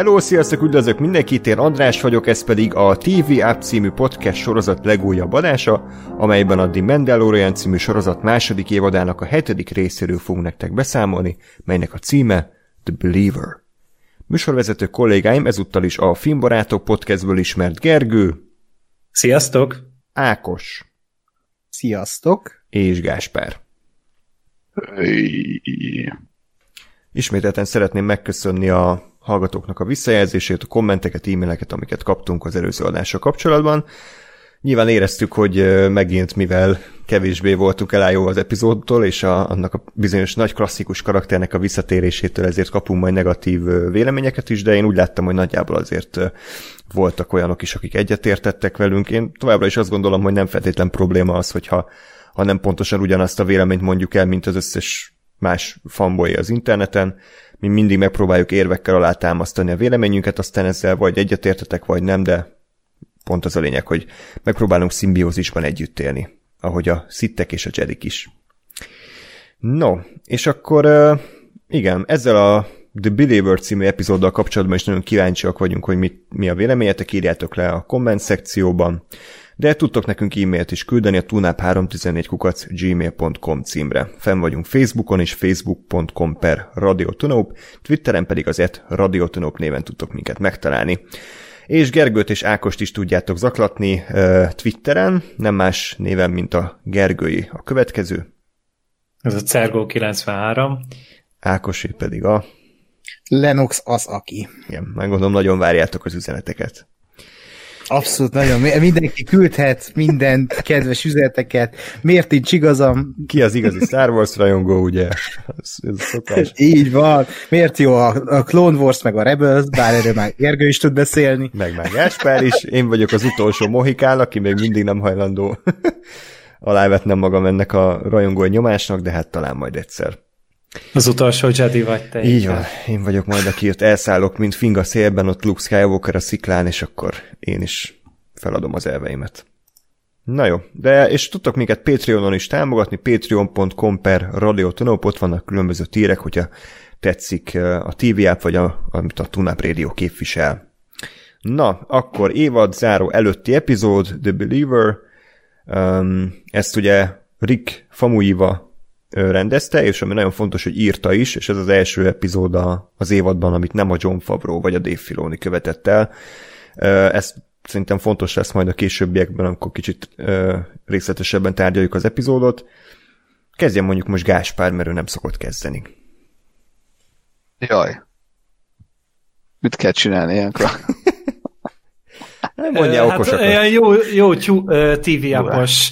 Hello, sziasztok, üdvözlök mindenkit, én András vagyok, ez pedig a TV Up című podcast sorozat legújabb adása, amelyben a The Mandalorian című sorozat második évadának a 7. részéről fogunk nektek beszámolni, melynek a címe The Believer. Műsorvezető kollégáim ezúttal is a Filmbarátok podcastből ismert Gergő. Sziasztok! Ákos. Sziasztok! És Gáspár. Ismételten szeretném megköszönni a hallgatóknak a visszajelzését, a kommenteket, e-maileket, amiket kaptunk az előző adással kapcsolatban. Nyilván éreztük, hogy megint, mivel kevésbé voltunk elájó az epizódtól, és annak a bizonyos nagy klasszikus karakternek a visszatérésétől, ezért kapunk majd negatív véleményeket is, de én úgy láttam, hogy nagyjából azért voltak olyanok is, akik egyetértettek velünk. Én továbbra is azt gondolom, hogy nem feltétlen probléma az, hogyha nem pontosan ugyanazt a véleményt mondjuk el, mint az összes más fanboy az interneten. Mi mindig megpróbáljuk érvekkel alátámasztani a véleményünket, aztán ezzel vagy egyetértetek, vagy nem, de pont az a lényeg, hogy megpróbálunk szimbiózisban együtt élni, ahogy a szittek és a jedik is. No, és akkor igen, ezzel a The Believer című epizóddal kapcsolatban is nagyon kíváncsiak vagyunk, hogy mi a véleményetek, írjátok le a komment szekcióban, de tudtok nekünk e-mailt is küldeni a tuneup314@gmail.com címre. Fenn vagyunk Facebookon és facebook.com/radiotuneup, Twitteren pedig az @radiotuneup néven tudtok minket megtalálni. És Gergőt és Ákost is tudjátok zaklatni Twitteren, nem más néven, mint a Gergői. A következő. Ez a Cergo 93. Ákosé pedig a... Lennox az aki. Igen, megmondom, nagyon várjátok az üzeneteket. Abszolút nagyon. Mindenki küldhet minden kedves üzeneteket. Miért nincs igazam? Ki az igazi Star Wars rajongó, ugye? Ez szokás. Így van. Miért jó a Clone Wars meg a Rebels, bár erről már Gergő is tud beszélni. Meg már Gáspár is. Én vagyok az utolsó mohikán, aki még mindig nem hajlandó alávetnem magam ennek a rajongó nyomásnak, de hát talán majd egyszer. Az utolsó Jedi vagy te. Így van, én vagyok majd, aki jött, elszállok, mint fing a szélben, ott Luke Skywalker a sziklán, és akkor én is feladom az elveimet. Na jó, de és tudtok minket Patreonon is támogatni, patreon.com/radiotuneup, ott vannak különböző tírek, hogyha tetszik a TV app, vagy amit a Tuneup Radio képvisel. Na, akkor évad záró előtti epizód, The Believer, ezt ugye Rick Famuyiwa rendezte, és ami nagyon fontos, hogy írta is, és ez az első epizód az évadban, amit nem a Jon Favreau vagy a Dave Filoni követett el. Ez szerintem fontos lesz majd a későbbiekben, amikor kicsit részletesebben tárgyaljuk az epizódot. Kezdjen mondjuk most Gáspár, mert ő nem szokott kezdeni. Jaj. Mit kell csinálni ilyenkor? Nem mondja okosakat. Hát, jó TV-appos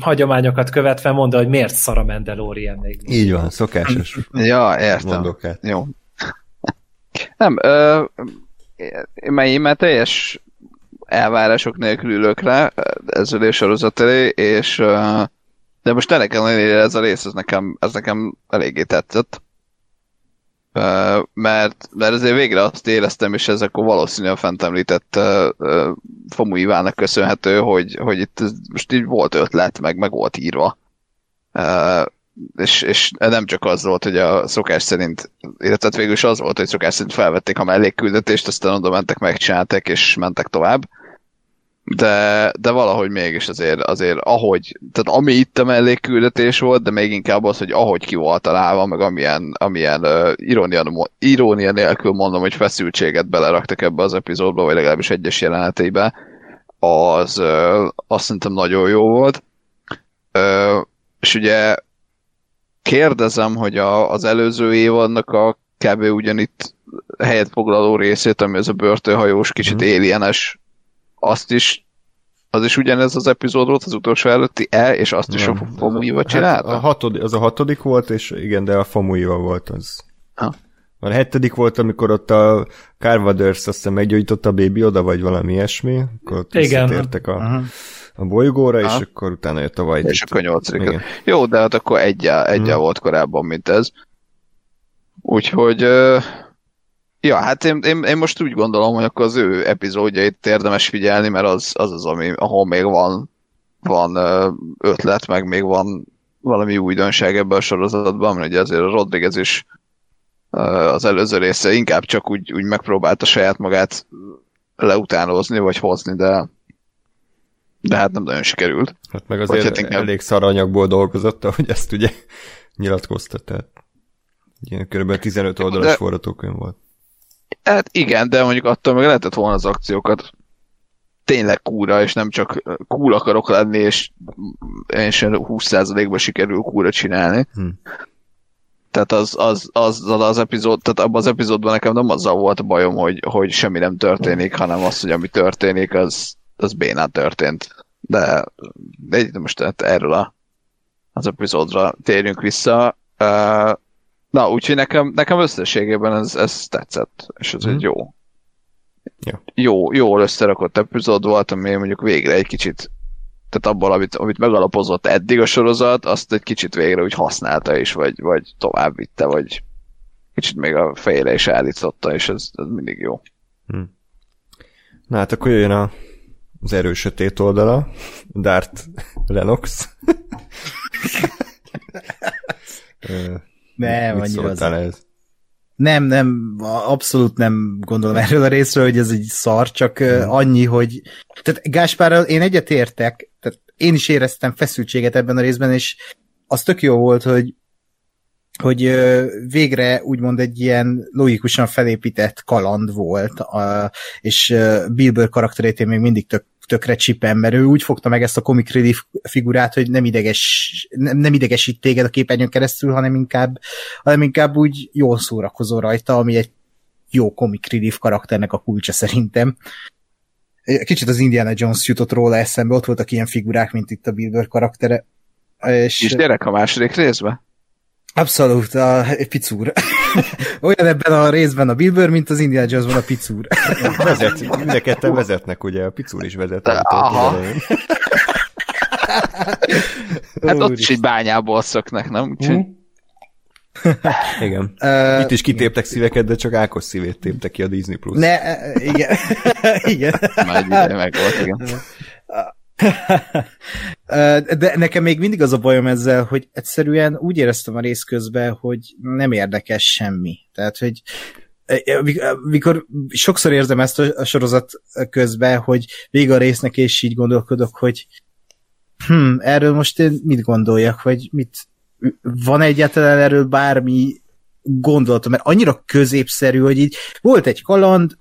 hagyományokat követve mondta, hogy miért szar a Mandalorian még. Így van, szokásos. Ja, értem. Jó. Nem, mert teljes elvárások nélkül ülök rá ezzel és sorozat elé, és de most tényleg ez a rész, ez nekem eléggé tetszett. Mert azért végre azt éreztem, és ez akkor valószínűleg fent említett Famuyivának köszönhető, hogy itt most így volt ötlet, meg volt írva. És nem csak az volt, hogy a szokás szerint, illetve végül is az volt, hogy szokás szerint felvették a mellékküldetést, aztán oda mentek, megcsinálták, és mentek tovább. De valahogy mégis azért ahogy, tehát ami itt a mellékküldetés volt, de még inkább az, hogy ahogy ki volt találva, meg amilyen irónia nélkül mondom, hogy feszültséget beleraktak ebbe az epizódba, vagy legalábbis egyes jeleneteibe, az azt szerintem nagyon jó volt. És ugye kérdezem, hogy az előző évadnak a kb. Ugyanitt helyet foglaló részét, ami ez a börtönhajós, kicsit alienes, az is ugyanez az epizód volt, az utolsó előtti és azt is nem. A Famuyiwa csinálta? Hát az a 6. volt, és igen, de a Famuyiwa volt az. Ha. A 7. volt, amikor ott a Carvaders azt hiszem meggyógyította a Baby Yoda, vagy valami ilyesmi, akkor ott visszatértek a bolygóra, és akkor utána jött a Vajdit. És akkor 8. Jó, de hát akkor egyel volt korábban, mint ez. Úgyhogy... Ja, hát én most úgy gondolom, hogy akkor az ő epizódjait érdemes figyelni, mert az ahol még van ötlet, meg még van valami újdonság ebben a sorozatban, mert ugye azért a Rodriguez is az előző része, inkább csak úgy megpróbálta saját magát leutánozni, vagy hozni, de hát nem nagyon sikerült. Hát meg azért hát inkább... elég szar anyagból dolgozott, ahogy ezt ugye nyilatkoztat, tehát ilyen kb. 15 oldalas forgatókönyv volt. Hát igen, de mondjuk attól meg lehetett volna az akciókat tényleg kúra, és nem csak cool akarok lenni, és én sem 20%-ba sikerül kúra csinálni. Tehát az epizód, tehát abban az epizódban nekem nem azzal volt a bajom, hogy semmi nem történik, hanem az, hogy ami történik, az bénán történt. De most erről az epizódra térjünk vissza. Na, úgyhogy nekem összességében ez tetszett, és ez egy jó. Ja. Jól összerakott epizód volt, ami mondjuk végre egy kicsit, tehát abból, amit megalapozott eddig a sorozat, azt egy kicsit végre úgy használta is, vagy tovább vitte, vagy kicsit még a fejére is állította, és ez mindig jó. Na hát akkor jöjjön az erős sötét oldala, Darth Lennox. Nem, annyira az. Nem, abszolút nem gondolom erről a részről, hogy ez egy szar, csak annyi, hogy... Tehát Gáspárral én egyetértek, tehát én is éreztem feszültséget ebben a részben, és az tök jó volt, hogy végre úgymond egy ilyen logikusan felépített kaland volt, és Bill Burr karakterét én még mindig tökre csipen, mert ő úgy fogta meg ezt a comic relief figurát, hogy nem idegesít téged a képernyőn keresztül, hanem inkább úgy jól szórakozol rajta, ami egy jó comic relief karakternek a kulcsa szerintem. Kicsit az Indiana Jones jutott róla eszembe, ott voltak ilyen figurák, mint itt a Bill Burr karaktere. És gyerek a második részbe? Abszolút, a picúr. Olyan ebben a részben a Bill Burr, mint az Indiana Jonesban a picúr. Mind a ketten vezetnek, ugye? A picúr is vezet. Aha. Hát ott is egy bányából szöknek, nem? Úgyhogy... Igen. Itt is kitéptek szíveket, de csak Ákos szívét tépte ki a Disney Plus. Igen. Igen. Meg volt, igen. De nekem még mindig az a bajom ezzel, hogy egyszerűen úgy éreztem a rész közben, hogy nem érdekes semmi. Tehát, hogy mikor sokszor érzem ezt a sorozat közben, hogy vége a résznek, és így gondolkodok, hogy erről most én mit gondoljak, vagy van egyáltalán erről bármi gondolatom, mert annyira középszerű, hogy így volt egy kaland,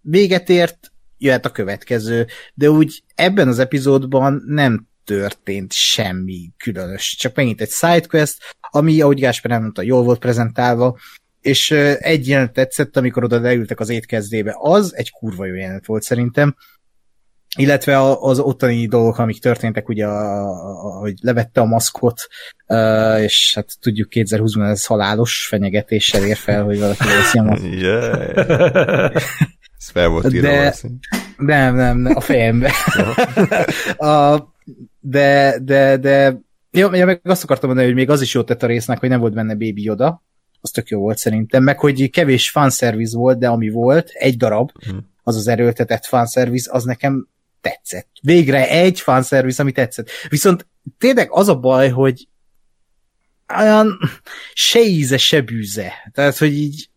véget ért, jöhet a következő, de úgy ebben az epizódban nem történt semmi különös, csak megint egy sidequest, ami, ahogy Gáspár nem mondta, jól volt prezentálva, és egy jelenet tetszett, amikor oda leültek az étkezdébe, az egy kurva jó jelenet volt szerintem, illetve az ottani dolgok, amik történtek, ugye, hogy levette a maszkot, és hát tudjuk 2020-ban ez halálos fenyegetéssel ér fel, hogy valaki veszi a maszkot. Yeah. Ez fel volt írva. Nem, a fejembe. De meg azt akartam mondani, hogy még az is jót tett a résznek, hogy nem volt benne Baby Yoda, az tök jó volt szerintem, meg hogy kevés fanservice volt, de ami volt, egy darab, az az erőltetett fanservice, az nekem tetszett. Végre egy fanservice, ami tetszett. Viszont tényleg az a baj, hogy olyan se íze, se bűze. Tehát, hogy így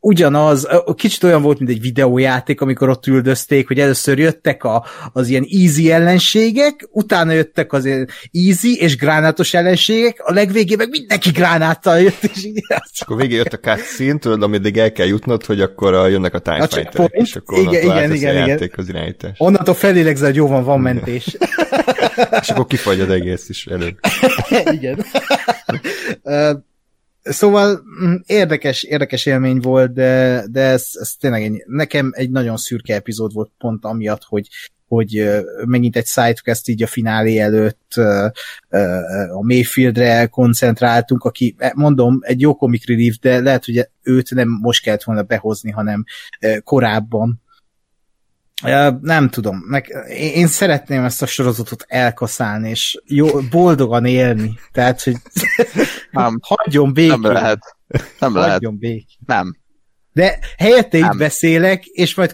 ugyanaz, kicsit olyan volt, mint egy videójáték, amikor ott üldözték, hogy először jöttek az ilyen easy ellenségek, utána jöttek az ilyen easy és gránátos ellenségek, a legvégén meg mindenki gránáttal jött, és így. És akkor végén jött a cutscene, tudod, ameddig el kell jutnod, hogy akkor jönnek a TIE Fighterek, és akkor igen, a játék az irányítás. Onnantól felélegzel, hogy jó van mentés. És akkor kifagy az egész is előbb. Igen. Szóval érdekes élmény volt, de ez tényleg nekem egy nagyon szürke epizód volt pont amiatt, hogy megint egy sidequest így a finálé előtt a Mayfieldre koncentráltunk, aki, mondom, egy jó comic relief, de lehet, hogy őt nem most kellett volna behozni, hanem korábban. Nem tudom. Én szeretném ezt a sorozatot elkaszálni, és boldogan élni. Tehát, hogy hagyjon békén. Nem lehet. Hagyjon békén. Nem. de helyette így beszélek, és majd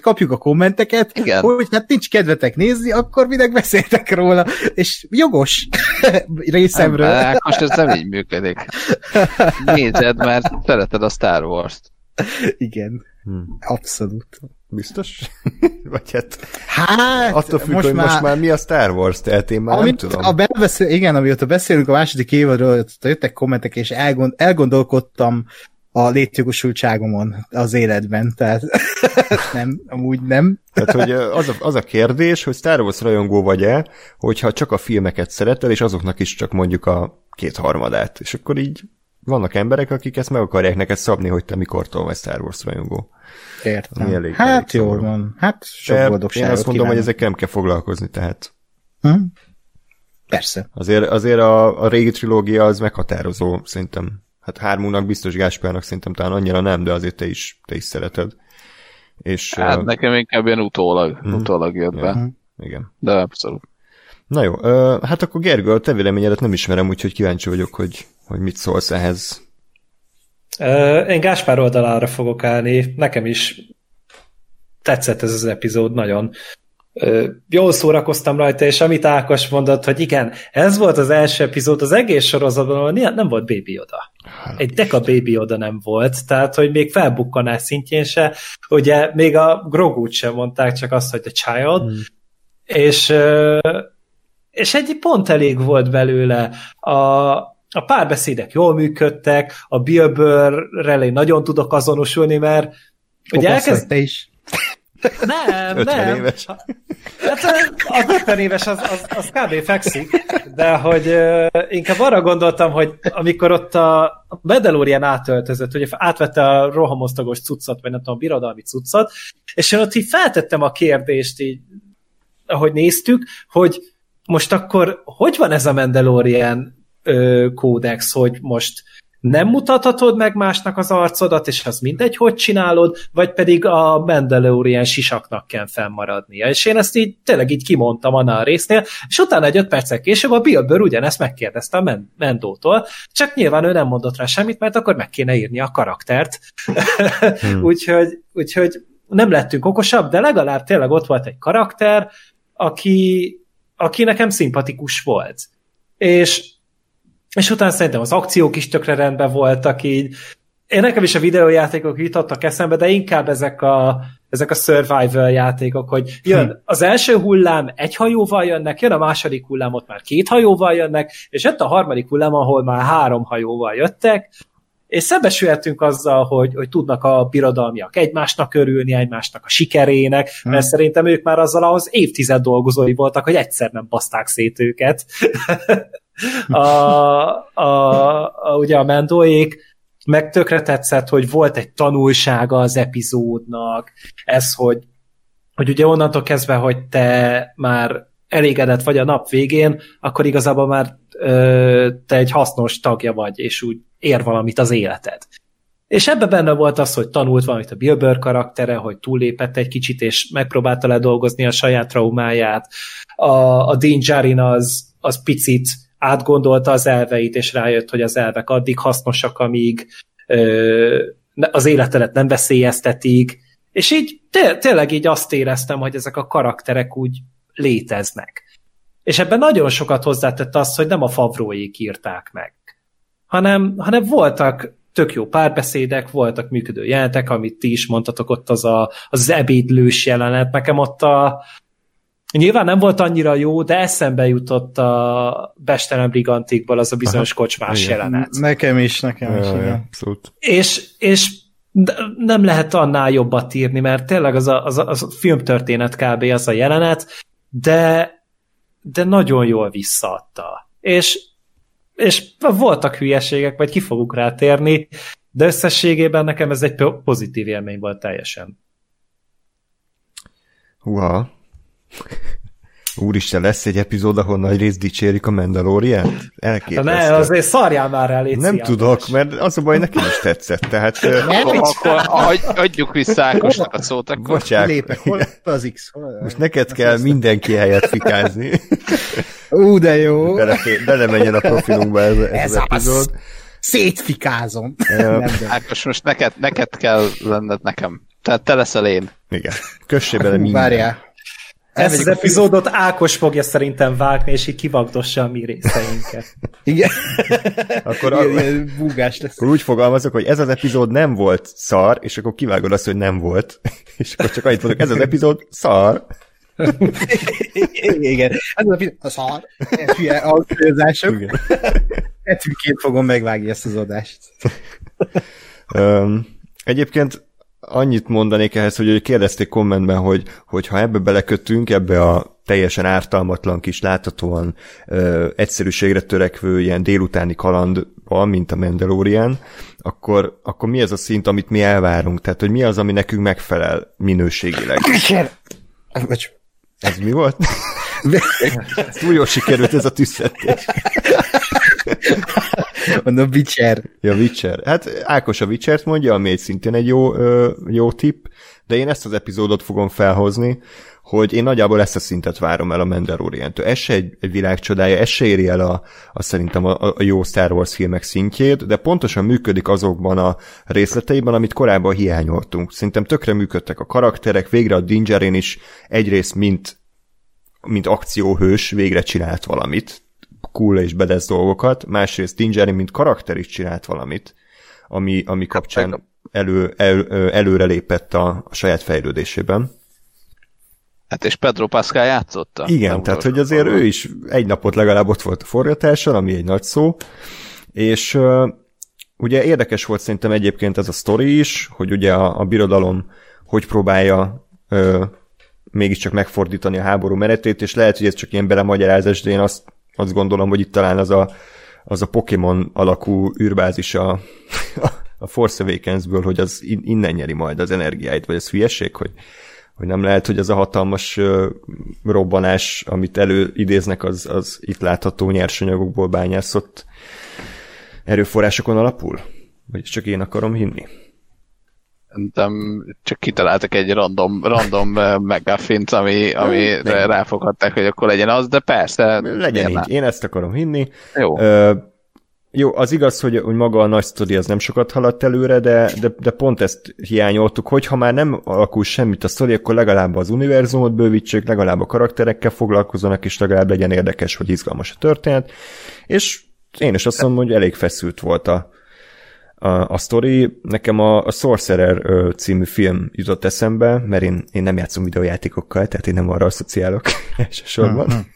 kapjuk a kommenteket, igen, hogy hát nincs kedvetek nézni, akkor minek beszéltek róla, és jogos részemről. Hát most ez nem így működik. Nézed, mert szereted a Star Wars-t. Igen, abszolút. Biztos? Vagy hát attól függ, hogy most már mi a Star Wars, tehát én már nem tudom. Amióta beszélünk a második évadról, jöttek kommentek, és elgondolkodtam a létjogosultságomon az életben, tehát nem, amúgy nem. Tehát, hogy az a kérdés, hogy Star Wars rajongó vagy-e, hogyha csak a filmeket szeretel, és azoknak is csak mondjuk a 2/3, és akkor így vannak emberek, akik ezt meg akarják neked szabni, hogy te mikortól vagy Star Wars rajongó. Értem. Elég, hát elég jól szomorú. Van. Hát sok boldogságot. Én azt mondom, hogy ezekkel nem kell foglalkozni, tehát. Persze. Azért a régi trilógia az meghatározó, szerintem. Hát Hármúnak, biztos Gáspárnak szerintem talán annyira nem, de azért te is szereted. És, hát nekem inkább ilyen utólag jött be. Igen. De abszolút. Na jó, hát akkor Gergő, a te véleményedet nem ismerem, úgyhogy kíváncsi vagyok, hogy mit szólsz ehhez. Én Gáspár oldalára fogok állni, nekem is tetszett ez az epizód, nagyon jól szórakoztam rajta, és amit Ákos mondott, hogy igen, ez volt az első epizód az egész sorozatban, nem volt Baby Yoda. Egy deka Baby Yoda nem volt, tehát hogy még felbukkanás szintjén se, ugye még a Grogut sem mondták, csak azt, hogy a child, és egy pont elég volt belőle. A párbeszédek jól működtek, a Bill Burr-rel én nagyon tudok azonosulni, mert... Ugye elkezd... te is. Nem, 50 éves. Hát az 50 éves, az kb. Fekszik, de hogy inkább arra gondoltam, hogy amikor ott a Mandalorian átöltözött, ugye átvette a rohamosztagos cuccot, vagy nem tudom, a birodalmi cuccot, és én ott így feltettem a kérdést, így, ahogy néztük, hogy most akkor hogy van ez a Mandalorian kódex, hogy most nem mutathatod meg másnak az arcodat, és az mindegy, hogy csinálod, vagy pedig a Mandalorian sisaknak kell fennmaradnia. És én ezt így tényleg így kimondtam annál a résznél, és utána egy 5 perccel később a Bill Burr ugyanezt megkérdezte a Mendótól, csak nyilván ő nem mondott rá semmit, mert akkor meg kéne írni a karaktert. Úgyhogy nem lettünk okosabb, de legalább tényleg ott volt egy karakter, aki nekem szimpatikus volt. És utána szerintem az akciók is tökre rendben voltak így. Én nekem is a videójátékok jutottak eszembe, de inkább ezek a survival játékok, hogy jön az első hullám, egy hajóval jönnek, jön a második hullám, ott már 2 hajóval jönnek, és jött a harmadik hullám, ahol már 3 hajóval jöttek, és szembesülhetünk azzal, hogy tudnak a birodalmiak egymásnak örülni, egymásnak a sikerének, mert szerintem ők már azzal ahhoz évtized dolgozói voltak, hogy egyszer nem baszták szét őket. Ugye a Mendóék meg tökre tetszett, hogy volt egy tanulsága az epizódnak, ez, hogy ugye onnantól kezdve, hogy te már elégedett vagy a nap végén, akkor igazából már te egy hasznos tagja vagy, és úgy ér valamit az életed. És ebben benne volt az, hogy tanult valamit a Bill Burr karaktere, hogy túllépett egy kicsit, és megpróbálta ledolgozni a saját traumáját. A Din Djarin az picit átgondolta az elveit, és rájött, hogy az elvek addig hasznosak, amíg az életedet nem veszélyeztetik, és így tényleg így azt éreztem, hogy ezek a karakterek úgy léteznek. És ebben nagyon sokat hozzátett az, hogy nem a Favreauék írták meg, hanem voltak tök jó párbeszédek, voltak működő jelenetek, amit ti is mondtatok, ott az ebédlős jelenet. Nekem ott nyilván nem volt annyira jó, de eszembe jutott a Bestelen Brigantikból az a bizonyos kocsmás jelenet. Nekem is. Abszolút. És nem lehet annál jobbat írni, mert tényleg az a filmtörténet kb. Az a jelenet, de nagyon jól visszaadta. És voltak hülyeségek, majd ki fogunk rátérni, de összességében nekem ez egy pozitív élmény volt teljesen. Húha. Úristen, lesz egy epizód, ahol nagy rész dicsérik a Mandaloriant? Elképesztő. Ne, azért szarjál már el, légy. Nem tudok, mert az a baj, nekem is tetszett. Tehát, akkor adjuk vissza Ákosnak a szót. Akkor. Bocsák. Lépek, hol az X? Most neked kell mindenki helyet fikázni. De jó. Belemenjen a profilunkba ez az epizód. Szétfikázom. Ákos, most neked kell lenned nekem. Tehát te leszel én. Igen. Kössé bele minden. Várjál. Ezt az epizódot Ákos fogja szerintem vágni, és így kivagdossa a mi részeinket. Igen. Akkor búgás lesz. Akkor úgy fogalmazok, hogy ez az epizód nem volt szar, és akkor kivágod azt, hogy nem volt. És akkor csak annyit mondok, ez az epizód szar. Igen. Ez az epizód a szar. Hülye alkalmazások. Etűként fogom megvágni ezt az adást. Egyébként annyit mondanék ehhez, hogy kérdezték kommentben, hogy ha ebbe belekötünk, ebbe a teljesen ártalmatlan kis, láthatóan egyszerűségre törekvő ilyen délutáni kalandba, mint a Mandalorian, akkor mi ez a szint, amit mi elvárunk? Tehát, hogy mi az, ami nekünk megfelel minőségileg? Ez mi volt? Túl jól sikerült ez a tüsszettés. Mondom, Witcher. Ja, Witcher. Hát Ákos a Witchert mondja, ami szintén egy jó tipp, de én ezt az epizódot fogom felhozni, hogy én nagyjából ezt a szintet várom el a Mandalorian-től. Ez se egy világcsodája, ez se éri el szerintem a jó Star Wars filmek szintjét, de pontosan működik azokban a részleteiben, amit korábban hiányoltunk. Szerintem tökre működtek a karakterek, végre a Din Djarin is egyrészt mint akcióhős végre csinált valamit, cool és badass dolgokat, másrészt Din Djarin mint karakter is csinált valamit, ami kapcsán előre lépett a saját fejlődésében. Hát és Pedro Pascal játszotta. Igen, tehát hogy azért ő is egy napot legalább ott volt a forgatáson, ami egy nagy szó, és ugye érdekes volt szerintem egyébként ez a sztori is, hogy ugye a birodalom hogy próbálja mégiscsak megfordítani a háború menetét, és lehet, hogy ez csak ilyen belemagyarázás, de én azt gondolom, hogy itt talán az a Pokémon alakú űrbázis a Force Awakensből, hogy az innen nyeri majd az energiáit, vagy ez hülyeség, hogy nem lehet, hogy az a hatalmas robbanás, amit előidéznek, az itt látható nyersanyagokból bányászott erőforrásokon alapul? Vagy csak én akarom hinni? Nem, csak kitaláltak egy random megafint, amire ráfoghatták, hogy akkor legyen az, de persze. Legyen így, én ezt akarom hinni. Jó. Jó, az igaz, hogy maga a nagy sztori az nem sokat haladt előre, de pont ezt hiányoltuk, hogy ha már nem alakul semmit a sztori, akkor legalább az univerzumot bővítsék, legalább a karakterekkel foglalkozzanak, és legalább legyen érdekes, hogy izgalmas a történet. És én is azt mondom, hogy elég feszült volt a sztori. Nekem a Sorcerer című film jutott eszembe, mert én nem játszom videójátékokkal, tehát én nem arra asszociálok elsősorban.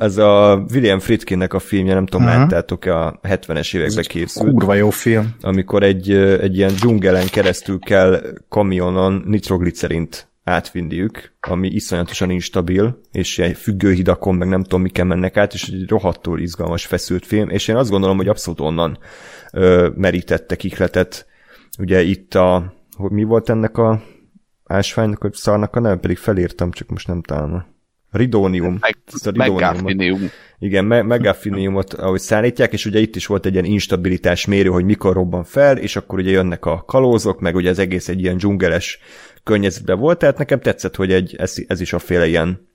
Ez a William Friedkinnek a filmje, nem tudom, láttátok-e, a 70-es években készült. Kurva jó film. Amikor egy ilyen dzsungelen keresztül kell kamionon nitroglicerint átvinniük, ami iszonyatosan instabil, és ilyen függőhidakon, meg nem tudom, miken mennek át, és egy rohadtul izgalmas, feszült film, és én azt gondolom, hogy abszolút onnan merítettek ihletet. Ugye itt hogy mi volt ennek a ásványnak, hogy szarnak a neve? Pedig felírtam, csak most nem találom. Ridónium. Megaffinium. Igen, megaffiniumot, ahogy szállítják, és ugye itt is volt egy ilyen instabilitás mérő, hogy mikor robban fel, és akkor ugye jönnek a kalózok, meg ugye az egész egy ilyen dzsungeles környezetben volt, tehát nekem tetszett, hogy ez is a féle ilyen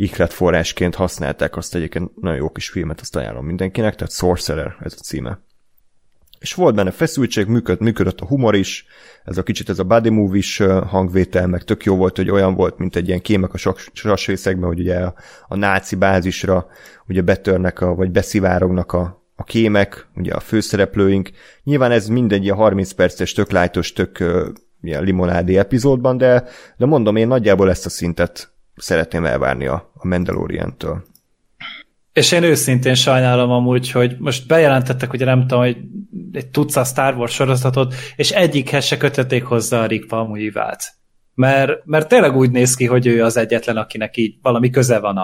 ihletforrásként használták azt, egyébként nagyon jó kis filmet, azt ajánlom mindenkinek, tehát Sorcerer ez a címe. És volt benne feszültség, működött a humor is, ez a buddy movie-s hangvétel, meg tök jó volt, hogy olyan volt, mint egy ilyen kémek a sasrészekben, hogy ugye a náci bázisra ugye betörnek, vagy beszivárognak a kémek, ugye a főszereplőink. Nyilván ez mindegy ilyen 30 perces, tök lájtos, tök ilyen limonádi epizódban, de mondom, én nagyjából ezt a szintet szeretném elvárni a Mandalorian-től. És én őszintén sajnálom amúgy, hogy most bejelentettek, hogy nem tudom, hogy egy tucat Star Wars sorozatot, és egyikhez se kötötték hozzá a Rick Famuyiwát. Mert tényleg úgy néz ki, hogy ő az egyetlen, akinek így valami köze van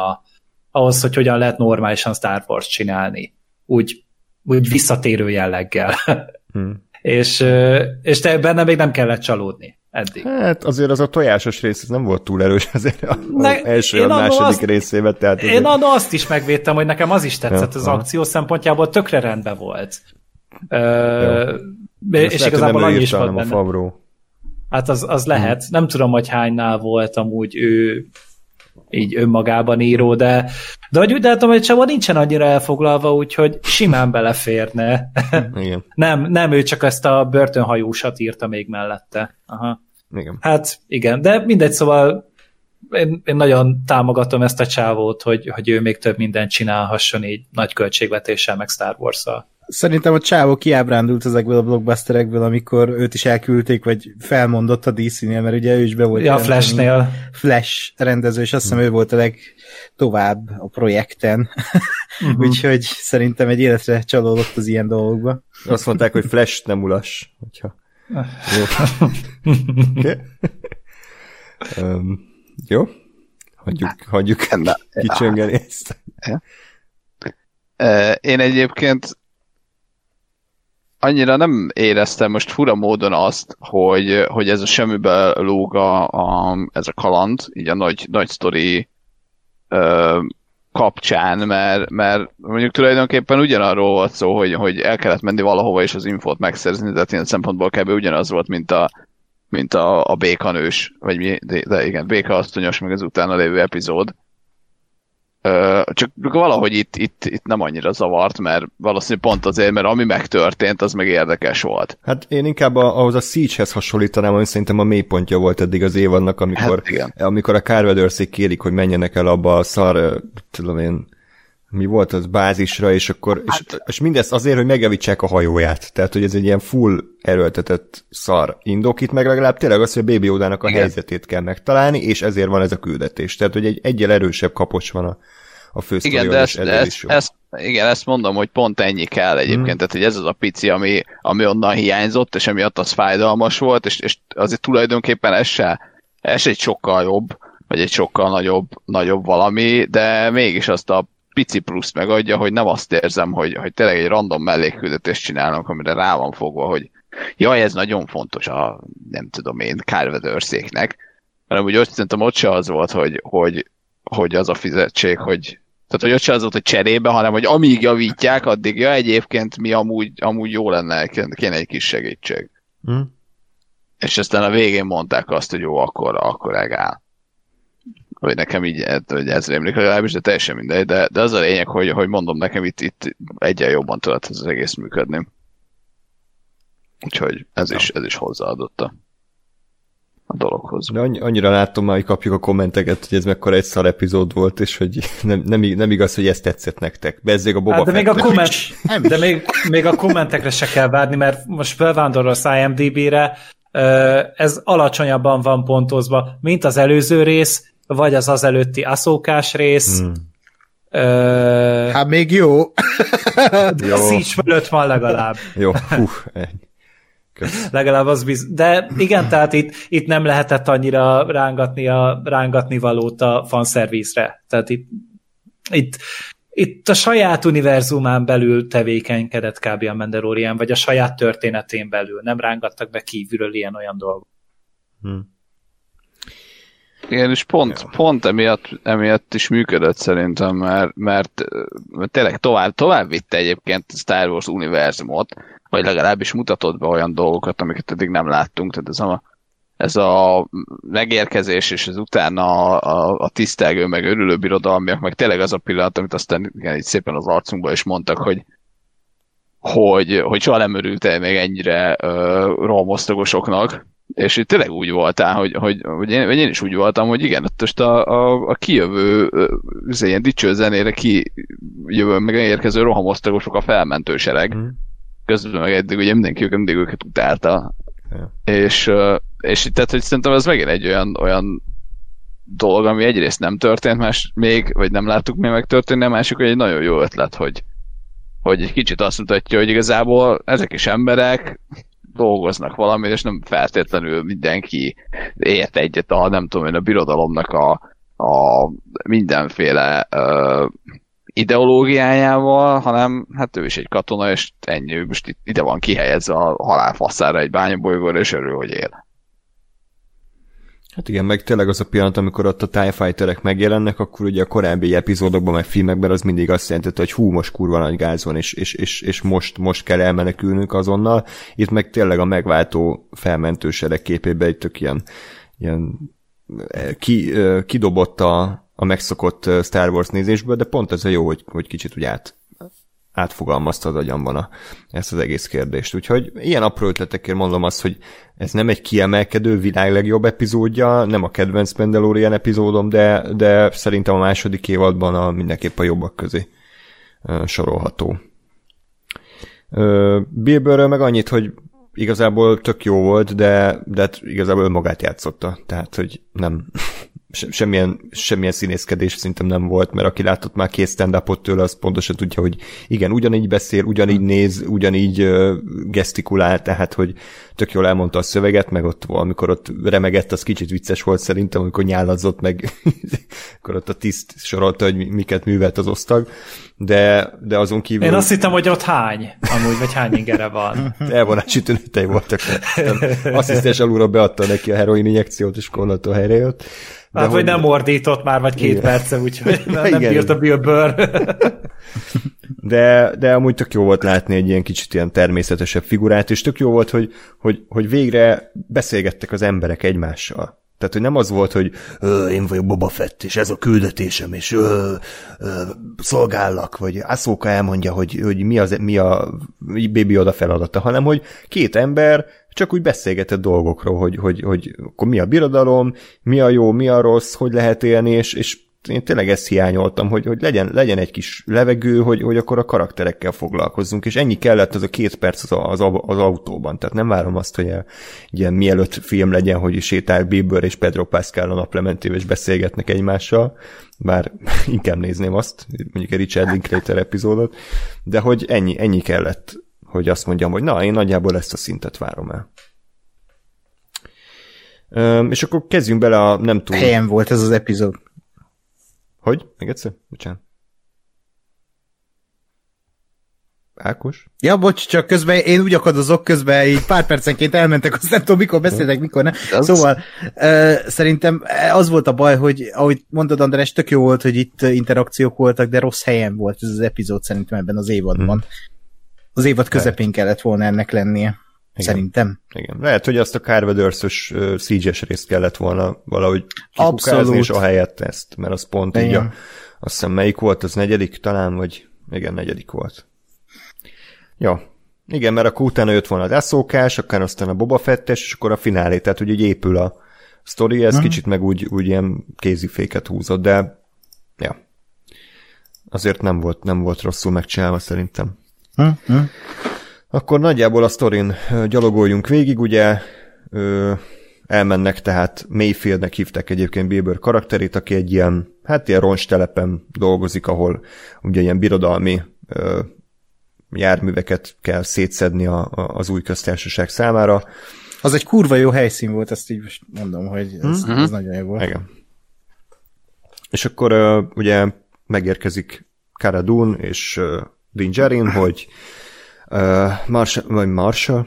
ahhoz, hogy hogyan lehet normálisan Star Wars csinálni. Úgy visszatérő jelleggel. És te benne még nem kellett csalódni eddig. Hát azért az a tojásos rész, ez nem volt túl erős azért az első, a második részében. Tehát én azt is megvédtem, hogy nekem az is tetszett, az akció szempontjából tökre rendben volt. És igazából annyi is volt benne. Hát az lehet. Nem tudom, hogy hánynál volt amúgy ő így önmagában író, de hogy úgy látom, hogy Csaba nincsen annyira elfoglalva, úgyhogy simán beleférne. Igen. Nem, ő csak ezt a börtönhajósat írta még mellette. Aha. Igen. Hát igen, de mindegy, szóval én nagyon támogatom ezt a csávót, hogy ő még több mindent csinálhasson így nagy költségvetéssel, meg Star Wars-szal. Szerintem a csávó kiábrándult ezekből a blockbusterekből, amikor őt is elküldték, vagy felmondott a DC-nél, mert ugye ő is be volt. Ja, Flashnél. Flash rendező, és azt hiszem ő volt a legtovább a projekten. Uh-huh. Úgyhogy szerintem egy életre csalódott az ilyen dolgokba. Azt mondták, hogy Flash nem ulas. Hogyha... Jó? Hagyjuk kicsöngeni ezt. Én egyébként annyira nem éreztem most fura módon azt, hogy ez a semmibe lóg ez a kaland, így a nagy sztori kapcsán, mert mondjuk tulajdonképpen ugyanarról volt szó, hogy el kellett menni valahova és az infót megszerzni, tehát ilyen szempontból kb. Ugyanaz volt, mint a békanős, vagy mi, de igen, békaasszonyos, meg az utána lévő epizód. Csak valahogy itt nem annyira zavart, mert valószínűleg pont azért, mert ami megtörtént, az meg érdekes volt. Hát én inkább ahhoz a Siege-hez hasonlítanám, ami szerintem a mélypontja volt eddig az évadnak, amikor a Carvedorszék kérik, hogy menjenek el abba a szar, tudom én, mi volt az bázisra, és akkor és mindezt azért, hogy megjavítsák a hajóját. Tehát, hogy ez egy ilyen full erőltetett szar indok itt, meg legalább tényleg az, hogy a Baby Yodának a helyzetét kell megtalálni, és ezért van ez a küldetés. Tehát, hogy egy egyel erősebb kapocs van a fősztorion, és ezért is jó. Igen, ezt mondom, hogy pont ennyi kell egyébként. Tehát, hogy ez az a pici, ami onnan hiányzott, és emiatt az fájdalmas volt, és azért tulajdonképpen ez se egy sokkal jobb, vagy egy sokkal nagyobb valami, de mégis azt a pici plusz megadja, hogy nem azt érzem, hogy tényleg egy random mellékküldetést csinálnak, amire rá van fogva, hogy jaj, ez nagyon fontos a, nem tudom én, Carvedorszéknek, hanem úgy szerintem ott se az volt, hogy az a fizetség, tehát, hogy ott se az volt, hogy cserébe, hanem, hogy amíg javítják, addig, ja, egyébként mi amúgy jó lenne, kéne egy kis segítség. És aztán a végén mondták azt, hogy jó, akkor egál. Hogy nekem így, hogy ez rémlik legalábbis, de teljesen mindegy, de az a lényeg, hogy mondom, nekem itt egyen jobban tudott az egész működni. Úgyhogy ez is hozzáadott a dologhoz. De annyira látom már, hogy kapjuk a kommenteket, hogy ez mekkora egy szar epizód volt, és hogy nem igaz, hogy ez tetszett nektek. Bezzék a Boba Fett. De még a kommentekre se kell várni, mert most felvándorol az IMDb-re, ez alacsonyabban van pontozva, mint az előző rész, vagy az előtti Ahsokás rész. Hát még jó. A Siege fölött van legalább. Jó, legalább az bizony. De igen, tehát itt nem lehetett annyira rángatni valót a fanszervizre. Tehát itt a saját univerzumán belül tevékenykedett kb. A Mandalorian, vagy a saját történetén belül. Nem rángattak be kívülről ilyen-olyan dolgok. Igen, és pont emiatt is működött szerintem, mert tényleg tovább vitte egyébként a Star Wars univerzumot, vagy legalábbis mutatott be olyan dolgokat, amiket eddig nem láttunk. Tehát ez a megérkezés, és az utána a tisztelgő, meg örülő birodalmiak, meg tényleg az a pillanat, amit aztán igen, így szépen az arcunkban is mondtak, hogy soha nem örült el még ennyire rohamosztogosoknak. És itt tényleg úgy voltál, hogy én is úgy voltam, hogy igen, most a kijövő ilyen dicső zenére kijövő, meg érkező rohamosztagosok a felmentő sereg. Közben meg eddig ugye mindenki őket utálta. Yeah. És tehát, hogy szerintem ez megint egy olyan dolog, ami egyrészt nem történt vagy nem láttuk még megtörténni, a másik, hogy egy nagyon jó ötlet, hogy egy kicsit azt mutatja, hogy igazából ezek is emberek, dolgoznak valamit, és nem feltétlenül mindenki ért egyet a birodalomnak a mindenféle ideológiájával, hanem hát ő is egy katona, és ennyi, most ide van kihelyezve a halálfaszára egy bányabolygóra, és örül, hogy él. Hát igen, meg tényleg az a pillanat, amikor ott a TIE Fighterek megjelennek, akkor ugye a korábbi epizódokban, meg filmekben az mindig azt jelentette, hogy hú, most kurva nagy gáz van, és most kell elmenekülnünk azonnal. Itt meg tényleg a megváltó felmentősereg képében egy tök ilyen kidobott a megszokott Star Wars nézésből, de pont ez a jó, hogy kicsit úgy átfogalmazta az agyamban ezt az egész kérdést. Úgyhogy ilyen apró ötletekért mondom azt, hogy ez nem egy kiemelkedő világ legjobb epizódja, nem a kedvenc Mandalorian epizódom, de szerintem a második évadban mindenképp a jobbak közé sorolható. Bill Burrről meg annyit, hogy igazából tök jó volt, de igazából önmagát játszotta. Tehát, hogy nem... Semmilyen színészkedés szerintem nem volt, mert aki látott már két stand-upot tőle, az pontosan tudja, hogy igen, ugyanígy beszél, ugyanígy néz, ugyanígy gesztikulál, tehát hogy tök jól elmondta a szöveget, meg ott, amikor ott remegett, az kicsit vicces volt szerintem, amikor nyálazott, meg akkor ott a tiszt sorolta, hogy miket művelt az osztag, de azon kívül... Én azt hittem, hogy ott hány ingere van. Elvonási tünetei voltak. Asszisztens alulra beadta neki a heroin injekciót, és konnató helyre jött. De hát, hogy nem ordított már, vagy két perce, úgyhogy nem bírt a Bill Burr. De amúgy tök jó volt látni egy ilyen kicsit ilyen természetesebb figurát, és tök jó volt, hogy végre beszélgettek az emberek egymással. Tehát, hogy nem az volt, hogy én vagyok Boba Fett, és ez a küldetésem, és szolgállak, vagy Ahsoka elmondja, hogy mi a Baby Yoda feladata, hanem, hogy két ember csak úgy beszélgetett dolgokról, hogy akkor mi a birodalom, mi a jó, mi a rossz, hogy lehet élni, és én tényleg ezt hiányoltam, hogy legyen egy kis levegő, hogy akkor a karakterekkel foglalkozzunk, és ennyi kellett az a két perc az autóban, tehát nem várom azt, hogy ilyen mielőtt film legyen, hogy sétál Bill Burr és Pedro Pascal a naplementével, és beszélgetnek egymással, bár inkább nézném azt, mondjuk egy Richard Linklater epizódot, de hogy ennyi kellett, hogy azt mondjam, hogy na, én nagyjából ezt a szintet várom el. És akkor kezdjünk bele a nem túl... Helyen volt ez az epizód. Hogy? Meg egyszer? Bocsánat. Ákos? Ja, bocs, csak közben én úgy akadozok, közben így pár percenként elmentek, azt nem tudom, mikor beszéltek, mikor nem. Szóval szerintem az volt a baj, hogy ahogy mondod, András, tök jó volt, hogy itt interakciók voltak, de rossz helyen volt ez az epizód szerintem ebben az évadban. Az évad közepén kellett volna ennek lennie. Igen. Szerintem. Igen. Lehet, hogy azt a Carvedors-ös Siege-es részt kellett volna valahogy kikukázni, abszolút. És ahelyett ezt, mert az pont így azt hiszem melyik volt, az negyedik talán, vagy igen, negyedik volt. Ja. Igen, mert akkor utána jött volna az Ahsokás, akár aztán a Boba Fettes, és akkor a finálé, tehát hogy épül a sztori, ez kicsit meg úgy ilyen kéziféket húzott, de ja. Azért nem volt rosszul megcsinálva szerintem. Akkor nagyjából a sztorin gyalogoljunk végig, ugye elmennek, tehát Mayfieldnek hívták egyébként Bill Burr karakterét, aki egy ilyen, hát ilyen roncstelepen dolgozik, ahol ugye ilyen birodalmi járműveket kell szétszedni az új köztársaság számára. Az egy kurva jó helyszín volt, ezt így most mondom, hogy ez nagyon jó volt. Igen. És akkor ugye megérkezik Cara Dune és Din Djarin, hogy Marshall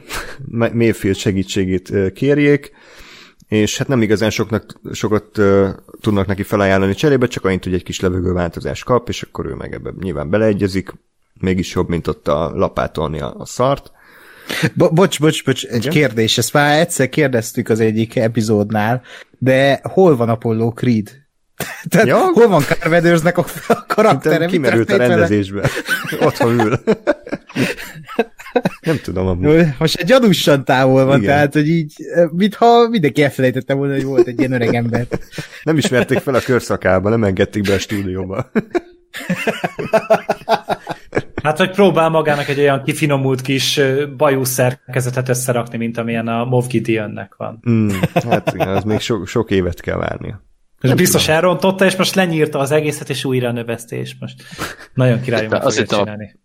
Mayfield segítségét kérjék, és hát nem igazán sokat tudnak neki felajánlani cserébe, csak annyit, hogy egy kis levegőváltozást kap, és akkor ő meg ebben nyilván beleegyezik, mégis jobb, mint ott a lapátolni a szart. Bocs, egy kérdés, ezt már egyszer kérdeztük az egyik epizódnál, de hol van Apollo Creed? Tehát hol van Carvedors-nek a karaktere? Kimerült a rendezésbe. Otthon ül. Nem tudom amúgy. Most egy gyanúsan távol van, igen. Tehát, hogy így, mintha mindenki elfelejtette volna, hogy volt egy ilyen öreg ember. Nem ismerték fel a körszakába, nem engedték be a stúdióba. Hát, hogy próbál magának egy olyan kifinomult kis bajusz szerkezetet összerakni, mint amilyen a Moff Gideonnek van. Hát igen, az még sok évet kell várnia. És biztos tudom. Elrontotta, és most lenyírta az egészet, és újra növezte, és most nagyon királyom meg fogja csinálni.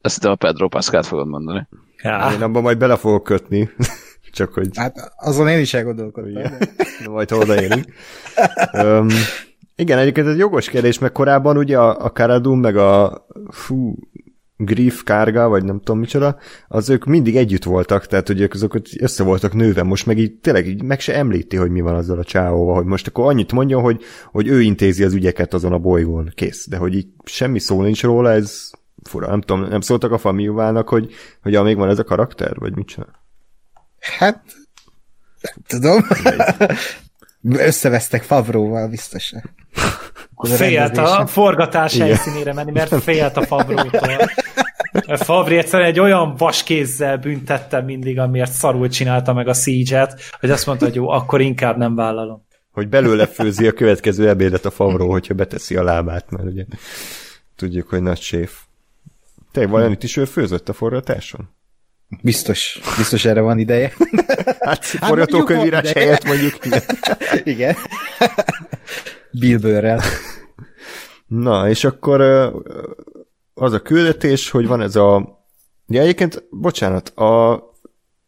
Ezt a Pedro Pascalt fogod mondani. Ja. Én abban majd bele fogok kötni. Csak hogy... Hát azon én is elgondolkodtam. De majd odaérünk. Igen, egyébként ez jogos kérdés, meg korábban ugye a Cara Dune, meg a Grief Karga, vagy nem tudom micsoda, az ők mindig együtt voltak, tehát hogy ők azok össze voltak nőve, most meg így tényleg így meg se említi, hogy mi van azzal a csávóval, hogy most akkor annyit mondjon, hogy ő intézi az ügyeket azon a bolygón, kész, de hogy így semmi szó nincs róla, ez fura, nem tudom, nem szóltak a Famuyivának, hogy még van ez a karakter, vagy mit csinál? Hát, nem tudom. Összevesztek Favreauval, biztosan. Félt a forgatás helyszínére menni, mert félt a Favreau-tól. Favre egyszerűen egy olyan vaskézzel büntette mindig, amiért szarul csinálta meg a Siege-et, hogy azt mondta, hogy jó, akkor inkább nem vállalom. Hogy belőle főzi a következő ebédet a Favreau, hogyha beteszi a lábát, mert ugye tudjuk, hogy nagy séf. Te valamit is ő főzött a forgatáson? Biztos erre van ideje. Hát forgatókönyvírás helyett mondjuk. Igen. Bill Burrrel. Na, és akkor az a küldetés, hogy van ez a... Ja, egyébként, bocsánat, a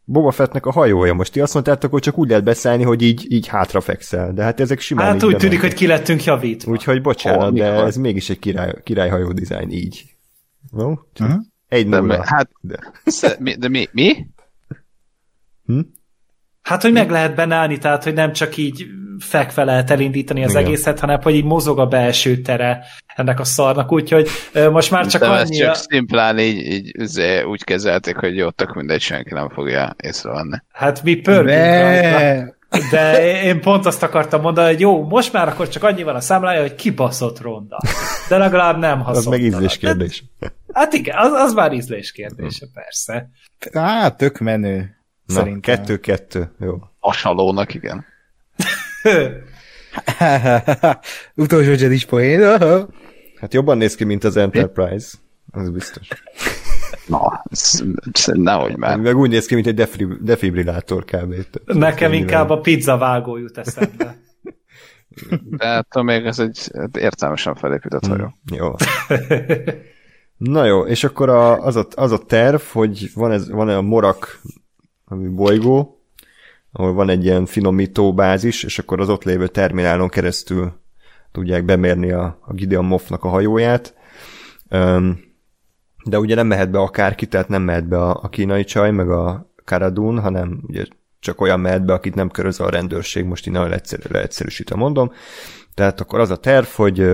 Boba Fettnek a hajója most. Ti azt mondtátok, hogy csak úgy lehet beszállni, hogy így hátrafekszel. De hát ezek simán... Hát úgy tűnik, hogy ki lettünk javítva. Úgyhogy bocsánat, de ez mégis egy királyhajó dizájn így. No? Uh-huh. Egy nulla. Hát, de mi? Hm? Hát, hogy meg lehet benne állni, tehát, hogy nem csak így fekve lehet elindítani az egészet, hanem hogy így mozog a belső tere ennek a szarnak, úgyhogy most már csak annyira... De csak szimplán így úgy kezelték, hogy jó, tök mindegy, senki nem fogja észrevenni. Hát mi pörgünk rajta. De én pont azt akartam mondani, hogy jó, most már akkor csak annyi van a számlája, hogy kibaszott ronda. De legalább nem haszontalan. Az meg ízléskérdés. Hát igen, az már ízléskérdése, persze. Hát, tök menő. Na, 2-2, jó. Hasonlónak, igen. Utolsó Jedi poén. Hát jobban néz ki, mint az Enterprise. Az biztos. Na, nehogy már. Meg úgy néz ki, mint egy defibrillátor kb. Nekem inkább a pizza vágó jut eszembe. Hát még ez egy értelmesen felépített hajó. Jó. Na jó, és akkor az a terv, hogy van a Morak, ami bolygó, ahol van egy ilyen finomító bázis, és akkor az ott lévő terminálon keresztül tudják bemérni a Gideon Moffnak a hajóját. De ugye nem mehet be akárki, tehát nem mehet be a kínai csaj, meg a Cara Dune, hanem ugye csak olyan mehet be, akit nem köröz a rendőrség, most így nagyon leegyszerűsítve mondom. Tehát akkor az a terv, hogy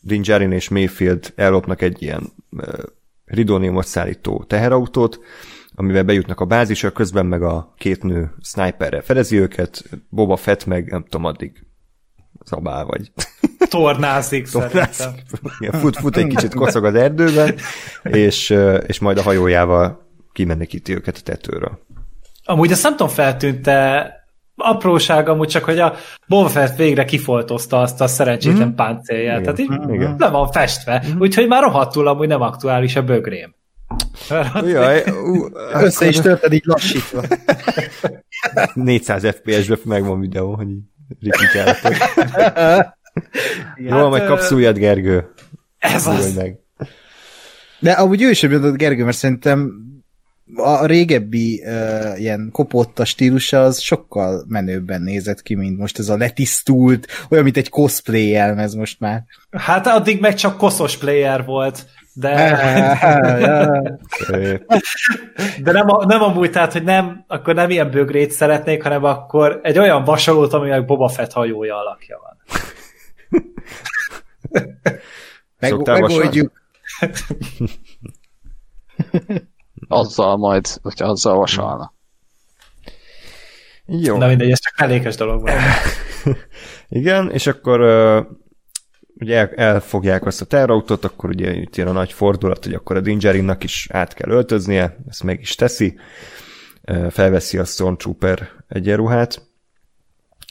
Din Djarin és Mayfield ellopnak egy ilyen ridóniumot szállító teherautót, amivel bejutnak a bázisra, közben meg a két nő sniperrel fedezi őket, Boba Fett meg nem tudom, addig zabál vagy. Tornázik. Igen, fut egy kicsit, kocog az erdőben, és majd a hajójával kimenekíti őket a tetőről. Amúgy azt nem tudom, feltűnt-e apróság, amúgy csak, hogy a Boba Fett végre kifoltozta azt a szerencsétlen páncélját. Igen. Tehát így le van festve. Úgyhogy már rohadtul amúgy nem aktuális a bögrém. Jaj, össze is tölted így lassítva. 400 FPS-ben megvan videó, hogy rikikáltak. Jól hát, meg kapsz újat, Gergő. Ez úgy az. Meg. De amúgy ő is mondott, Gergő, mert szerintem a régebbi ilyen kopotta stílusa az sokkal menőbben nézett ki, mint most ez a letisztult, olyan, mint egy cosplay elmez most már. Hát addig meg csak koszos player volt. De nem amúgy, tehát, hogy nem, akkor nem ilyen bögrét szeretnék, hanem akkor egy olyan vasalót, aminek Boba Fett hajója alakja van. Megoldjuk. Azzal majd, hogyha azzal vasalna. Jó. Na mindegy, ez csak mellékes dolog van. Igen, és akkor... ugye elfogják azt a terrautót, akkor ugye itt jön a nagy fordulat, hogy akkor a Din Djarinnak is át kell öltöznie, ezt meg is teszi, felveszi a Stormtrooper egyenruhát,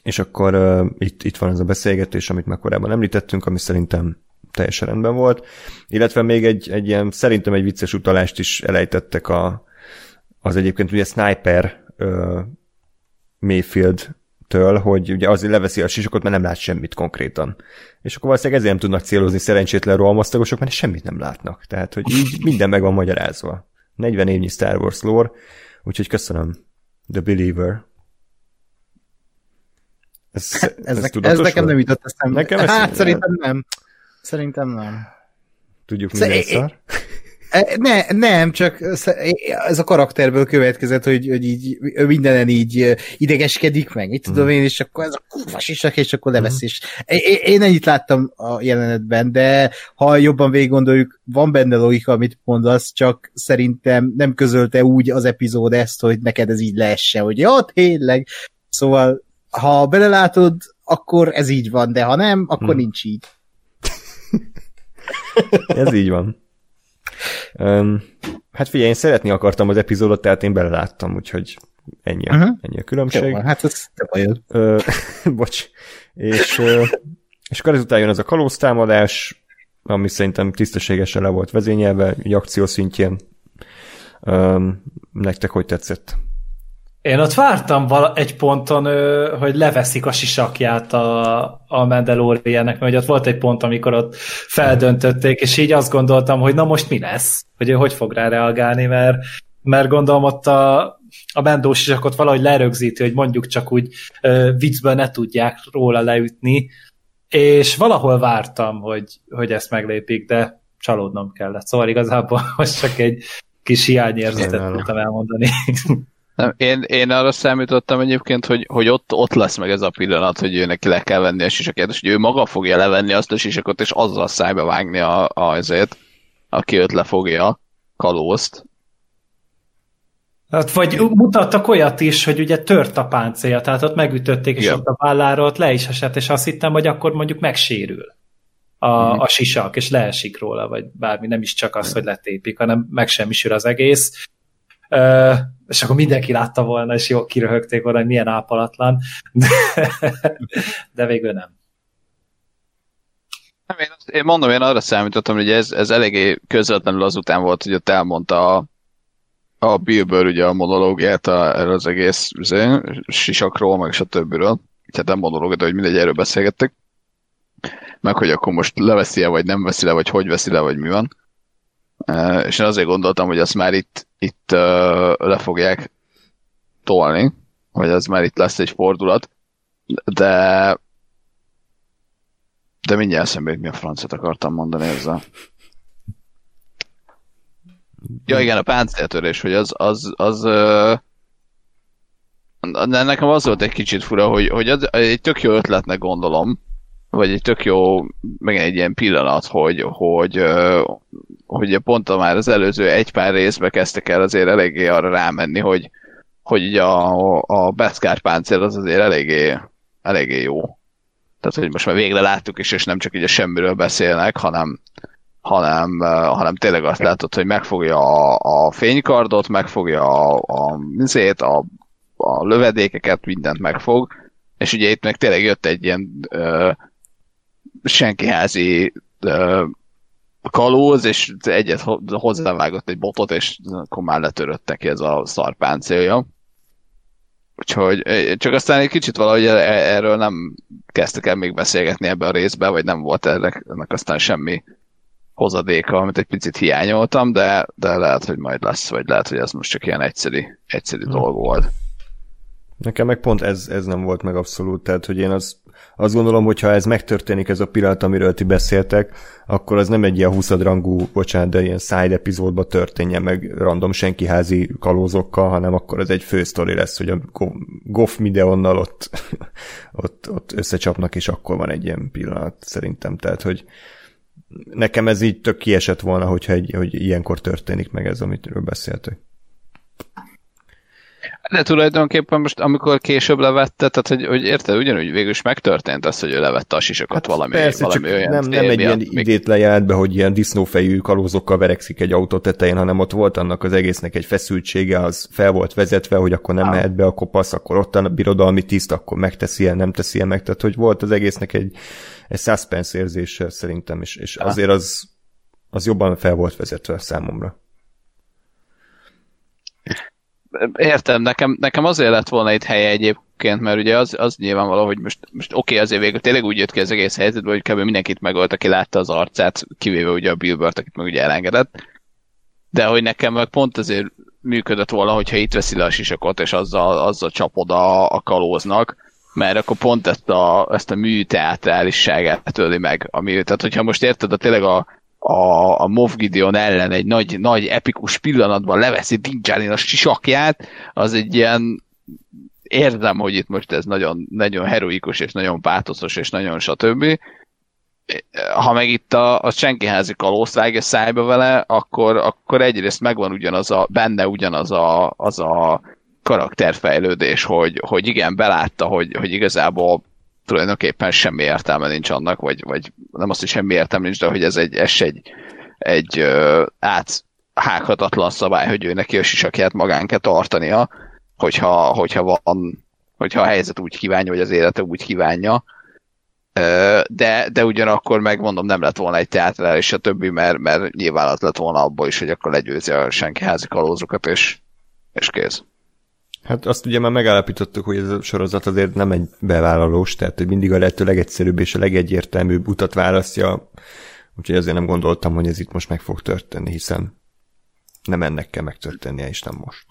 és akkor itt van ez a beszélgetés, amit már korábban említettünk, ami szerintem teljesen rendben volt, illetve még egy ilyen, szerintem egy vicces utalást is elejtettek az egyébként ugye sniper Mayfield től, hogy ugye azért leveszi a sisakot, mert nem lát semmit konkrétan. És akkor valószínűleg ezért nem tudnak célozni szerencsétlen rohamasztagosok, mert semmit nem látnak. Tehát, hogy így minden meg van magyarázva. 40 évnyi Star Wars lore, úgyhogy köszönöm. The Believer. Ez nekem nem jutott eszembe. Hát szerintem nem. Szerintem nem. Tudjuk minden szar. Nem, csak ez a karakterből következett, hogy így mindenen így idegeskedik meg, mit tudom én, és akkor ez a kurva sisak, és akkor levesz is. Én ennyit láttam a jelenetben, de ha jobban végig gondoljuk, van benne logika, amit mondasz, csak szerintem nem közölte úgy az epizód ezt, hogy neked ez így leesse, hogy ja, tényleg. Szóval, ha belelátod, akkor ez így van, de ha nem, akkor nincs így. Ez így van. Hát figyelj, én szeretni akartam az epizódot, tehát én beleláttam, úgyhogy ennyi, ennyi a különbség. Jó, hát ez te bajod. Bocs. És akkor ezután jön ez a kalóztámadás, ami szerintem tisztességesen le volt vezényelve, egy akció szintjén. Nektek hogy tetszett? Én ott vártam egy ponton, hogy leveszik a sisakját a Mandaloriannek, mert ott volt egy pont, amikor ott feldöntötték, és így azt gondoltam, hogy na most mi lesz? Hogy ő hogy fog rá reagálni, mert gondolom ott a Mando sisakot valahogy lerögzíti, hogy mondjuk csak úgy viccből ne tudják róla leütni, és valahol vártam, hogy ezt meglépik, de csalódnom kellett. Szóval igazából most csak egy kis hiányérzetet tudtam elmondani. Nem, én arra számítottam egyébként, hogy ott lesz meg ez a pillanat, hogy ő neki le kell venni a sisakját, és hogy ő maga fogja levenni azt a sisakot, és azzal szájba vágni azért, aki őt lefogja, kalózt. Hát, vagy mutattak olyat is, hogy ugye tört a páncélja, tehát ott megütötték, és ott a vállára ott le is esett, és azt hittem, hogy akkor mondjuk megsérül a sisak, és leesik róla, vagy bármi, nem is csak az, hogy letépik, hanem megsemmisül az egész. És akkor mindenki látta volna, és jó, kiröhögték volna, hogy milyen ápalatlan, de végül nem. Én mondom, én arra számítottam, hogy ez eléggé közvetlenül azután volt, hogy ott elmondta a Bill Burr ugye a monológiát az egész sisakról, meg a többiről, tehát nem monológia, de hogy mindegy, erről beszélgettek, meg hogy akkor most leveszi-e, vagy nem veszi le, vagy hogy veszi le, vagy mi van. És én azért gondoltam, hogy azt már itt le fogják tolni, hogy az már itt lesz egy fordulat, de mindjárt eszembe, mi a francot akartam mondani ezzel. Ja igen, a páncéltörés, hogy nekem az volt egy kicsit fura, hogy az egy tök jó ötletnek gondolom, vagy egy tök jó, meg egy ilyen pillanat, hogy pont már az előző egy pár részbe kezdtek el azért eléggé arra rámenni, hogy a Beskár páncél az azért eléggé jó. Tehát, hogy most már végre láttuk is, és nem csak így a semmiről beszélnek, hanem tényleg azt látod, hogy megfogja a fénykardot, megfogja a mizét, a lövedékeket, mindent megfog, és ugye itt meg tényleg jött egy ilyen senkiházi kalóz, és egyet hozzávágott egy botot, és akkor már letörött neki ez a szarpáncélja. Úgyhogy csak aztán egy kicsit valahogy erről nem kezdtek el még beszélgetni ebben a részben, vagy nem volt ennek aztán semmi hozadéka, amit egy picit hiányoltam, de lehet, hogy majd lesz, vagy lehet, hogy ez most csak ilyen egyszerű dolog volt. Nekem meg pont ez nem volt meg abszolút, tehát hogy én azt gondolom, hogy ha ez megtörténik, ez a pillanat, amiről ti beszéltek, akkor az nem egy ilyen huszadrangú, de ilyen side epizódba történjen meg random senkiházi kalózokkal, hanem akkor ez egy fő sztori lesz, hogy a Goff Mideonnal ott összecsapnak, és akkor van egy ilyen pillanat szerintem, tehát hogy nekem ez így tök kiesett volna, hogy ilyenkor történik meg ez, amitről beszéltök. De tulajdonképpen most, amikor később levette, tehát hogy érted, ugyanúgy végül is megtörtént az, hogy ő levette a sisakat, hát valami olyan. Nem egy ilyen idétlen járt be, hogy ilyen disznófejű kalózokkal verekszik egy autó tetején, hanem ott volt annak az egésznek egy feszültsége, az fel volt vezetve, hogy akkor nem mehet be, akkor passz, akkor ott a birodalmi tiszt, akkor megteszi-e, nem teszi-e meg. Tehát, hogy volt az egésznek egy suspense érzése szerintem, és azért az jobban fel volt vezetve számomra. Értem, nekem azért lett volna itt helye egyébként, mert ugye az nyilvánvaló, hogy most oké, azért végül tényleg úgy jött ki az egész helyzetből, hogy kb. Mindenkit megölt, aki látta az arcát, kivéve ugye a Bill Burr-t, akit meg ugye elengedett. De hogy nekem meg pont azért működött volna, hogyha itt veszi le a sisakot, és azzal csapod a kalóznak, mert akkor pont ezt a műteátrálisságát öli meg. Tehát hogyha most érted, tényleg a Moff Gideon ellen egy nagy epikus pillanatban leveszi Din Djarin a sisakját, az egy ilyen érdem, hogy itt most ez nagyon, nagyon heroikus, és nagyon pátoszos, és nagyon stb. Ha meg itt a senkiházi kalózt vágja szájba vele, akkor egyrészt megvan ugyanaz a karakterfejlődés, hogy igen, belátta, hogy igazából tulajdonképpen semmi értelme nincs annak, vagy nem azt, hogy semmi értelme nincs, de hogy ez egy áthághatatlan szabály, hogy ő neki a sisakját magán kell tartania, hogyha a helyzet úgy kívánja, vagy az élete úgy kívánja. De ugyanakkor megmondom, nem lett volna egy teátral és a többi, mert nyilván lett volna abból is, hogy akkor legyőzi a senki házi kalózokat, és kész. Hát azt ugye már megállapítottuk, hogy ez a sorozat azért nem egy bevállalós, tehát hogy mindig a lehető legegyszerűbb és a legegyértelműbb utat választja, úgyhogy azért nem gondoltam, hogy ez itt most meg fog történni, hiszen nem ennek kell megtörténnie, és nem most.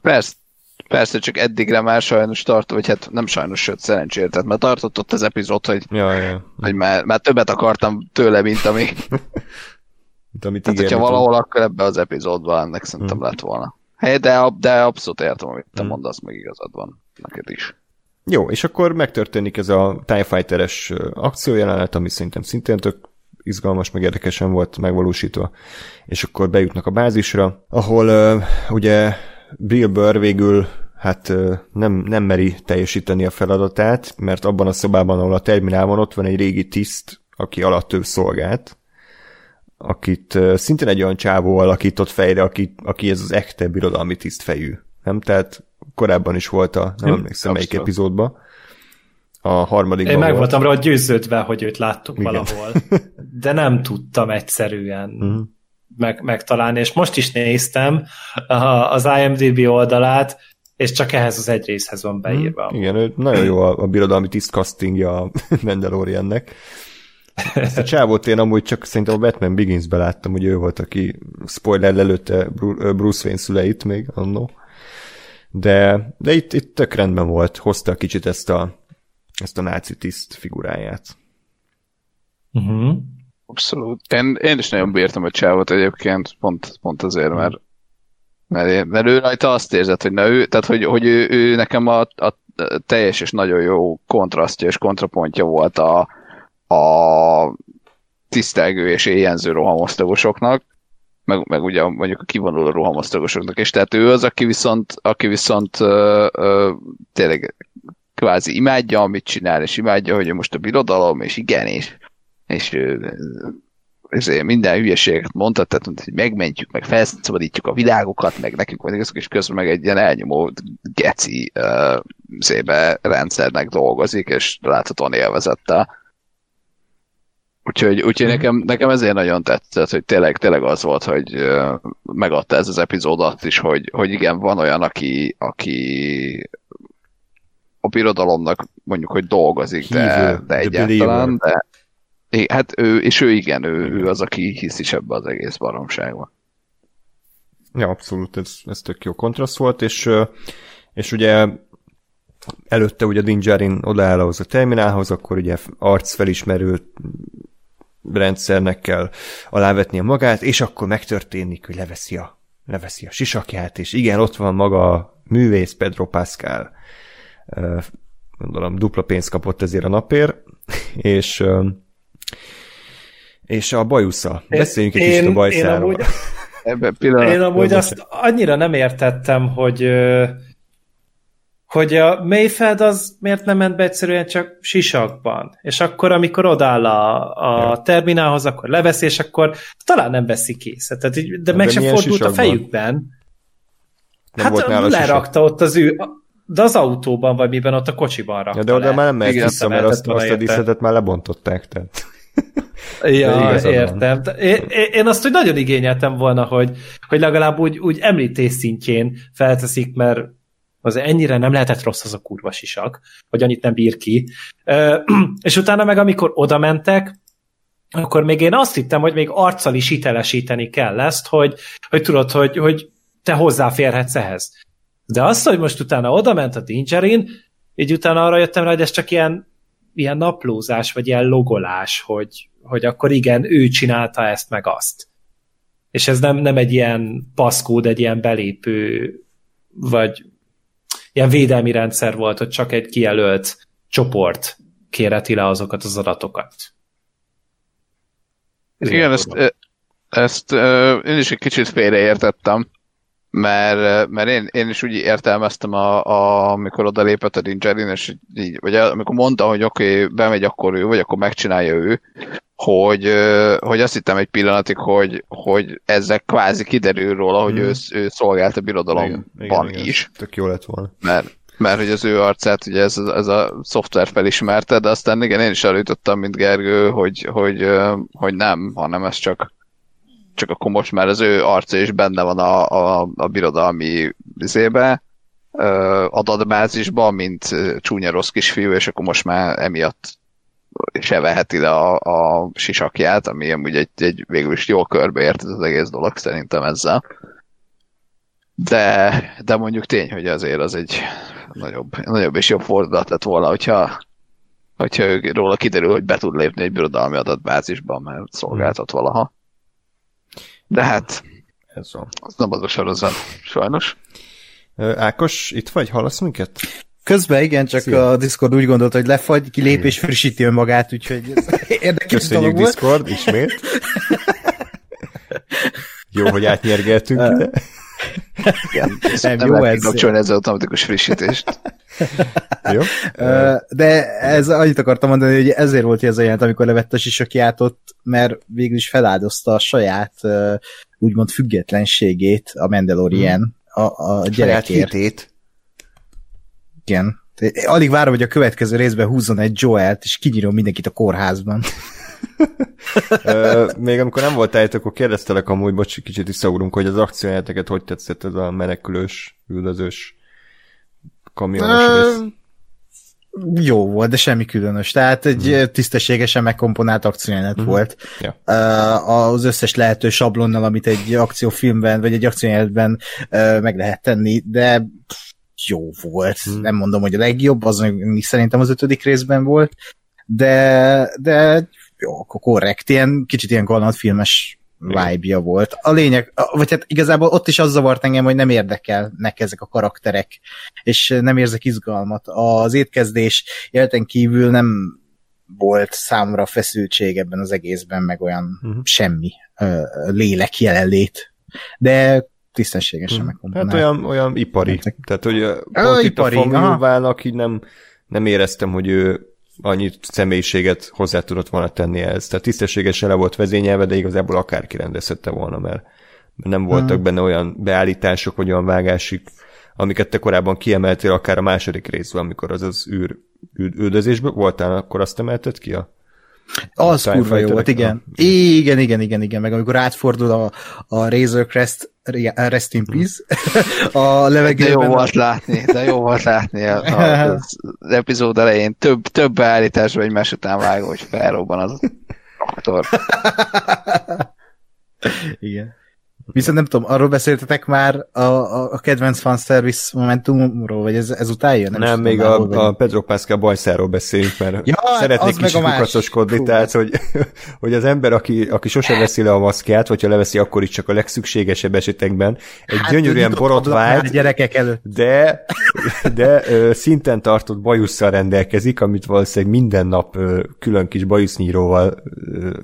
Persze, csak eddigre már sajnos tartott, vagy hát nem sajnos, sőt szerencsére, tehát már tartott ott az epizód, hogy már többet akartam tőle, mint ami... mint amit hát, hogyha valahol, akkor ebben az epizódban ennek szerintem lett volna. Hey, de abszolút értem, amit te mondasz, meg igazad van neked is. Jó, és akkor megtörténik ez a TIE Fighter-es akciójelenet, ami szerintem szintén tök izgalmas, meg érdekesen volt megvalósítva. És akkor bejutnak a bázisra, ahol ugye Bill Burr végül hát nem meri teljesíteni a feladatát, mert abban a szobában, ahol a terminál van, ott van egy régi tiszt, aki alatt ő szolgált, akit szintén egy olyan csávó alakított fejre, aki ez az ekte birodalmi tisztfejű. Nem? Tehát korábban is volt nem emlékszem melyik epizódban. A harmadikban. Én meg voltam rá győződve, hogy őt láttuk valahol. De nem tudtam egyszerűen megtalálni, és most is néztem az IMDb oldalát, és csak ehhez az egy részhez van beírva. Igen, nagyon jó a birodalmi tiszt castingja a Mandaloriannek. Ezt a csávót én amúgy csak szerintem a Batman Begins-be láttam, hogy ő volt, aki spoiler lelőtte Bruce Wayne szüleit még annó. De itt tök rendben volt, hozta kicsit ezt a náci tiszt figuráját. Abszolút. Én is nagyon bírtam a csávót egyébként, pont azért, mert ő rajta azt érzett, hogy ő nekem a teljes és nagyon jó kontrasztja és kontrapontja volt a tisztelgő és éjjelző rohamosztagosoknak, meg ugye mondjuk a kivonuló rohamosztagosoknak, és tehát ő az, aki viszont tényleg kvázi imádja, amit csinál, és imádja, hogy most a birodalom, és igen, és minden hülyeséget mondta, tehát hogy megmentjük, meg felszabadítjuk a világokat, meg nekünk vannak azok, és közben meg egy ilyen elnyomó geci rendszernek dolgozik, és láthatóan élvezettel. Úgyhogy nekem ezért nagyon tetszett, hogy tényleg az volt, hogy megadta ez az epizódot is, hogy igen, van olyan, aki a birodalomnak mondjuk, hogy dolgozik, de egyáltalán, de hát ő az, aki hisz is ebbe az egész baromságban. Ja, abszolút, ez tök jó kontraszt volt, és ugye előtte ugye Din Djarin odaáll ahhoz a terminálhoz, akkor ugye arcfelismerő rendszernek kell alávetnie magát, és akkor megtörténik, hogy leveszi a sisakját, és igen, ott van maga a művész Pedro Pascal. Gondolom, dupla pénzt kapott ezért a napért, és a bajusza. Beszéljünk egy kicsit a bajszáról. Én amúgy azt annyira nem értettem, hogy a Mayfeld az miért nem ment be egyszerűen csak sisakban. És akkor, amikor odáll a terminálhoz, akkor leveszi, és akkor talán nem veszi kész. De meg sem fordult sisakban? A fejükben. Nem hát lerakta ott az ő... De az autóban, vagy miben, ott a kocsiban rakta. Ja, de oda már nem mehet vissza, mert azt a díszletet már lebontották. Tehát. Ja, értem. Én azt, hogy nagyon igényeltem volna, hogy legalább úgy említés szintjén felteszik, mert az ennyire nem lehetett rossz az a kurva sisak, vagy annyit nem bír ki. És utána meg, amikor oda mentek, akkor még én azt hittem, hogy még arccal is hitelesíteni kell ezt, hogy tudod, hogy te hozzáférhetsz ehhez. De azt, hogy most utána oda ment a Din Djarin, így utána arra jöttem rá, hogy ez csak ilyen naplózás, vagy ilyen logolás, hogy akkor igen, ő csinálta ezt meg azt. És ez nem egy ilyen paszkód, egy ilyen belépő, vagy ilyen védelmi rendszer volt, hogy csak egy kijelölt csoport kérheti le azokat az adatokat. Igen, ezt én is egy kicsit félreértettem. Mert én is úgy értelmeztem, amikor odalépett a Din Djarin, és így, vagy amikor mondta, hogy oké, bemegy akkor ő, vagy akkor megcsinálja ő, hogy azt hittem egy pillanatig, hogy ezzel kvázi kiderül róla, hogy ő szolgált a birodalomban is. Tök jó lett volna. Mert hogy az ő arcát ugye ez a szoftver felismerte, de aztán igen, én is elütöttem, mint Gergő, hogy nem, hanem ez csak akkor most már az ő arca is benne van a birodalmi adatbázisban, mint csúnya rossz kisfiú, és akkor most már emiatt se veheti le a sisakját, ami amúgy egy végül is jól körbeért az egész dolog szerintem ezzel. De mondjuk tény, hogy azért az egy nagyobb és jobb fordulat lett volna, hogyha ő róla kiderül, hogy be tud lépni egy birodalmi adatbázisban, mert szolgáltat valaha. De hát, az nem az a sorozat, sajnos. Ákos, itt vagy? Hallasz minket? Közben igen, csak szia. A Discord úgy gondolt, hogy lefagy, kilép és frissíti önmagát, úgyhogy ez érdekes dolog volt. Köszönjük Discord, ismét. Jó, hogy átnyergeltünk ide. Igen, nem lehet kikapcsolni ezzel automatikus frissítést. Jó. De ez annyit akartam mondani, hogy ezért volt ez a jelent, amikor levett a sisakját ott, mert végül is feláldozta a saját úgymond függetlenségét a Mandalorian a gyerekért. Hitét. Igen. Alig várom, hogy a következő részben húzzon egy Joelt, és kinyírom mindenkit a kórházban. Még amikor nem voltál, akkor kérdeztelek amúgy, bocs, kicsit visszaugrunk, hogy az akciójáteket hogy tetszett ez a menekülős, üldözős kamionos rész? Jó volt, de semmi különös. Tehát egy tisztességesen megkomponált akcióját volt. Yeah. Az összes lehető sablonnal, amit egy akciófilmben, vagy egy akciójátben meg lehet tenni, de jó volt. Nem mondom, hogy a legjobb, az még szerintem az 5. részben volt, de jó, akkor korrekt, ilyen, kicsit ilyen kalandfilmes vibe-ja volt. A lényeg, vagy hát igazából ott is az zavart engem, hogy nem érdekelnek ezek a karakterek, és nem érzek izgalmat. Az étkezdés jelten kívül nem volt számra feszültség ebben az egészben, meg olyan semmi lélek jelenlét. De tisztességesen megkomponáltam. Hát olyan ipari. Tehát, hogy pont itt a Famuyivának így nem éreztem, hogy ő annyi személyiséget hozzá tudott volna tenni ehhez. Tehát tisztességesen le volt vezényelve, de igazából akárki rendezhette volna, mert nem voltak benne olyan beállítások, vagy olyan vágásik, amiket te korábban kiemeltél, akár a második részben, amikor az üldözésben voltál, akkor azt emelted ki az kurva jó volt, igen. Igen, meg amikor átfordul a Razor Crest, Rest in Peace, a levegőben. De jó volt látni az epizód elején. Több beállításban egymás után vágó, hogy felrobban az aktor. Igen. Viszont nem tudom, arról beszéltetek már a kedvenc fanservice momentumról, vagy ez után jön? Nem, még a Pedro Pascal bajszáról beszéljünk, mert szeretnék kicsit kukacoskodni, tehát, hogy az ember, aki sosem veszi le a maszkját, vagy ha leveszi, akkor is csak a legszükségesebb esetekben, egy gyönyörűen borotvált, de szinten tartott bajusszal rendelkezik, amit valószínűleg minden nap külön kis bajusznyíróval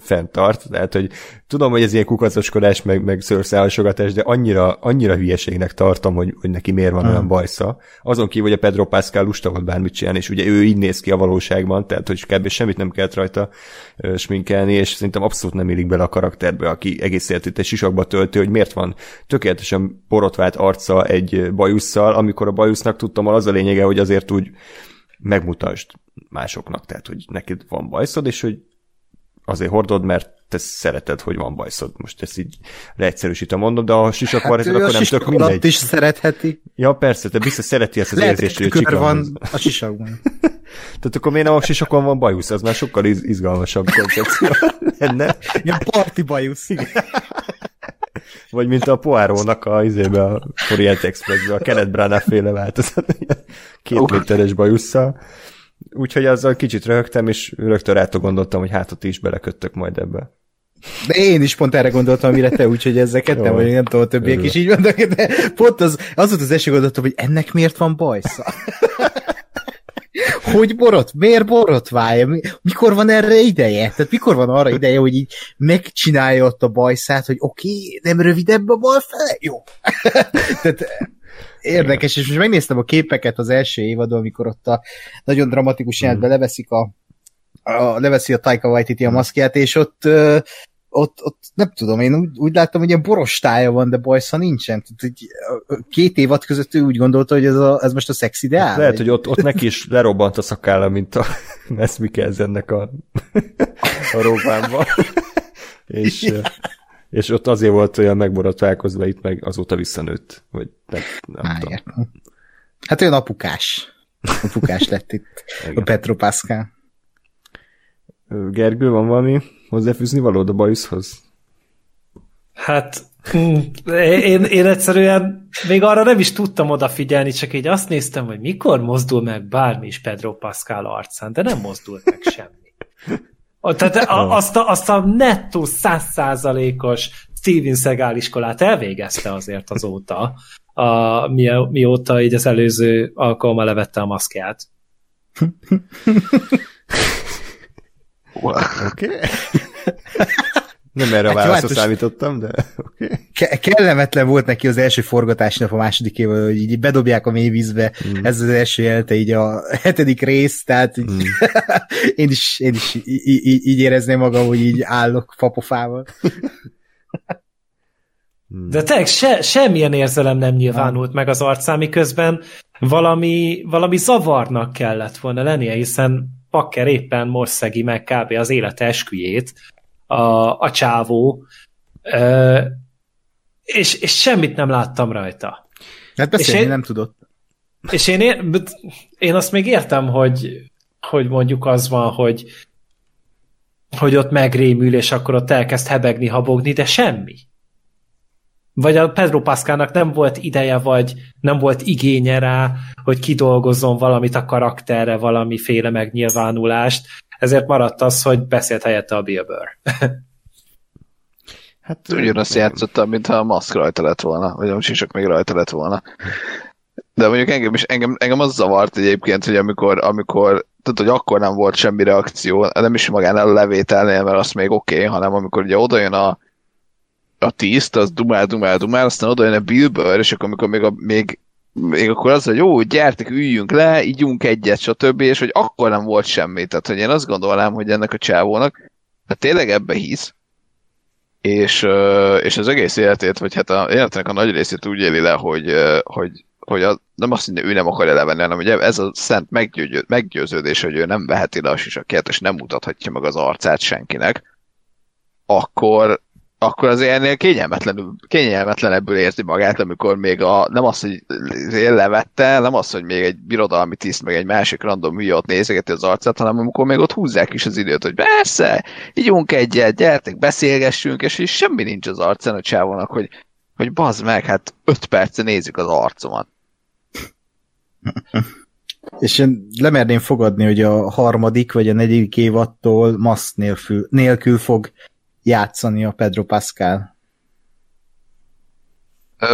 fenntart, tehát, hogy tudom, hogy ez ilyen kukacoskodás, meg szőrszálasogatás, de annyira hülyeségnek tartom, hogy neki miért van olyan bajsza. Azon kívül, hogy a Pedro Pascal lusta volt bármit csinálni, és ugye ő így néz ki a valóságban, tehát hogy kb. Semmit nem kellett rajta sminkelni, és szerintem abszolút nem illik bele a karakterbe, aki egész életét egy sisakba tölti, hogy miért van tökéletesen borotvált arca egy bajusszal, amikor a bajusznak tudtam, az a lényege, hogy azért úgy megmutasd másoknak, tehát hogy neked van bajszod, és hogy azért hordod, mert te szereted, hogy van bajszod. Most ezt így leegyszerűsítem, mondom, de a sisak van, akkor nem tök mindegy. Hát is szeretheti. Ja, persze, te biztos szereti ezt az érzést, hogy a csikor van a sisakban. Tehát akkor miért nem a sisakon van bajusz? Az már sokkal izgalmasabb koncepció lenne. Ilyen parti bajusz. Igen. Vagy mint a Poirónak a Orient Expressbe, a Kenneth Branagh féle változat. 2 méteres bajusszal. Úgyhogy azzal kicsit röhögtem, és rögtön rátok gondoltam, hogy hát ti is beleköttök majd ebbe. De én is pont erre gondoltam, mire te, úgyhogy ezeket nem, vagy nem tudom, a többiek is így vannak, de pont az volt az esély, gondoltam, hogy ennek miért van bajsza. Hogy miért borotválja? Mikor van erre ideje? Tehát mikor van arra ideje, hogy így megcsinálja ott a bajszát, hogy oké, nem rövidebb a bal fele? Jó. Tehát érdekes, és most megnéztem a képeket az első évadon, amikor ott a nagyon dramatikus jelenetben leveszi a Taika Waititi a maszkját, és ott nem tudom, én úgy láttam, hogy ilyen borostája van, de bajsza nincsen. Két évad között ő úgy gondolta, hogy ez most a szex ideál. Lehet, hogy ott neki is lerobbant a szakálla, mint a Ness Mikkelsennek a róbánban. És ott azért volt olyan megborotválkozva, itt meg azóta visszanőtt. Vagy nem tudom. Hát olyan apukás. Apukás lett itt a Pedro Pascal. Gergő, van valami hozzáfűzni valód a bajuszhoz? Hát én egyszerűen még arra nem is tudtam odafigyelni, csak így azt néztem, hogy mikor mozdul meg bármi is Pedro Pascal arcán, de nem mozdul meg semmi. Tehát azt a nettó 100%-os Steven Seagal iskolát elvégezte azért azóta, mióta így az előző alkalommal levette a maszkját. Okay. Nem erre a válaszra számítottam, de okay. Kellemetlen volt neki az első forgatásnap a második évvel, hogy így bedobják a mélyvízbe, ez az első jelte így a 7. rész, tehát én is így érezném magam, hogy így állok papofával. De tényleg semmilyen érzelem nem nyilvánult meg az arcán, miközben valami zavarnak kellett volna lennie, hiszen Pakker éppen most szegi meg kb. Az élet esküjét, a csávó, és semmit nem láttam rajta. Hát beszélni nem tudott. És én azt még értem, hogy mondjuk az van, hogy ott megrémül, és akkor ott elkezd hebegni, habogni, de semmi. Vagy a Pedro Pascalnak nem volt ideje, vagy nem volt igénye rá, hogy kidolgozzon valamit a karakterre, valamiféle megnyilvánulást, ezért maradt az, hogy beszélt helyette a Bill Burr. Hát ugyanazt játszottam, mintha a maszk rajta lett volna, vagy a sisak még rajta lett volna. De mondjuk engem az zavart egyébként, hogy amikor tehát, hogy akkor nem volt semmi reakció, nem is magánál a levételnél, mert azt még oké, hanem amikor ugye odajön a tiszt, az dumál, aztán oda jön a Bill Burr, és akkor amikor még akkor az, hogy jó, gyertek, üljünk le, ígyunk egyet, stb., és hogy akkor nem volt semmi. Tehát, hogy én azt gondolnám, hogy ennek a csávónak, hát tényleg ebbe hisz, és az egész életét, vagy hát a életének a nagy részét úgy éli le, hogy nem azt mondja, ő nem akarja levenni, hanem ugye ez a szent meggyőződés, hogy ő nem veheti le a sisakját, és nem mutathatja meg az arcát senkinek, akkor azért ennél kényelmetlenebbül érzi magát, amikor még nem az, hogy levette, nem az, hogy még egy birodalmi tiszt, meg egy másik random hülye ott nézegeti az arcát, hanem amikor még ott húzzák is az időt, hogy persze, ígyunk egyet, gyertek, beszélgessünk, és így semmi nincs az arcán a csávónak, hogy bazd meg, hát 5 perce nézik az arcomat. És én lemerném fogadni, hogy a 3. vagy a 4. évattól maszk nélkül fog játszani a Pedro Pascal.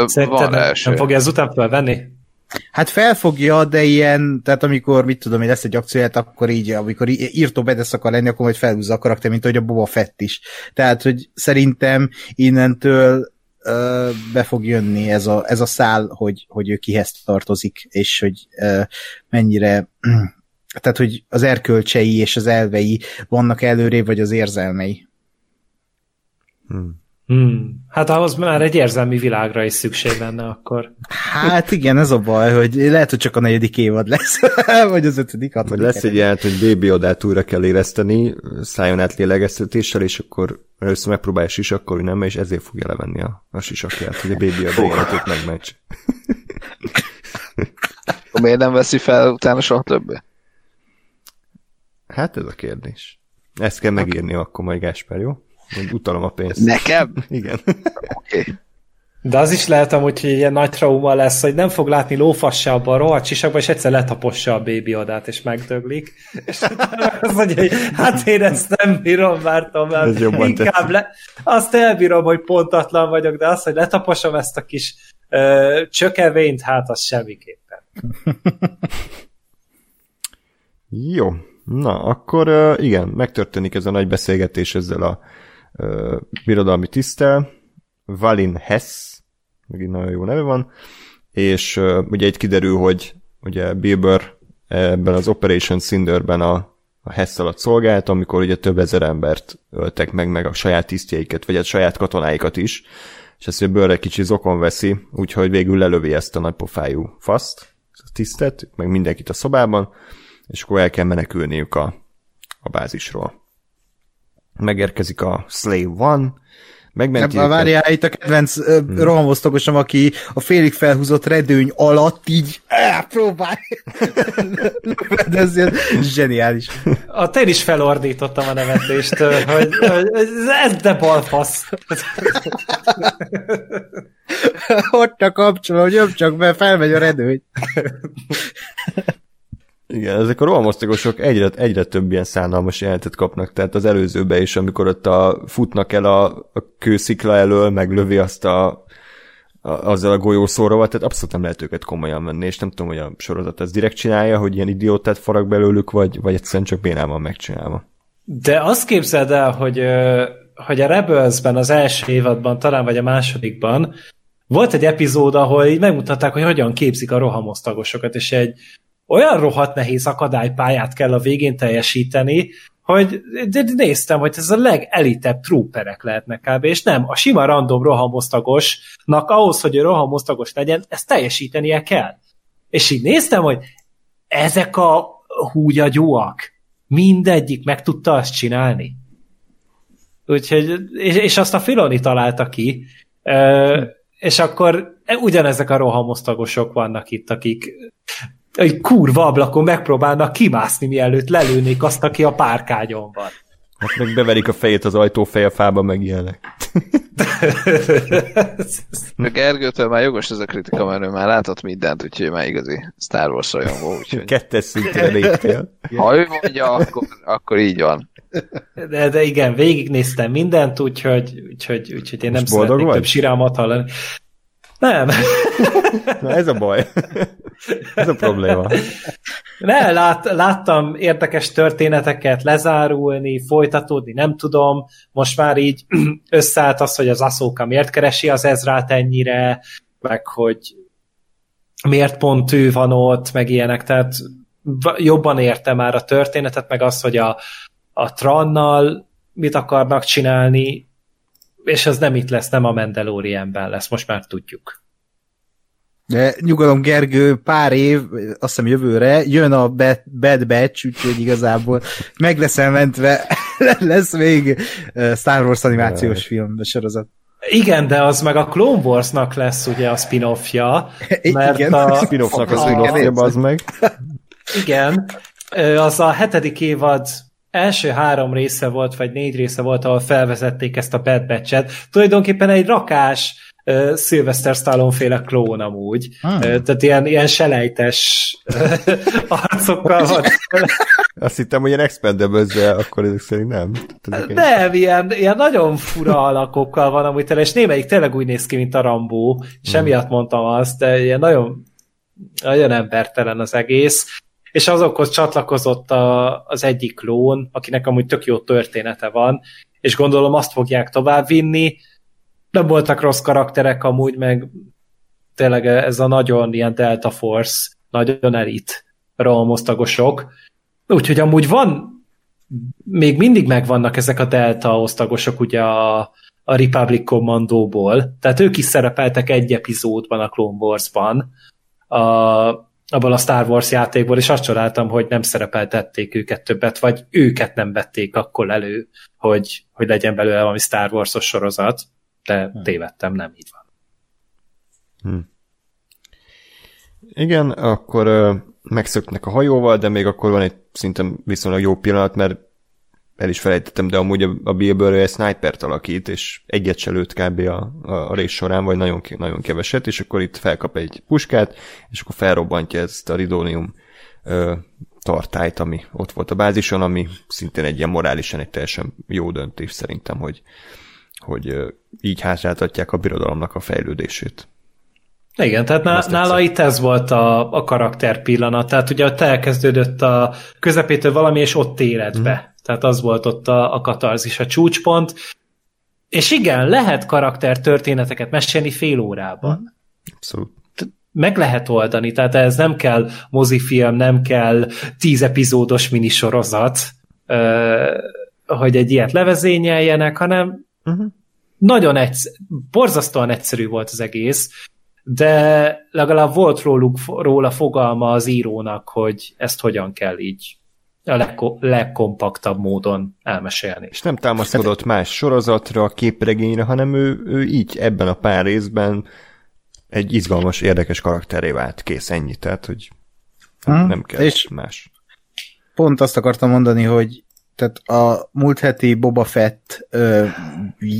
Szerinted nem fogja ezután felvenni? Hát felfogja, de ilyen, tehát amikor, mit tudom én, lesz egy akcióját, akkor így, amikor írtó bedesz akar lenni, akkor majd felhúzza a karakter, mint ahogy a Boba Fett is. Tehát, hogy szerintem innentől be fog jönni ez a szál, hogy ő kihez tartozik, és hogy mennyire... Tehát, hogy az erkölcsei és az elvei vannak előrébb, vagy az érzelmei. Hát ahhoz már egy érzelmi világra is szükség lenne akkor. Hát igen, ez a baj, hogy lehet, hogy csak a 4. évad lesz, vagy az 5. Vagy lesz egy ilyen, hogy Baby Odát újra kell éreszteni, szájon át lélegeztetéssel, és akkor először megpróbálja sisakkor, hogy nem, és ezért fogja levenni a sisakját, hogy a Baby Oda életét megmencs. Miért nem veszi fel utána soha többé? Hát ez a kérdés. Ezt kell megírni akkor majd, Gáspár, jó? Utalom a pénzt. Nekem? Igen. Okay. De az is lehet amúgy, hogy ilyen nagy trauma lesz, hogy nem fog látni lófassá abban a rohadt sisakban, és egyszer letapossa a Baby Odát, és megdöglik. És az mondja, hogy hát én ezt nem bírom, vártam el. Ez jobban tetszik. Azt elbírom, hogy pontatlan vagyok, de azt, hogy letaposom ezt a kis csökevényt, hát az semmiképpen. Jó, na akkor igen, megtörténik ez a nagy beszélgetés ezzel a birodalmi tiszttel, Valin Hess, megint nagyon jó neve van, és ugye itt kiderül, hogy ugye Bill Burr ebben az Operation Cinderben a Hess alatt szolgált, amikor ugye több ezer embert öltek meg a saját tisztjeiket, vagy a saját katonáikat is, és ezt Burr egy kicsi zokon veszi, úgyhogy végül lelövi ezt a nagypofájú faszt, a tisztet, meg mindenkit a szobában, és akkor el kell menekülniük a bázisról. Megérkezik a Slave 1, megmenti őket. Várjál, itt a kedvenc rohamosztogosom, aki a félig felhúzott redőny alatt így próbálj! Ez zseniális. A te is felordítottam a nevetést, hogy ez de balfasz. Ott a kapcsolom, hogy jobb csak be, felmegy a redőny. Igen, ezek a rohamosztagosok egyre több ilyen szánalmas jelentet kapnak, tehát az előzőben is, amikor ott futnak el a kőszikla elől, meg lövi azt azzal a golyószóróval, tehát abszolút nem lehet őket komolyan venni, és nem tudom, hogy a sorozat ezt direkt csinálja, hogy ilyen idiótát farag belőlük, vagy egyszerűen csak bénán van megcsinálva. De azt képzeld el, hogy a Rebelsben az első évadban, talán vagy a másodikban volt egy epizód, ahol így megmutatták, hogy hogyan képzik a rohamosztagosokat, és egy olyan rohadt nehéz akadálypályát kell a végén teljesíteni, hogy néztem, hogy ez a legelitebb trooperek lehetnek kb. És nem, a sima random rohamosztagosnak ahhoz, hogy ő rohamosztagos legyen, ezt teljesítenie kell. És így néztem, hogy ezek a húgyagyúak mindegyik meg tudta azt csinálni. Úgyhogy, és azt a Filoni találta ki, és akkor ugyanezek a rohamosztagosok vannak itt, akik egy kurva ablakon megpróbálnak kimászni, mielőtt lelőnék azt, aki a párkányon van. Hát meg beverik a fejét az ajtófejfába, meg ilyenek. Gergőtől már jogos ez a kritika, mert ő már látott mindent, úgyhogy már igazi Star Wars rajongó. Úgyhogy... Kettes szintére léptél. Ha ő mondja, akkor így van. De igen, végignéztem mindent, úgyhogy én nem szeretnék több sirámat hallani. Nem. Na ez a baj. Ez a probléma. Ne, láttam érdekes történeteket lezárulni, folytatódni, nem tudom. Most már így összeállt az, hogy az Ahsoka miért keresi az Ezrát ennyire, meg hogy miért pont ő van ott, meg ilyenek. Tehát jobban értem már a történetet, meg azt, hogy a Trannal mit akarnak csinálni, és az nem itt lesz, nem a Mandalorianben lesz, most már tudjuk. De nyugalom, Gergő, pár év, azt hiszem jövőre, jön a Bad Batch, úgyhogy igazából meg leszem mentve, lesz még Star Wars animációs film sorozat. Igen, de az meg a Clone Warsnak lesz ugye a spin-offja, mert igen, a spin-offnak a spin-offja, az meg. Igen, az a 7. évad első 3 része volt, vagy 4 része volt, ahol felvezették ezt a Bad Batch-et. Tulajdonképpen egy rakás Sylvester Stallone-féle klón amúgy. Tehát ilyen selejtes arcokkal van. Azt hittem, hogy ilyen Expendables, de akkor ezek szerint nem. Nem, ilyen nagyon fura alakokkal van amúgy tele, és némelyik tényleg úgy néz ki, mint a Rambo. Semmiatt mondtam azt, de ilyen nagyon, nagyon embertelen az egész. És azokhoz csatlakozott az egyik klón, akinek amúgy tök jó története van, és gondolom azt fogják továbbvinni. Nem voltak rossz karakterek amúgy, meg tényleg ez a nagyon ilyen Delta Force, nagyon elit rohamosztagosok. Úgyhogy amúgy van, még mindig megvannak ezek a Delta osztagosok ugye a Republic Commandóból, tehát ők is szerepeltek egy epizódban a Clone Wars-ban, abban a Star Wars játékból, és azt csodáltam, hogy nem szerepeltették őket többet, vagy őket nem vették akkor elő, hogy legyen belőle valami Star Wars-os sorozat, de tévedtem, nem így van. Igen, akkor megszöknek a hajóval, de még akkor van egy szintén viszonylag jó pillanat, mert el is felejtettem, de amúgy a Bill Burr egy sniper-t alakít, és egyet se lőtt kb. A rész során, vagy nagyon, nagyon keveset, és akkor itt felkap egy puskát, és akkor felrobbantja ezt a ridónium tartályt, ami ott volt a bázison, ami szintén egy ilyen morálisan egy teljesen jó döntés szerintem, hogy így hátráltatják a birodalomnak a fejlődését. Igen, tehát nála itt ez volt a karakter pillanat. Tehát ugye ott elkezdődött a közepétől valami, és ott éred be. Tehát az volt ott a katarzis, a csúcspont. És igen, lehet karaktertörténeteket mesélni fél órában. Abszolút. Meg lehet oldani, tehát ez nem kell mozifilm, nem kell 10 epizódos minisorozat, hogy egy ilyet levezényeljenek, hanem nagyon egyszerű, borzasztóan egyszerű volt az egész, de legalább volt róla fogalma az írónak, hogy ezt hogyan kell így a legkompaktabb módon elmesélni. És nem támaszkodott más sorozatra, képregényre, hanem ő így ebben a pár részben egy izgalmas, érdekes karakterré vált. Kész, ennyi. Tehát, hogy nem kell és más. Pont azt akartam mondani, hogy tehát a múlt heti Boba Fett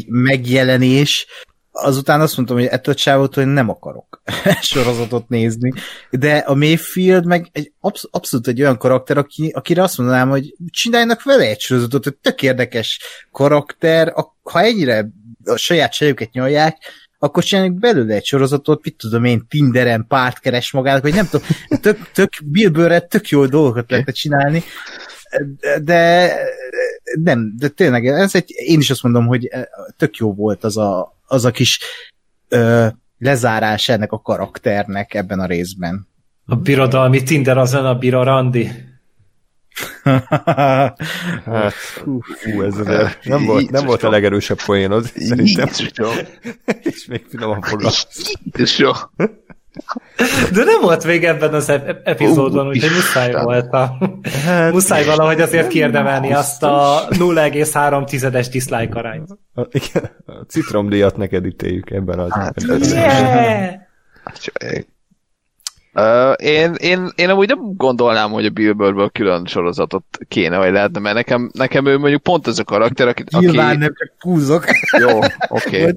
megjelenés, azután azt mondtam, hogy ettől csávot, hogy nem akarok sorozatot nézni, de a Mayfield meg egy abszolút egy olyan karakter, akire azt mondanám, hogy csináljanak vele egy sorozatot, egy tök érdekes karakter, ha ennyire a saját sejüket nyalják, akkor csináljuk belőle egy sorozatot, mit tudom én, Tinderen párt keres magának, vagy nem tudom, tök Bill Burr-re tök jó dolgokat lehetne csinálni, de nem, de tényleg, ez én is azt mondom, hogy tök jó volt az a kis lezárás ennek a karakternek ebben a részben. A birodalmi Tinder az lenne a bira randi. Hát, ez nem volt a legerősebb poénod, szerintem. És még finoman fogalmaz. De nem volt még ebben az epizódban, úgyhogy muszáj volt. Muszáj valahogy azért kiérdemelni azt a 0,3-es dislike arányt. Igen, a citromdíjat neked ítéljük ebben az epizódban. Én amúgy nem gondolnám, hogy a Bill Burrből külön sorozatot kéne, vagy lehetne, mert nekem ő mondjuk pont ez a karakter, aki... Nyilván nem, csak kúzok. Jó, oké.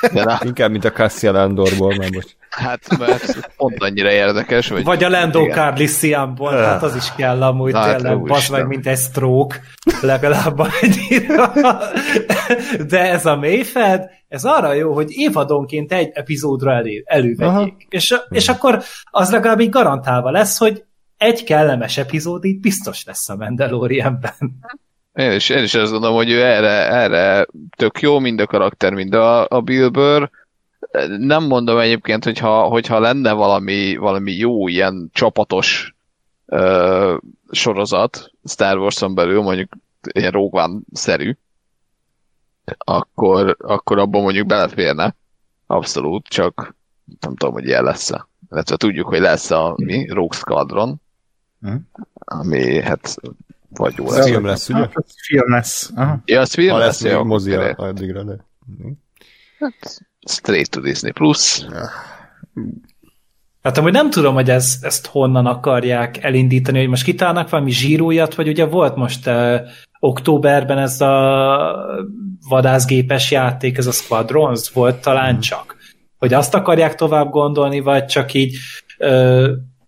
Okay. Inkább, mint a Cassian Andorból, már most. Hát, mert pont annyira érdekes. Vagy a Lando Carlissianból, hát az is kell amúgy, na, tényleg, basd meg, mint egy Stroke, legalább annyira. De ez a Mayfeld, ez arra jó, hogy évadonként egy epizódra elővegyék. És akkor az legalább így garantálva lesz, hogy egy kellemes epizód így biztos lesz a Mandalorianben. Én is azt gondolom, hogy ő erre tök jó, mind a karakter, mind a Bill Burr. Nem mondom egyébként, hogyha lenne valami jó ilyen csapatos sorozat Star Wars-on belül, mondjuk ilyen Rogue One-szerű, akkor abban mondjuk beleférne. Abszolút, csak nem tudom, hogy ilyen lesz-e. Illetve tudjuk, hogy lesz a mi Rogue Squadron, ami hát vagy jó lesz. Film lesz, ugye? Film lesz. Ja, az film lesz. Ha lesz mozi addigra, de... Hát... Straight to Disney Plus. Hát amúgy nem tudom, hogy ezt honnan akarják elindítani, hogy most kitálnak valami zsírójat, vagy ugye volt most októberben ez a vadászgépes játék, ez a Squadrons volt talán csak. Hogy azt akarják tovább gondolni, vagy csak így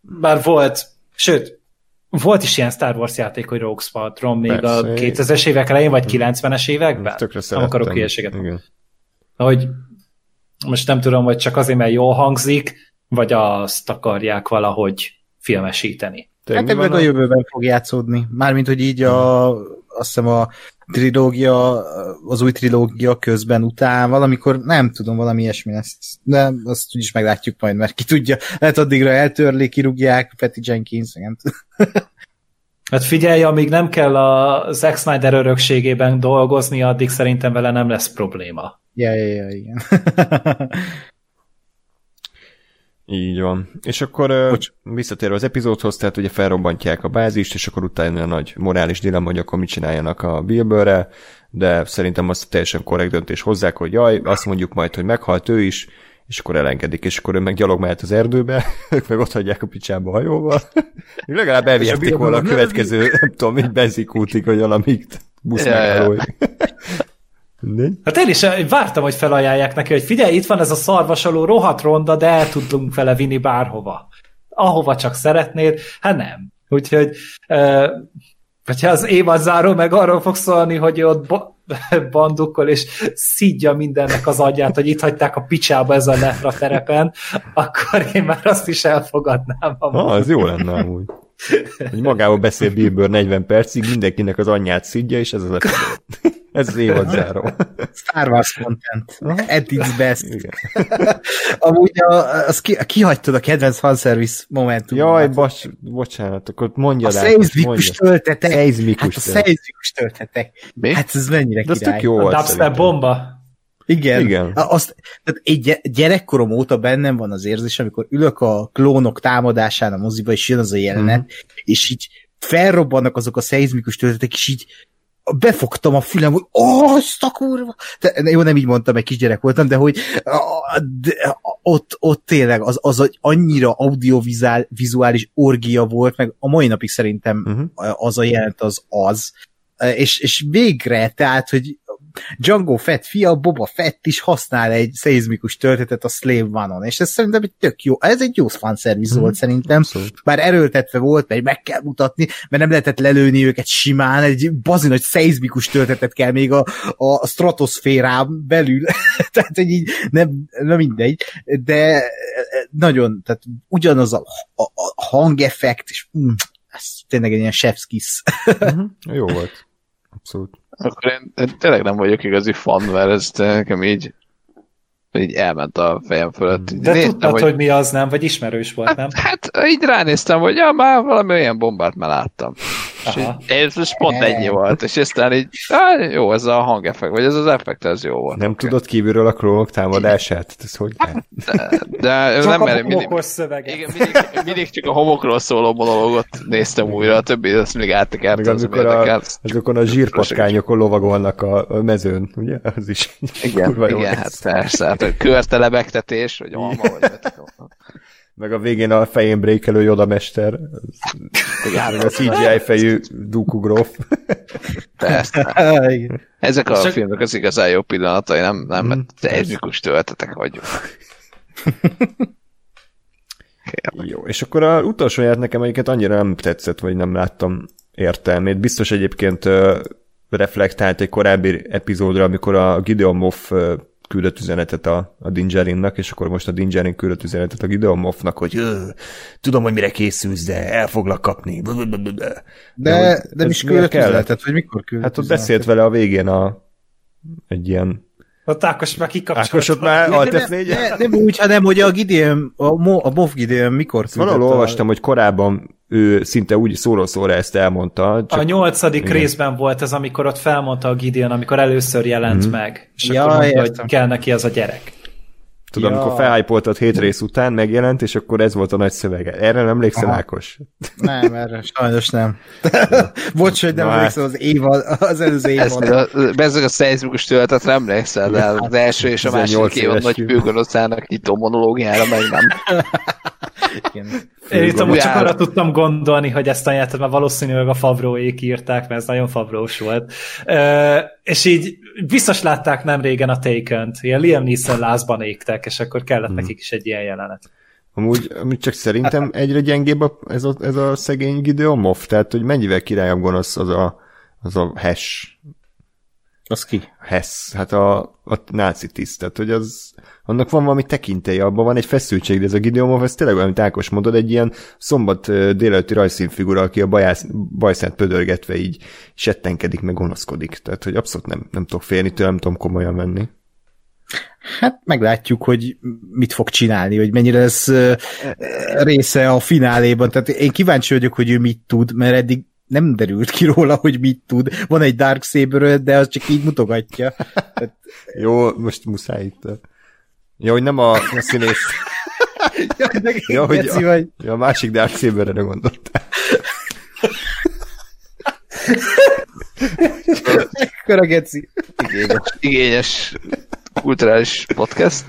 bár volt, sőt, volt is ilyen Star Wars játék, hogy Rogue Squadron még persze, a 2000-es évek elején, vagy 90-es években? Nem akarok hülyeséget. Hogy most nem tudom, hogy csak azért, mert jól hangzik, vagy azt akarják valahogy filmesíteni. Hát ebben a jövőben fog játszódni. Mármint, hogy így azt hiszem a trilógia, az új trilógia közben után valamikor, nem tudom, valami ilyesmi lesz. De azt úgyis meglátjuk majd, mert ki tudja. Lehet addigra eltörlik, kirúgják, Patty Jenkins, nem tudom. Hát figyelj, amíg nem kell a Zack Snyder örökségében dolgozni, addig szerintem vele nem lesz probléma. Ja, igen. Így van. És akkor visszatérve az epizódhoz, tehát ugye felrobbantják a bázist, és akkor utána a nagy morális dilemma, hogy akkor mit csináljanak a Bill Burr-re, de szerintem azt teljesen korrekt döntés hozzák, hogy jaj, azt mondjuk majd, hogy meghalt ő is, és akkor elengedik, és akkor ő meg gyalog mehet az erdőbe, ők meg ott hagyják a picsába hajóval. Legalább elvihették volna a következő, nem tudom, egy benzinkútig, vagy valamik busz megállói. Hát én is vártam, hogy felajánlják neki, hogy figyelj, itt van ez a szarvasaló, rohadt ronda, de el tudunk vele vinni bárhova. Ahova csak szeretnéd, hát nem. Úgyhogy Hogyha az évadzáról meg arról fog szólni, hogy ott bandukkol és szidja mindennek az agyát, hogy itt hagyták a picsába ezen a lefra terepen, akkor én már azt is elfogadnám. Az jó lenne amúgy. Hogy magába beszél Bill Burr 40 percig, mindenkinek az anyját szidja, és ez az a... Ez az évadzáró. Star Wars content. At its best. Amúgy kihagytad a kedvenc fanservice momentumot. Jaj, bocsánat, akkor mondjad át. A szeizmikus töltetek. Mi? Hát ez mennyire de király. Jó a dubstep bomba. Igen. Gyerekkorom óta bennem van az érzés, amikor ülök a klónok támadásán a moziba, és jön az a jelenet, és így felrobbannak azok a szeizmikus töltetek, és így befogtam a fülem, hogy azt a kurva! Jó, nem így mondtam, egy kisgyerek voltam, de hogy ott tényleg az annyira audiovizuális orgia volt, meg a mai napig szerintem az a jelent az. És végre, tehát, hogy Django Fett fia, Boba Fett is használ egy szeizmikus töltetet a Slave One-on, és ez szerintem egy tök jó, ez egy jó fanszerviz volt szerintem, abszolút. Bár erőltetve volt, mert meg kell mutatni, mert nem lehetett lelőni őket simán, egy bazin, hogy szeizmikus töltetet kell még a stratoszférán belül, tehát hogy így nem mindegy, de nagyon, tehát ugyanaz a hangeffekt, és ez tényleg egy ilyen chef's kiss. Jó volt, abszolút. Akkor én tényleg nem vagyok igazi fan, mert ez nekem így elment a fejem fölött. De néztem, tudtad, hogy mi az, nem? Vagy ismerős volt, nem? Hát így ránéztem, hogy már valami olyan bombát már láttam. És ez pont ennyi volt. És aztán így, jó, ez a hangeffekt, vagy ez az effekt, ez jó volt. Nem tudod kívülről a klónok támadását? Ez hogy nem? De csak nem, a homokos szöveget. Igen, mindig csak a homokról szóló monológot néztem újra, a többi azt mindig áttekertem. Azokon a zsírpatkányokon lovagolnak a mezőn, ugye? Az is. Igen, hát persze. Hát a körtelebegtetés, vagy alma, vagy meg a végén a fején brékelő Yoda mester. A CGI fejű Dooku gróf. Persze. Ezek a filmek az igazán jó pillanatai, nem technikus töltetek vagyunk. Jó, és akkor az utolsó járt nekem egyiket annyira nem tetszett, vagy nem láttam értelmét. Biztos egyébként reflektált egy korábbi epizódra, amikor a Gideon Moff küldött üzenetet a Din Djarinnak, és akkor most a Din Djarin küldött üzenetet a Gideon Moffnak, hogy tudom, hogy mire készülsz, de el foglak kapni. De nem is küldött üzenetet, vagy mikor küldött? Hát ott beszélt vele a végén egy ilyen... Ott Ákos már kikapcsolt. Nem úgy, hanem hogy a Moff Gideon mikor küldött. Valahol olvastam, hogy korábban ő szinte úgy szóról-szóra ezt elmondta. Csak... A 8. részben volt ez, amikor ott felmondta a Gideon, amikor először jelent meg. És akkor mondta, hogy kell neki az a gyerek. Tudom, amikor felhájpoltad 7 rész után, megjelent, és akkor ez volt a nagy szövege. Erre nem emlékszel, Ákos? Nem, erre sajnos nem. Bocs, hogy nem emlékszel az előző évadra. Ezek a szeizmikus töltet nem emlékszel, de az első és a második évad nagy főgonoszának nyitó monológiára meg nem. Én itt amúgy csak arra tudtam gondolni, hogy ezt ajánlottam, mert valószínűleg a Favreauék írták, mert ez nagyon Favreaus volt. És így biztos látták nem régen a Taken-t, ilyen Liam Neeson lázban égtek, és akkor kellett nekik is egy ilyen jelenet. Amúgy csak szerintem egyre gyengébb ez a szegény Gideon Moff, tehát hogy mennyivel királyabb gonosz az a Hess. Az ki? Hess, hát a náci tiszt, tehát hogy annak van valami tekintélye, abban van egy feszültség, de ez a Gideon Moff, ez tényleg olyan, amit Ákos mondod, egy ilyen szombat délelőtti rajzszínfigura, aki a bajszát pödörgetve így settenkedik, meg gonoszkodik. Tehát, hogy abszolút nem tudok félni tőle, nem tudom komolyan venni. Hát meglátjuk, hogy mit fog csinálni, hogy mennyire lesz része a fináléban. Tehát én kíváncsi vagyok, hogy ő mit tud, mert eddig nem derült ki róla, hogy mit tud. Van egy Darksaber, de az csak így mutogatja. Jó, most muszáj itt. Ja, hogy nem a színész. Ja, hogy a másik Darksaberre gondoltál. Ekkora geci. Igényes kulturális podcast.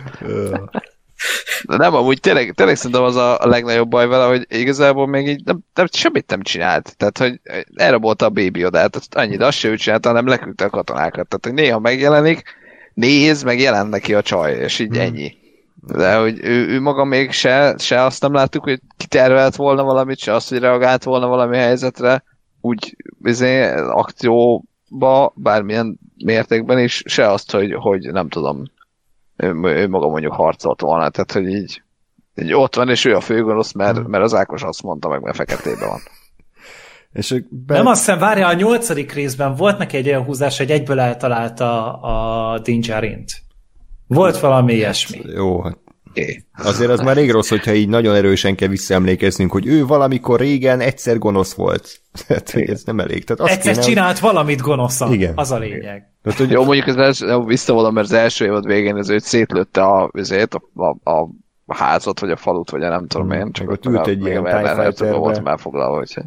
De nem, amúgy tényleg szerintem az a legnagyobb baj vele, hogy igazából még így nem semmit nem csinált. Tehát, hogy elrabolta a Baby Yodát, annyit azt se ő csinálta, hanem leküldte a katonákat. Tehát, hogy néha megjelenik, néz, meg jelent neki a csaj, és így ennyi. De hogy ő maga még se azt nem láttuk, hogy kitervelt volna valamit, se azt, hogy reagált volna valami helyzetre. úgy akcióba bármilyen mértékben is, se azt, hogy nem tudom, ő maga mondjuk harcolt volna, tehát hogy így ott van, és ő a főgonosz, mert az Ákos azt mondta meg, mert feketében van. És nem, azt hiszem, várja, a 8. részben volt neki egy olyan húzás, hogy egyből eltalálta a Din Djarint. Volt valami ilyesmi. Jó, hát azért az már rég rossz, hogyha így nagyon erősen kell visszaemlékeznünk, hogy ő valamikor régen egyszer gonosz volt. Tehát ez nem elég. Tehát azt egyszer kéne, csinált valamit gonoszan. Igen. Az a lényeg. Tehát, hogy jó, mondjuk ez visszavallom, mert az első évad végén az őt szétlőtte a házat, vagy a falut, vagy a nem tudom én. Csak ott ült egy ilyen tájfájterbe. Volt már foglalva, úgyhogy.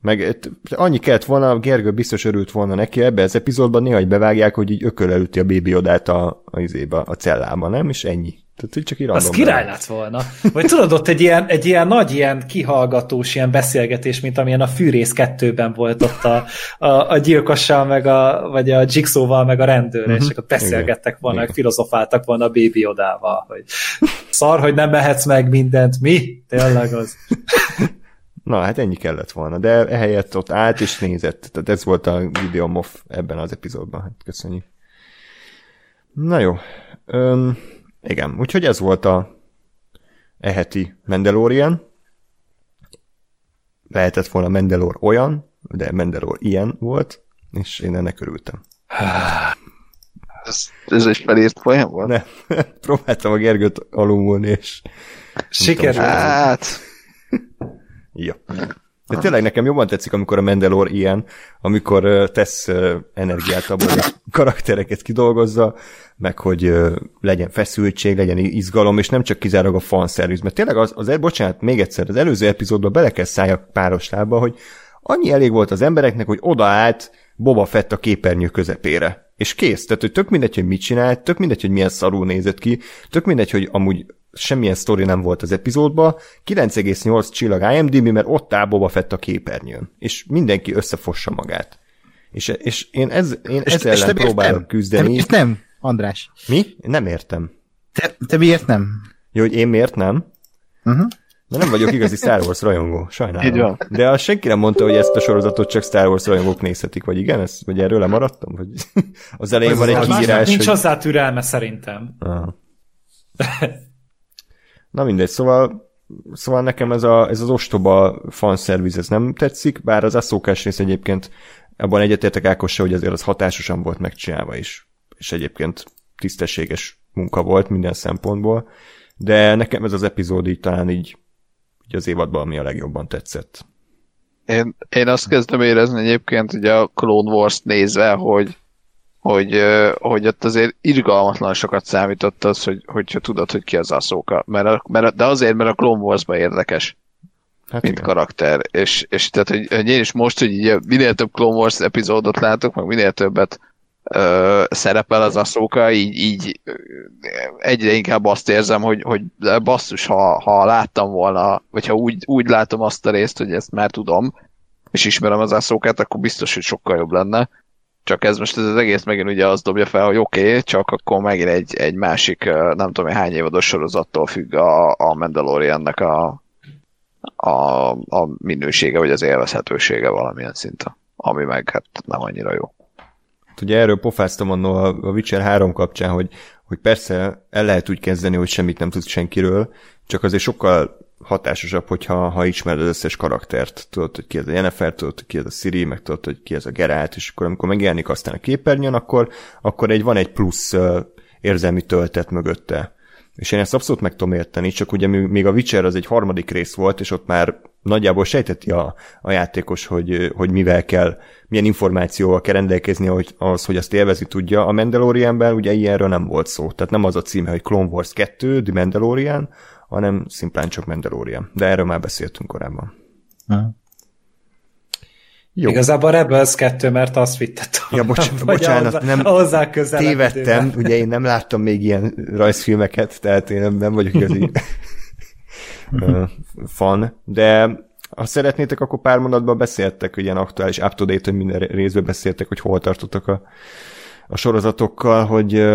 Meg annyi kellett volna, Gergő biztos örült volna neki, ebben az epizódban néha bevágják, hogy így ököl elüti a Baby Yodát a cellába, nem? És ennyi. Tehát így csak így az király lett volna. Vagy tudod, ott egy ilyen nagy ilyen kihallgatós ilyen beszélgetés, mint amilyen a Fűrész 2-ben volt ott a gyilkossal, vagy a Jigsaw-val, meg a rendőr, és akkor beszélgettek volna, meg filozofáltak volna a Baby Yodával, hogy szar, hogy nem mehetsz meg mindent, mi? Tényleg az. Na, hát ennyi kellett volna, de ehelyett ott állt és nézett. Tehát ez volt a Gideon Moff ebben az epizódban. Hát köszönjük. Na jó. Igen, úgyhogy ez volt a eheti Mandalorian. Lehetett volna Mandalor olyan, de Mandalor ilyen volt, és én ennek örültem. Ez is felírt folyam volt? Nem, próbáltam a Gergőt alulmulni, és sikerült. Ja. De tényleg nekem jobban tetszik, amikor a Mandalor ilyen, amikor tesz energiát abban, hogy karaktereket kidolgozza, meg hogy legyen feszültség, legyen izgalom, és nem csak kizárólag a fanszerviz. Mert tényleg bocsánat, még egyszer, az előző epizódban belekeszálljak páros lábba, hogy annyi elég volt az embereknek, hogy odaállt Boba Fett a képernyő közepére. És kész. Tehát, hogy tök mindegy, hogy mit csinált, tök mindegy, hogy milyen szarul nézett ki, tök mindegy, hogy amúgy semmilyen sztori nem volt az epizódban, 9,8 csillag IMDb, mert ott áll Boba Fett a képernyőn, és mindenki összefossa magát. És én ezzel próbálok küzdeni. Miért nem, András? Mi? Nem értem. Te miért nem? Jó, hogy én miért nem? De nem vagyok igazi Star Wars rajongó, sajnálom. De azt senki nem mondta, hogy ezt a sorozatot csak Star Wars rajongók nézhetik, vagy igen? Vagy erről lemaradtam? Vagy az elején van egy kiírás. Nincs hozzá türelme szerintem. Na mindegy, szóval nekem ez az ostoba fanszerviz, ez nem tetszik, bár az Ahsokás rész egyébként, abban egyetértek Ákossal, hogy azért az hatásosan volt megcsinálva is, és egyébként tisztességes munka volt minden szempontból, de nekem ez az epizód így talán így az évadban, ami a legjobban tetszett. Én azt kezdem érezni egyébként, ugye a Clone Wars-t nézve, hogy ott azért irgalmatlan sokat számított az, hogyha tudod, hogy ki az Ahsoka. De azért, mert a Clone Wars-ban érdekes, hát mint igen. Karakter. És tehát, hogy én is most, hogy minél több Clone Wars epizódot látok, meg minél többet szerepel az Ahsoka, így egyre inkább azt érzem, hogy basszus, ha láttam volna, vagy ha úgy látom azt a részt, hogy ezt már tudom, és ismerem az Ahsokát, akkor biztos, hogy sokkal jobb lenne. Csak ez most az egész megint ugye azt dobja fel, hogy oké, csak akkor megint egy másik, nem tudom hány évados sorozattól függ a Mandaloriannak a minősége, vagy az élvezhetősége valamilyen szinten, ami meg hát nem annyira jó. Ugye erről pofáztam annó a Witcher 3 kapcsán, hogy persze el lehet úgy kezdeni, hogy semmit nem tudsz senkiről, csak azért sokkal hatásosabb, hogyha ismered az összes karaktert. Tudod, hogy ki ez a Yennefer, tudod, hogy ki ez a Ciri, meg tudod, hogy ki ez a Geralt, és akkor amikor megjelenik aztán a képernyőn, akkor van egy plusz érzelmi töltet mögötte. És én ezt abszolút meg tudom érteni, csak ugye még a Witcher az egy harmadik rész volt, és ott már nagyjából sejteti a játékos, hogy mivel kell, milyen információval kell rendelkezni, hogy azt élvezni tudja. A Mandalorianben ugye ilyenről nem volt szó. Tehát nem az a címe, hogy Clone Wars 2, The Mandalorian, hanem szimplán csak Mandalorian. De erről már beszéltünk korábban. Jó. Igazából Rebels 2, mert azt vittettem. Ja, bocsánat, nem tévedtem, ugye én nem láttam még ilyen rajzfilmeket, tehát én nem vagyok igazi fan, de ha szeretnétek, akkor pár mondatban beszéltek, ilyen aktuális up-to-date, hogy minden részben beszéltek, hogy hol tartottak a sorozatokkal, hogy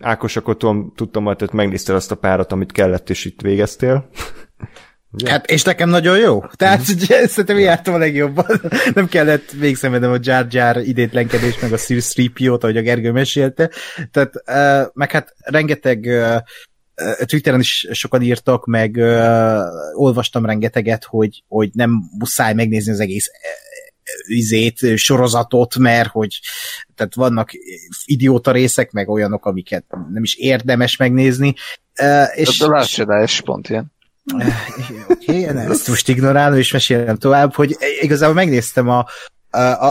Ákos, akkor tudtam, hogy megnéztél azt a párat, amit kellett, és itt végeztél. Ja. Hát, és nekem nagyon jó. Tehát szerintem jártam a legjobban. Nem kellett végszenvedem a Jar Jar idétlenkedést, meg a C-3PO-t, ahogy a Gergő mesélte. Tehát, meg hát rengeteg Twitteren is sokan írtak, meg olvastam rengeteget, hogy nem muszáj megnézni az egész sorozatot, mert hogy tehát vannak idióta részek, meg olyanok, amiket nem is érdemes megnézni. És de lásd, Jedi-es pont ilyen. Oké, ezt most ignorálom, és mesélem tovább, hogy igazából megnéztem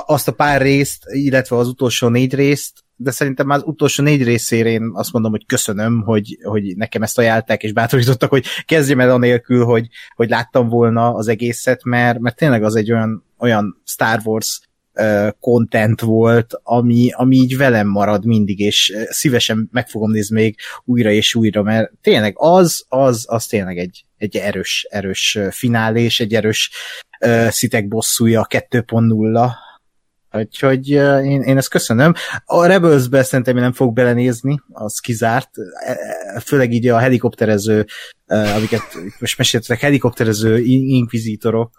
azt a pár részt, illetve az utolsó 4 részt, de szerintem már az utolsó 4 részére én azt mondom, hogy köszönöm, hogy nekem ezt ajánlták, és bátorítottak, hogy kezdjem el anélkül, hogy láttam volna az egészet, mert tényleg az egy olyan Star Wars content volt, ami így velem marad mindig, és szívesen meg fogom nézni még újra és újra, mert tényleg az tényleg egy erős finálé, és egy erős szitek bosszúja 2.0. Úgyhogy én ezt köszönöm. A Rebelsbe szerintem én nem fogok belenézni, az kizárt. Főleg így a helikopterező, amiket most meséltetek, helikopterező inkvizítorok,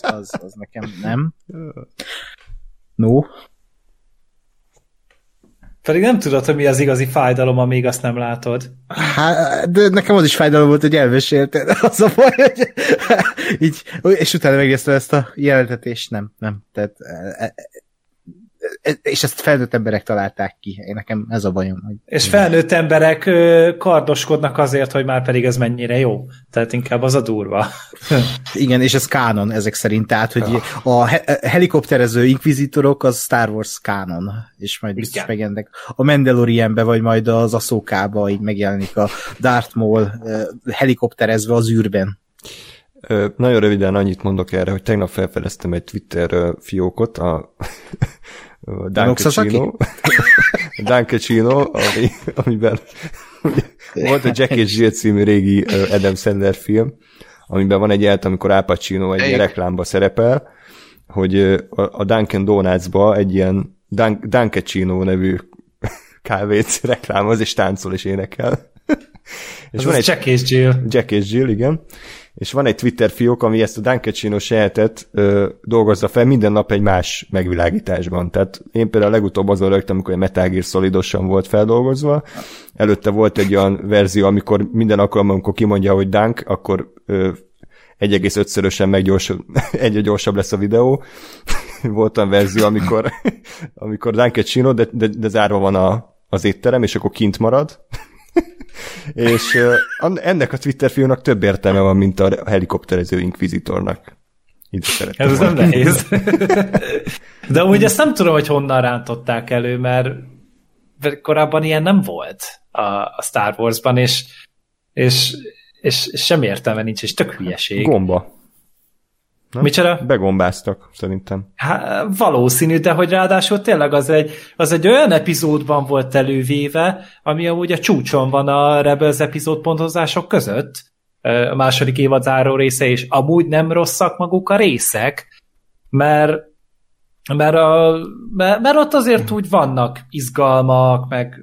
az nekem nem. No. Pedig nem tudod, hogy mi az igazi fájdalom, amíg azt nem látod. Hát, de nekem az is fájdalom volt, hogy elmesélted. Az a baj, hogy így, és utána megnéztem ezt a jelentet, és nem. Tehát, és ezt felnőtt emberek találták ki. Nekem ez a bajom. Hogy és felnőtt emberek kardoskodnak azért, hogy már pedig ez mennyire jó. Tehát inkább az a durva. Igen, és ez kánon ezek szerint. Tehát, hogy a helikopterező inkvizítorok az Star Wars kánon. És majd biztos megjelennek a Mandalorianbe, vagy majd az Ahsokába így megjelenik a Darth Maul helikopterezve az űrben. Nagyon röviden annyit mondok erre, hogy tegnap felfedeztem egy Twitter fiókot, a Dunkachino, amiben volt a Jack és Jill című régi Adam Sandler film, amiben van egy jelenet, amikor Al Pacino egy reklámba szerepel, hogy a Dunkin' Donutsba egy ilyen Dunkachino nevű kávét reklámoz, és táncol és énekel. És van egy Jack és Jill, igen. És van egy Twitter fiók, ami ezt a Dunkachino-s jelentet dolgozza fel minden nap egy más megvilágításban. Tehát én például legutóbb azon rögtem, amikor egy Metal Gear Solidosan volt feldolgozva. Előtte volt egy olyan verzió, amikor minden alkalommal, amikor kimondja, hogy Dunk, akkor 1,5-szörösen egyre gyorsabb lesz a videó. Volt olyan verzió, amikor Dunkachino, de zárva van az étterem, és akkor kint marad. És ennek a Twitter fiónak több értelme van, mint a helikopterező inkvizitornak. Ez nem nehéz. De úgy ezt nem tudom, hogy honnan rántották elő, mert korábban ilyen nem volt a Star Warsban, és sem értelme nincs, és tök hülyeség. Gomba. Micsoda? Begombáztak, szerintem. Há, valószínű, de hogy ráadásul tényleg az egy olyan epizódban volt elővéve, ami amúgy a csúcson van a Rebels epizódpontozások között. A második évad záró része, és amúgy nem rosszak maguk a részek, mert ott azért úgy vannak izgalmak, meg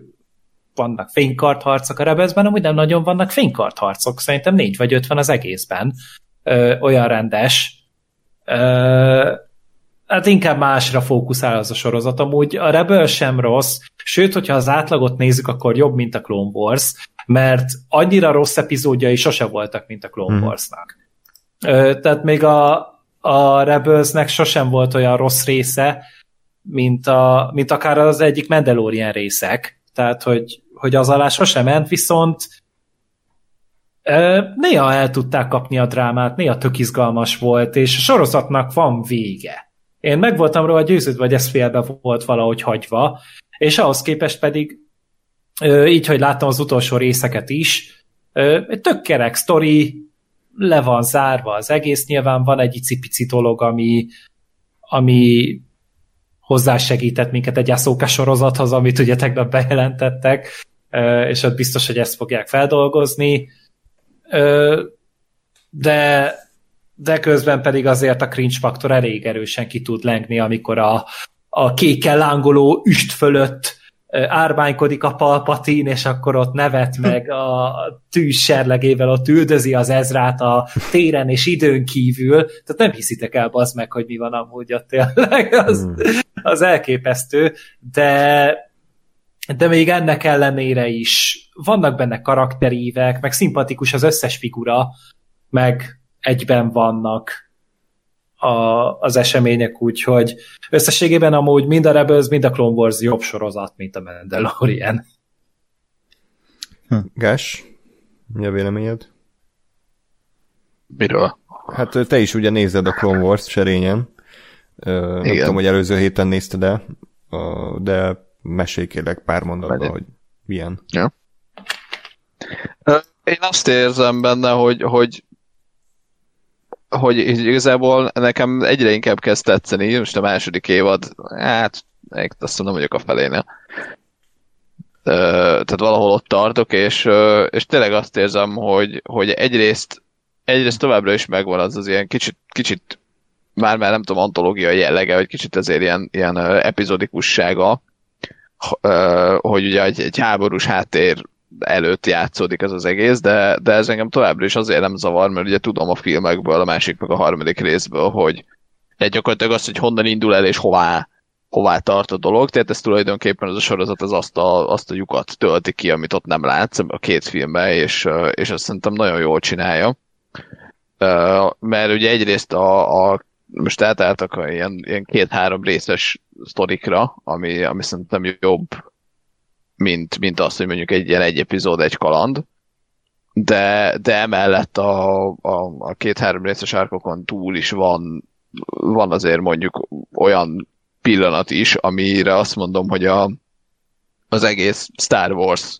vannak fénykartharcok a Rebelsben, amúgy nem nagyon vannak fénykartharcok, szerintem 4 vagy 5 van az egészben. Olyan rendes. Hát inkább másra fókuszál az a sorozat. Amúgy a Rebel sem rossz, sőt, hogyha az átlagot nézzük, akkor jobb, mint a Clone Wars, mert annyira rossz epizódjai sose voltak, mint a Clone Warsnak. Tehát még a Rebelsnek sosem volt olyan rossz része, mint akár az egyik Mandalorian részek. Tehát, hogy az alá sosem ment, viszont néha el tudták kapni a drámát, néha tök izgalmas volt, és a sorozatnak van vége. Én meg voltam róla győződve, hogy ez félbe volt valahogy hagyva, és ahhoz képest pedig, így, hogy láttam az utolsó részeket is, egy tök kerek sztori, le van zárva az egész, nyilván van egy icipici dolog, ami hozzásegített minket egy Ahsoka sorozathoz, amit ugye tegnap bejelentettek, és ott biztos, hogy ezt fogják feldolgozni, de közben pedig azért a cringe faktor elég erősen ki tud lengni, amikor a kéken lángoló üst fölött ármánykodik a Palpatine, és akkor ott nevet meg a tűz serlegével, ott üldözi az Ezrát a téren és időn kívül. Tehát nem hiszitek el, bazd meg, hogy mi van amúgy ott tényleg. Az elképesztő, de még ennek ellenére is vannak benne karakterívek, meg szimpatikus az összes figura, meg egyben vannak az események, úgyhogy összességében amúgy mind a Rebels, mind a Clone Wars jobb sorozat, mint a Mandalorian. Gás, mi a véleményed? Miről? Hát te is ugye nézed a Clone Wars serényen. Nem tudom, hogy előző héten nézted el, de mesélj kérlek pár mondatban, hogy milyen. Ja. Én azt érzem benne, hogy igazából nekem egyre inkább kezd tetszeni, most a második évad, hát azt mondom, vagyok a felénél. Tehát valahol ott tartok, és tényleg azt érzem, hogy egyrészt továbbra is megvan az ilyen kicsit már nem tudom, antológiai jellege, vagy kicsit azért ilyen epizodikussága, hogy ugye egy háborús háttér előtt játszódik ez az egész, de ez engem továbbra is azért nem zavar, mert ugye tudom a filmekből, a másik meg a harmadik részből, hogy gyakorlatilag az, hogy honnan indul el és hová tart a dolog, tehát ez tulajdonképpen az a sorozat az azt a lyukat tölti ki, amit ott nem látsz a két filmben, és azt szerintem nagyon jól csinálja. Mert ugye egyrészt most átálltak ilyen 2-3 részes sztorikra, ami szerintem jobb, mint az, hogy mondjuk egy ilyen egy epizód, egy kaland, de emellett a 2-3 részes árkokon túl is van azért mondjuk olyan pillanat is, amire azt mondom, hogy az egész Star Wars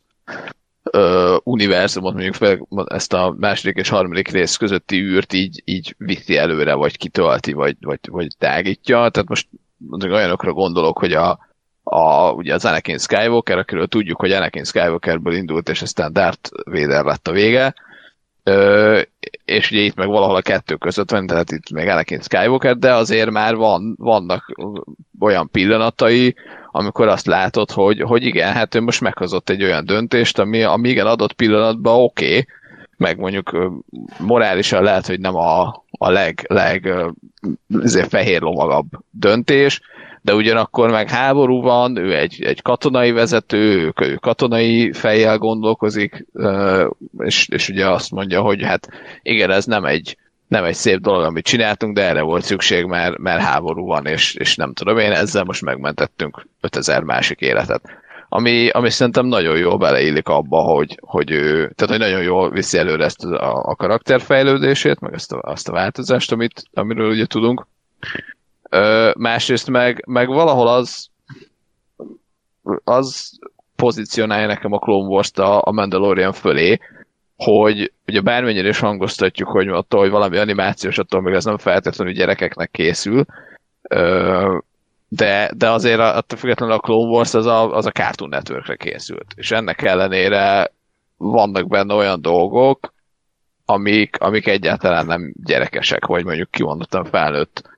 univerzumot, mondjuk ezt a második és harmadik rész közötti űrt így viszi előre, vagy kitölti, vagy tágítja. Tehát most olyanokra gondolok, hogy ugye az Anakin Skywalker, akiről tudjuk, hogy Anakin Skywalkerből indult, és aztán Darth Vader lett a vége. És ugye itt meg valahol a kettő között van, tehát itt még Anakin Skywalker, de azért már vannak olyan pillanatai, amikor azt látod, hogy igen, hát ő most meghozott egy olyan döntést, ami igen adott pillanatban oké, meg mondjuk morálisan lehet, hogy nem a fehér lovagabb döntés, de ugyanakkor meg háború van, ő egy katonai vezető, ő katonai fejjel gondolkozik, és ugye azt mondja, hogy hát igen, ez nem egy szép dolog, amit csináltunk, de erre volt szükség, mert háború van, és nem tudom én, ezzel most megmentettünk 5000 másik életet. Ami szerintem nagyon jól beleillik abba, hogy ő, tehát hogy nagyon jól viszi előre ezt a karakterfejlődését, meg azt a változást, amiről ugye tudunk. Másrészt meg valahol az pozícionálja nekem a Clone Wars-t a Mandalorian fölé, hogy ugye bármennyire is hangoztatjuk, hogy attól, hogy valami animációs, attól még ez nem feltétlenül gyerekeknek készül, de azért attól függetlenül a Clone Wars az a Cartoon Networkre készült. És ennek ellenére vannak benne olyan dolgok, amik egyáltalán nem gyerekesek, vagy mondjuk kimondottan felnőtt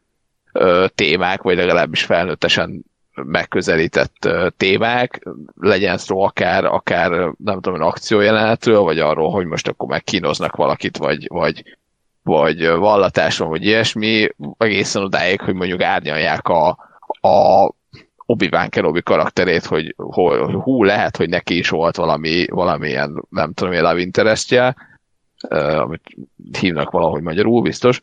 témák, vagy legalábbis felnőttesen megközelített témák, legyen szó akár nem tudom, akciójelenetről, vagy arról, hogy most akkor meg kínoznak valakit, vagy vallatáson, vagy ilyesmi, egészen odáig, hogy mondjuk árnyalják a Obi-Wan Kenobi karakterét, hogy hú, lehet, hogy neki is volt valamilyen, nem tudom, ilyen love interestje, amit hívnak valahogy magyarul, biztos.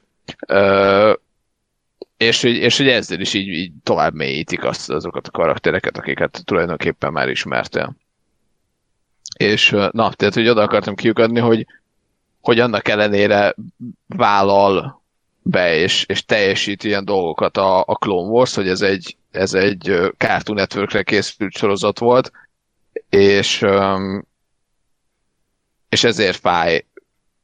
És hogy ezzel is így tovább mélyítik azokat a karaktereket, akiket tulajdonképpen már ismertél. És na, tehát hogy oda akartam kiukadni, hogy annak ellenére vállal be és teljesít ilyen dolgokat a Clone Wars, hogy ez egy Cartoon Networkre készült sorozat volt, és ezért fáj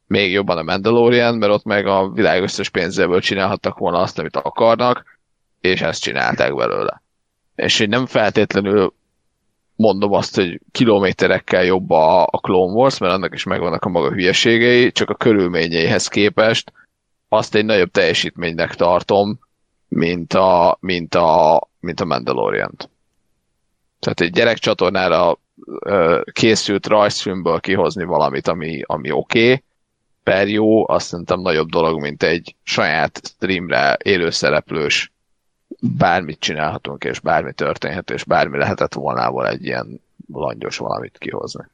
még jobban a Mandalorian, mert ott meg a világ összes pénzéből csinálhattak volna azt, amit akarnak, és ezt csinálták belőle. És én nem feltétlenül mondom azt, hogy kilométerekkel jobb a Clone Wars, mert annak is megvannak a maga hülyeségei, csak a körülményeihez képest azt egy nagyobb teljesítménynek tartom, mint a Mandalorian-t. Tehát egy gyerekcsatornára készült rajzfilmből kihozni valamit, ami oké, per jó, azt szerintem nagyobb dolog, mint egy saját streamre élőszereplős bármit csinálhatunk, és bármi történhet, és bármi lehetett volnával egy ilyen langyos valamit kihozni.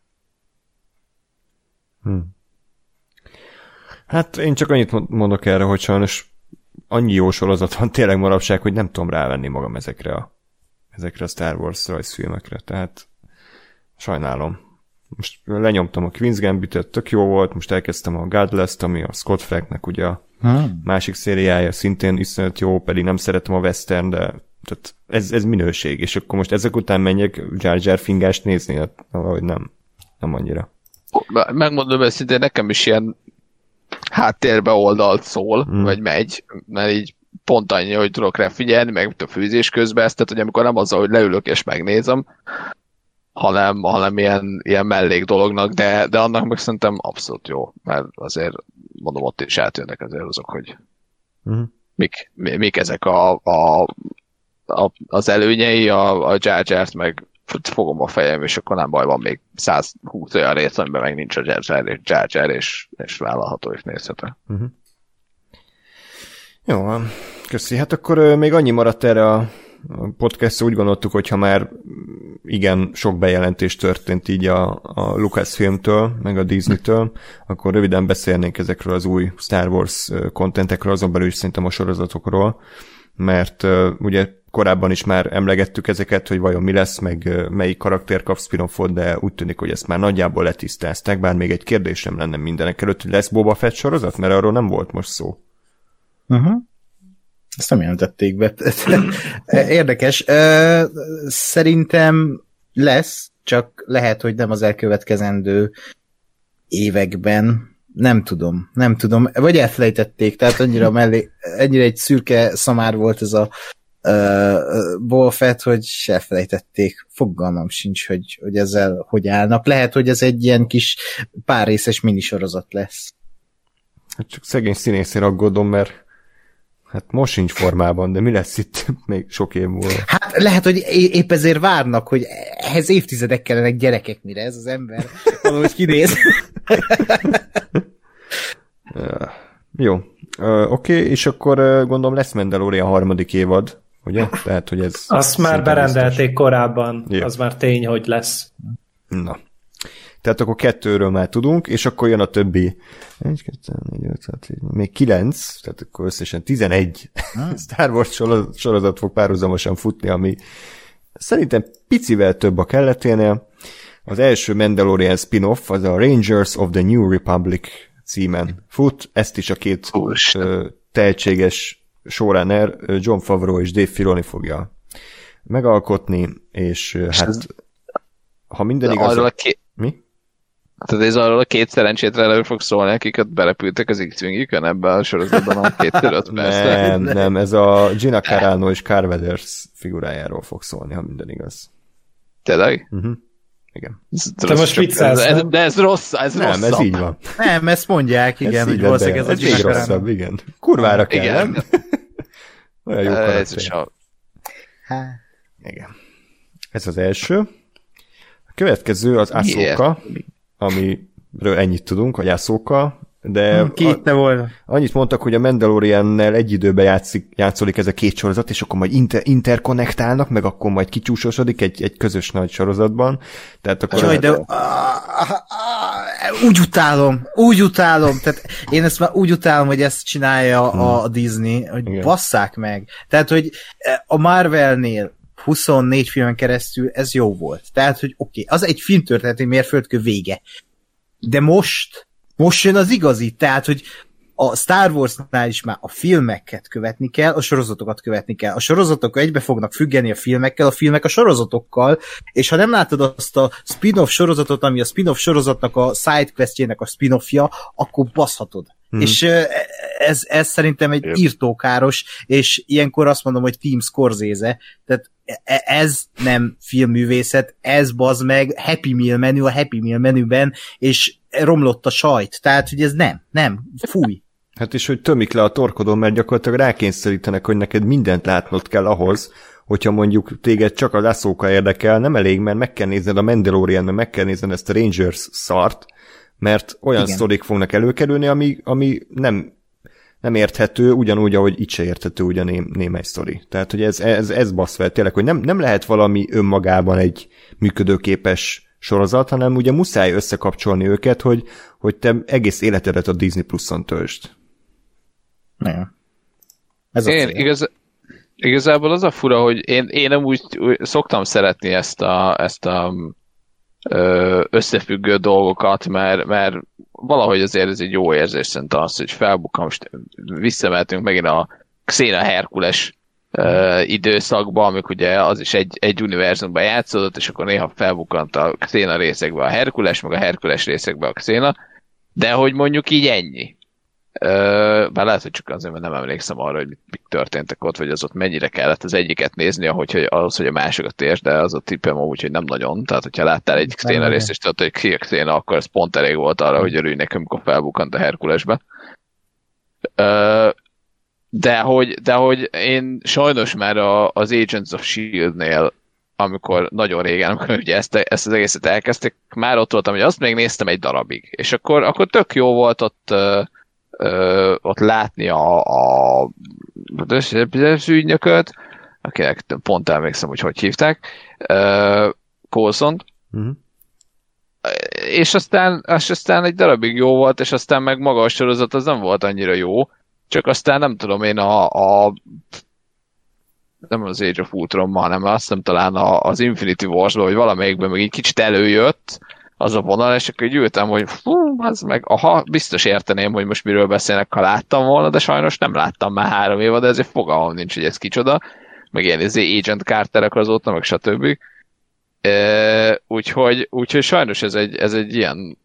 Hát én csak annyit mondok erre, hogy sajnos annyi jó sorozat van tényleg manapság, hogy nem tudom rávenni magam ezekre a Star Wars rajzfilmekre, tehát sajnálom. Most lenyomtam a Queen's Gambitet, tök jó volt, most elkezdtem a Godless-t, ami a Scott Franknek ugye a másik szériája, szintén iszonyat jó, pedig nem szeretem a western, de tehát ez minőség, és akkor most ezek után menjek Jar Jar fingást nézni, hát valahogy nem annyira. Megmondom őszintén, nekem is ilyen háttérbe oldalt szól, vagy megy, mert így pont annyi, hogy tudok rá figyelni, meg a fűzés közben ezt, tehát hogy amikor nem azzal, hogy leülök és megnézem, hanem ilyen mellék dolognak, de annak meg szerintem abszolút jó, mert azért mondom, ott is átjönnek azért azok, hogy mik ezek az előnyei, a Jar Jar-t, meg fogom a fejem, és akkor nem baj, van még 120 olyan rész, amiben meg nincs a Jar Jar, és vállalható, és nézhető. Jó, köszi. Hát akkor még annyi maradt erre a podcastra, úgy gondoltuk, hogyha már igen, sok bejelentés történt így a Lucasfilmtől, meg a Disney-től, akkor röviden beszélnénk ezekről az új Star Wars kontentekről, azon belül is szerintem a sorozatokról, mert ugye korábban is már emlegettük ezeket, hogy vajon mi lesz, meg melyik karakter kap spin-offot, de úgy tűnik, hogy ezt már nagyjából letisztázták, bár még egy kérdésem lenne mindenek előtt, hogy lesz Boba Fett sorozat, mert arról nem volt most szó. Ezt nem jelentették be. Érdekes. Szerintem lesz, csak lehet, hogy nem az elkövetkezendő években. Nem tudom. Vagy elfelejtették, tehát ennyire egy szürke szamár volt ez a Boba Fett, hogy elfelejtették. Fogalmam sincs, hogy ezzel hogy állnak. Lehet, hogy ez egy ilyen kis pár részes minisorozat lesz. Csak szegény színészért aggódom, mert hát most sincs formában, de mi lesz itt még sok év múlva? Hát lehet, hogy épp ezért várnak, hogy ehhez évtizedek kellenek gyerekek, mire ez az ember valahogy kinéz. Jó, oké, és akkor gondolom lesz Mandalorian a harmadik évad, ugye? Tehát, hogy ez azt már berendelték biztos. Korábban, yeah. Az már tény, hogy lesz. Na. Tehát akkor 2-ről már tudunk, és akkor jön a többi 1, 2, 3, 4, 5, 6, 7, még 9, tehát akkor összesen 11 Star Wars sorozat fog párhuzamosan futni, ami szerintem picivel több a kelleténél. Az első Mandalorian spin-off, az a Rangers of the New Republic címen fut, ezt is a két tehetséges showrunner, Jon Favreau és Dave Filoni fogja megalkotni, és hát ha minden igaz... Mi? Tehát ez arról a két szerencsétre elő fog szólni, akiket berepültek az X-Wing-jükön ebben a sorozatban a 2-5 percre. Nem, ez a Gina Carano és Carl Weathers figurájáról fog szólni, ha minden igaz. Tényleg? Igen. Te most viccelsz, nem? De ez rossz, ez nem, rosszabb. Nem, ez így van. Nem, ezt mondják, igen, hogy valószínűleg ez a Gina Carano. Rosszabb, igen. Kurvára kell, igen. Nem? Olyan jó karakter. Igen. Ez az első. Következő az Ahsoka, amiről ennyit tudunk, hogy Ahsoka, de annyit mondtak, hogy a Mandaloriannel egy időben játszódik ez a két sorozat, és akkor majd interkonnektálnak, meg akkor majd kicsúsosodik egy közös nagy sorozatban. Tehát akkor úgy utálom, tehát én ezt már úgy utálom, hogy ezt csinálja a Disney, hogy basszák meg. Tehát, hogy a Marvelnél 24 filmen keresztül ez jó volt. Tehát, hogy oké, az egy filmtörténeti mérföldkő vége. De most jön az igazi. Tehát, hogy a Star Warsnál is már a filmeket követni kell, a sorozatokat követni kell. A sorozatok egybe fognak függeni a filmekkel, a filmek a sorozatokkal, és ha nem látod azt a spin-off sorozatot, ami a spin-off sorozatnak a sidequestjének a spin-offja, akkor baszhatod. És ez szerintem egy írtókáros, és ilyenkor azt mondom, hogy Team Scorsese, tehát ez nem filmművészet, ez bazd meg Happy Meal menü a Happy Meal menüben, és romlott a sajt, tehát hogy ez nem, fúj. Hát és hogy tömik le a torkodon, mert gyakorlatilag rákényszerítenek, hogy neked mindent látnod kell ahhoz, hogyha mondjuk téged csak a Ahsoka érdekel, nem elég, mert meg kell nézned a Mandalorian, mert meg kell nézned ezt a Rangers szart, mert olyan sztorik fognak előkerülni, ami nem érthető, ugyanúgy, ahogy itt se érthető ugye némely sztori. Tehát, hogy ez bassz fel tényleg, hogy nem lehet valami önmagában egy működőképes sorozat, hanem ugye muszáj összekapcsolni őket, hogy te egész életedet a Disney Plus-on töltsd. Igazából az a fura, hogy én nem úgy szoktam szeretni ezt a összefüggő dolgokat, mert valahogy azért ez egy jó érzés szerintem az, hogy felbukkan, most visszamehetünk megint a Xena Herkules időszakba, amik ugye az is egy univerzumban játszódott, és akkor néha felbukkant a Xena részekbe a Herkules, meg a Herkules részekbe a Xena, de hogy mondjuk így ennyi. Bár lehet, hogy csak azért, mert nem emlékszem arra, hogy mit történtek ott, vagy az ott mennyire kellett az egyiket nézni, hogy a másikat értsd, de az a tippem úgy, hogy nem nagyon. Tehát, hogyha láttál egy Xena részt, és tudod, hogy ki a Xena, akkor ez pont elég volt arra, hogy örülj nekem, amikor felbukkant a Herkulesbe. De hogy én sajnos már az Agents of S.H.I.E.L.D.-nél, amikor nagyon régen, amikor ugye ezt az egészet elkezdték, már ott voltam, hogy azt még néztem egy darabig. És akkor tök jó volt ott látni a ügynököt, akinek pont emlékszem, hogy hívták, Coulsont, és aztán egy darabig jó volt, és aztán meg maga a sorozat az nem volt annyira jó, csak aztán nem tudom én nem az Age of Ultron-ban, hanem azt nem talán az Infinity Wars-ban, vagy valamelyikben meg egy kicsit előjött az a vonal, és akkor így ültem, hogy az meg, biztos érteném, hogy most miről beszélnek, ha láttam volna, de sajnos nem láttam már 3 évad, de ezért fogalmam nincs, hogy ez kicsoda, meg ilyen Agent Carterek azóta, meg stb. Úgyhogy sajnos ez egy ilyen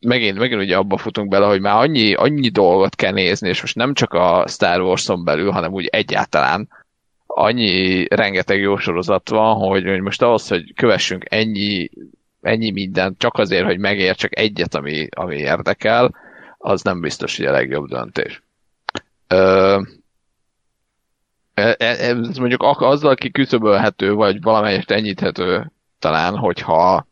megint ugye abba futunk bele, hogy már annyi dolgot kell nézni, és most nem csak a Star Wars-on belül, hanem úgy egyáltalán annyi rengeteg jó sorozat van, hogy most ahhoz, hogy kövessünk ennyi mindent, csak azért, hogy megértsek egyet, ami érdekel, az nem biztos, hogy a legjobb döntés. Ez mondjuk azzal kiküszöbölhető, vagy valamelyest enyíthető talán, hogyha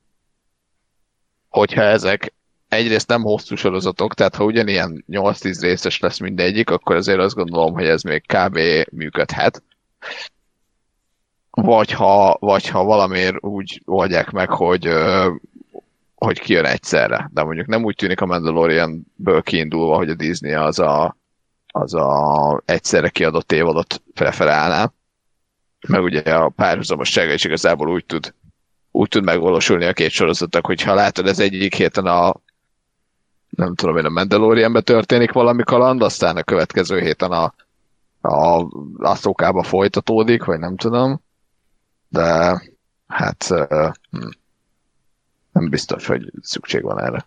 ezek egyrészt nem hosszú sorozatok, tehát ha ugyanilyen 8-10 részes lesz mindegyik, akkor azért azt gondolom, hogy ez még kb. Működhet. Vagy ha valamiért úgy oldják meg, hogy kijön egyszerre. De mondjuk nem úgy tűnik a Mandalorianből kiindulva, hogy a Disney az a egyszerre kiadott évadot preferálná. Meg ugye a párhuzamossága is igazából úgy tud megvalósulni a két sorozatnak, hogyha látod, ez egyik héten a Mandalorianben történik valami kaland, aztán a következő héten a Ahsokába folytatódik, vagy nem tudom. De hát nem biztos, hogy szükség van erre.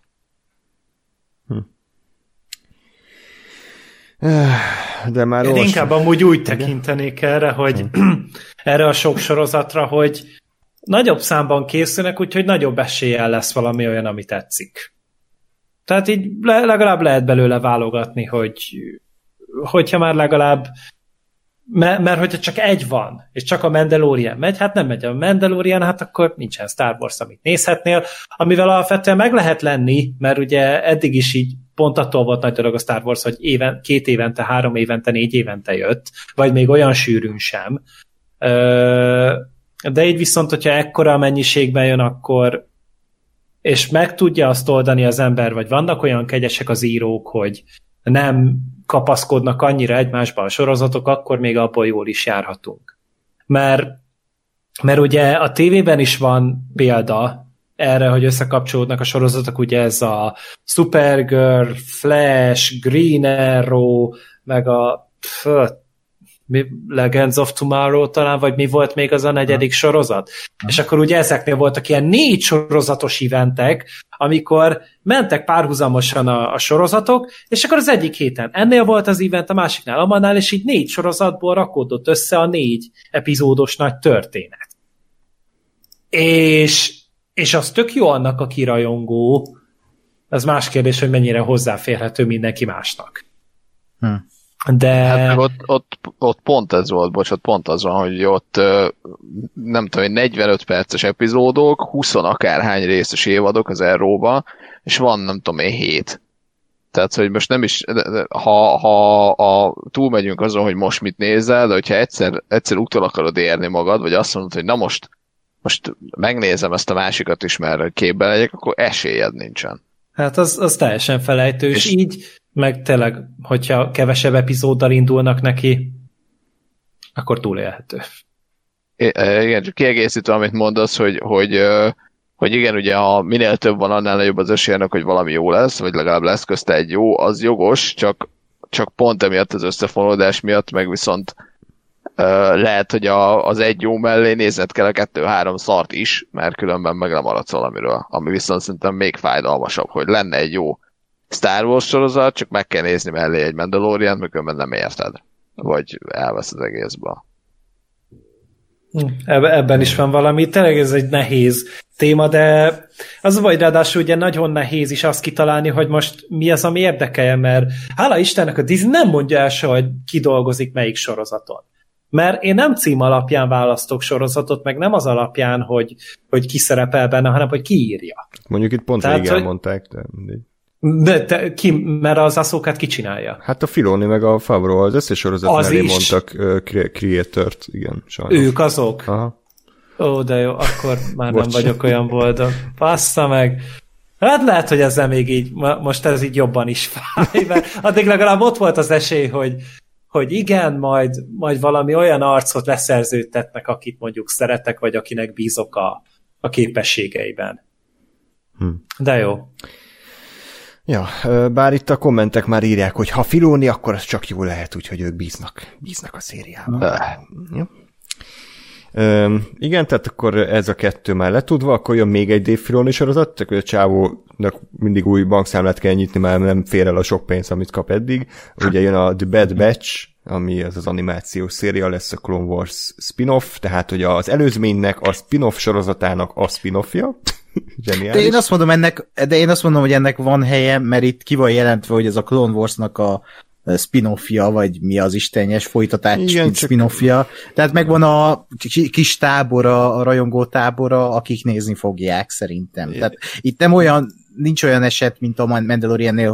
De már én inkább amúgy úgy tekintenék erre, hogy erre a sok sorozatra, hogy nagyobb számban készülnek, úgyhogy nagyobb eséllyel lesz valami olyan, ami tetszik. Tehát így legalább lehet belőle válogatni, hogyha már legalább mert hogyha csak egy van, és csak a Mandalorian megy, hát nem megy a Mandalorian, hát akkor nincsen Star Wars, amit nézhetnél, amivel alapvetően meg lehet lenni, mert ugye eddig is így pont attól volt nagy dolog a Star Wars, hogy 2 évente, 3 évente, 4 évente jött, vagy még olyan sűrűn sem. De így viszont, hogyha ekkora a mennyiségben jön, akkor és meg tudja azt oldani az ember, vagy vannak olyan kegyesek az írók, hogy nem kapaszkodnak annyira egymásban a sorozatok, akkor még abból jól is járhatunk. Mert ugye a tévében is van példa erre, hogy összekapcsolódnak a sorozatok, ugye ez a Supergirl, Flash, Green Arrow, meg a Legends of Tomorrow talán, vagy mi volt még az a 4. sorozat. És akkor ugye ezeknél voltak ilyen 4 sorozatos eventek, amikor mentek párhuzamosan a sorozatok, és akkor az egyik héten ennél volt az event, a másiknál amannál, és így 4 sorozatból rakódott össze a 4 epizódos nagy történet. És az tök jó annak, aki rajongó, az más kérdés, hogy mennyire hozzáférhető mindenki másnak. De... Hát ott pont ez volt, pont az van, hogy ott nem tudom, 45 perces epizódok, 20 akárhány részes évadok az Arrow-ba, és van nem tudom én 7. Tehát, hogy most nem is, ha túlmegyünk azon, hogy most mit nézel, de hogyha egyszer úton akarod érni magad, vagy azt mondod, hogy na most megnézem ezt a másikat is, mert képben legyek, akkor esélyed nincsen. Hát az teljesen felejtő, és így meg tényleg, hogyha kevesebb epizóddal indulnak neki, akkor túlélhető. Igen, csak kiegészítve, amit mondasz, hogy igen, ugye ha minél több van, annál nagyobb az esélynek, hogy valami jó lesz, vagy legalább lesz közte egy jó, az jogos, csak pont emiatt az összefonódás miatt, meg viszont lehet, hogy az egy jó mellé nézned kell a 2-3 szart is, mert különben meg nem maradsz valamiről, ami viszont szerintem még fájdalmasabb, hogy lenne egy jó Star Wars sorozat, csak meg kell nézni mellé egy Mandalorian, mikor nem érted, vagy elvesz az egészből. Ebben is van valami, tényleg ez egy nehéz téma, de az vagy ráadásul ugye nagyon nehéz is azt kitalálni, hogy most mi az, ami érdekel, mert hála Istennek a Disney nem mondja el se, hogy ki dolgozik melyik sorozaton. Mert én nem cím alapján választok sorozatot, meg nem az alapján, hogy ki szerepel benne, hanem hogy ki írja. Mondjuk itt pont végén elmondták. De ki, mert az Ahsokát ki csinálja? Hát a Filoni meg a Favreau az összes sorozat az mellé mondtak creatort, igen, sajnos. Ők azok? Aha. Ó, de jó, akkor már nem vagyok olyan boldog. Passza meg! Hát lehet, hogy ezzel még így, most ez így jobban is fáj, mert addig legalább ott volt az esély, hogy igen, majd valami olyan arcot leszerződtetnek, akit mondjuk szeretek, vagy akinek bízok a képességeiben. De jó. Ja, bár itt a kommentek már írják, hogy ha Filoni, akkor az csak jó lehet, úgyhogy ők bíznak a szériában. Ja. Igen, tehát akkor ez a kettő már letudva, akkor jön még egy Dave Filoni sorozat, csak a csávónak mindig új bankszámlát kell nyitni, mert nem fér el a sok pénz, amit kap eddig. Ugye jön a The Bad Batch, ami az animációs széria lesz, a Clone Wars spin-off, tehát hogy az előzménynek, a spin-off sorozatának a spin-offja. Zseniális. De én azt mondom, hogy ennek van helye, mert itt ki van jelentve, hogy ez a Clone Warsnak a spin-offja, vagy mi az istenyes folytatás spin-offja. Tehát megvan a kis tábora, a rajongó tábora, akik nézni fogják szerintem. Igen. Tehát itt nincs olyan eset, mint a Mandaloriannél,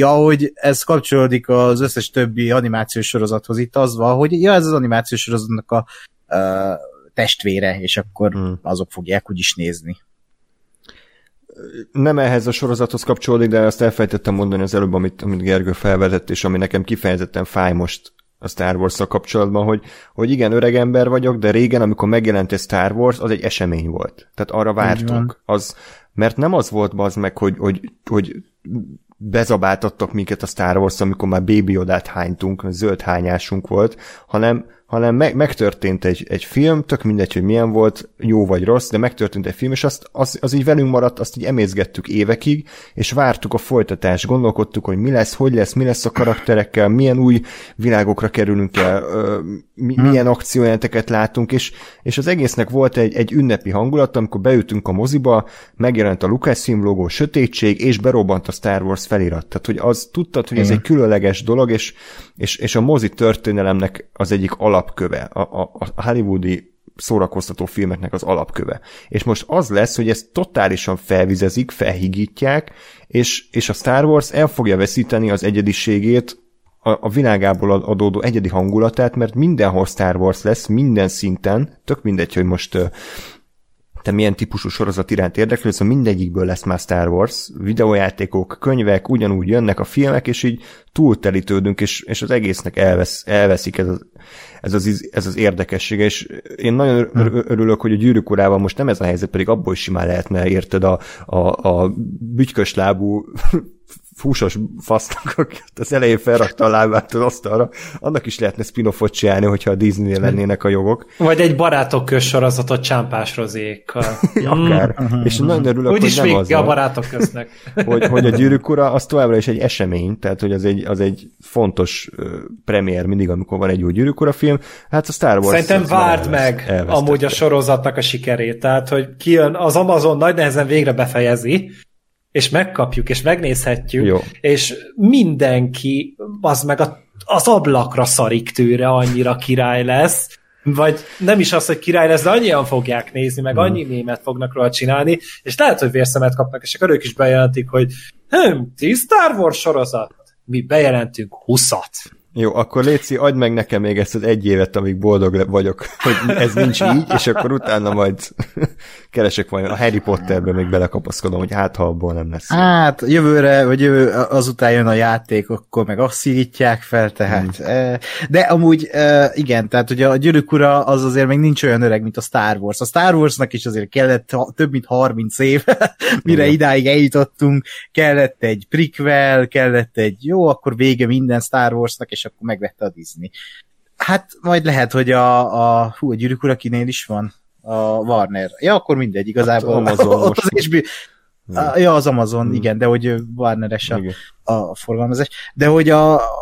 hogy ez kapcsolódik az összes többi animációs sorozathoz. Itt az van, hogy ja, ez az animációs sorozatnak a testvére, és akkor azok fogják úgyis nézni. Nem ehhez a sorozathoz kapcsolódik, de azt elfejtettem mondani az előbb, amit Gergő felvetett, és ami nekem kifejezetten fáj most a Star Wars-szal kapcsolatban, hogy igen, öreg ember vagyok, de régen, amikor megjelent a Star Wars, az egy esemény volt. Tehát arra vártunk. Mert nem az volt bazd meg, hogy bezabáltattak minket a Star Wars, amikor már bébiodát hánytunk, zöld hányásunk volt, hanem megtörtént egy film, tök mindegy, hogy milyen volt, jó vagy rossz, de megtörtént egy film, és az így velünk maradt, azt így emészgettük évekig, és vártuk a folytatást, gondolkodtuk, hogy mi lesz a karakterekkel, milyen új világokra kerülünk el, milyen akciójelenteket látunk, és az egésznek volt egy ünnepi hangulat, amikor beütünk a moziba, megjelent a Lucasfilm logó, sötétség, és berobbant a Star Wars felirat. Tehát, hogy az tudtad, hogy ez egy különleges dolog, és a mozi történelemnek az egyik alapköve, a hollywoodi szórakoztató filmeknek az alapköve. És most az lesz, hogy ezt totálisan felvizezik, felhigítják, és a Star Wars el fogja veszíteni az egyediségét, a világából adódó egyedi hangulatát, mert mindenhol Star Wars lesz, minden szinten, tök mindegy, hogy most te milyen típusú sorozat iránt érdeklődsz, szóval mindegyikből lesz már Star Wars, videójátékok, könyvek, ugyanúgy jönnek a filmek, és így túltelítődünk, és az egésznek elveszik ez az érdekessége, és én nagyon örülök, hogy a Gyűrűk Urában most nem ez a helyzet, pedig abból is simán lehetne, érted, a bütykös lábú fúsos fasznak, aki az elején felrakta a lábát az asztalra, annak is lehetne spin-offot csinálni, hogyha a Disney-nél lennének a jogok. Vagy egy Barátok köz sorozatot Csámpás Rozékkal. Akár. És nagyon örülök, úgyis hogy nem az a Barátok köznek. hogy a Gyűrűk Ura az továbbra is egy esemény, tehát hogy az egy fontos premier mindig, amikor van egy új Gyűrűk Ura film. Hát a Star Wars szerintem várd meg amúgy a sorozatnak a sikerét, tehát hogy kijön, az Amazon nagy nehezen végre befejezi, és megkapjuk, és megnézhetjük, jó. És mindenki, az meg a az ablakra szarik tőle, annyira király lesz. Vagy nem is az, hogy király lesz, de annyian fogják nézni, meg annyi mémet fognak róla csinálni, és lehet, hogy vérszemet kapnak, és akkor ők is bejelentik, hogy 10 Star Wars sorozat, mi bejelentünk 20-at. Jó, akkor Léci, adj meg nekem még ezt az egy évet, amíg boldog vagyok, hogy ez nincs így, és akkor utána majd keresek majd a Harry Potterben még belekapaszkodom, hogy hát ha abból nem lesz. Hát jövőre, vagy jövő, azután jön a játék, akkor meg azt szívítják fel, tehát. De amúgy igen, tehát ugye a Gyűrűk ura az azért még nincs olyan öreg, mint a Star Wars. A Star Warsnak is azért kellett több mint 30 év, mire idáig eljutottunk, kellett egy prequel, kellett egy jó, akkor vége minden Star Warsnak, és akkor megvette a Disney. Hát majd lehet, hogy a Gyűrűk ura kinél is van a Warner. Ja, akkor mindegy, igazából hát az Amazon, igen, de hogy Warner-es a forgalmazás. De hogy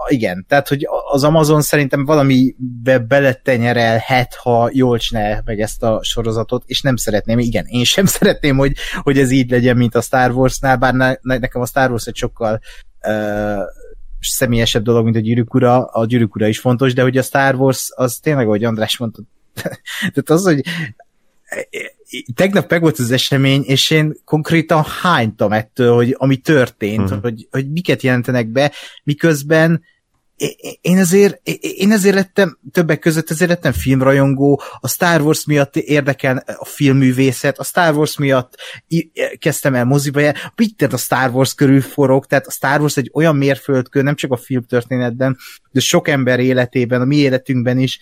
igen, tehát hogy az Amazon szerintem valamibe beletenyerelhet, ha jól csinálja meg ezt a sorozatot, és nem szeretném, igen, én sem szeretném, hogy ez így legyen, mint a Star Warsnál, bár nekem a Star Wars egy sokkal személyesebb dolog, mint a Gyűrűk ura is fontos, de hogy a Star Wars az tényleg, ahogy András mondta, tehát az, hogy tegnap meg volt az esemény, és én konkrétan hánytam ettől, hogy ami történt, hogy miket jelentenek be, miközben én azért lettem, többek között ezért lettem filmrajongó, a Star Wars miatt érdekel a filmművészet, a Star Wars miatt kezdtem el moziba járni, a Star Wars körül forog, tehát a Star Wars egy olyan mérföldkő, nem csak a filmtörténetben, de sok ember életében, a mi életünkben is,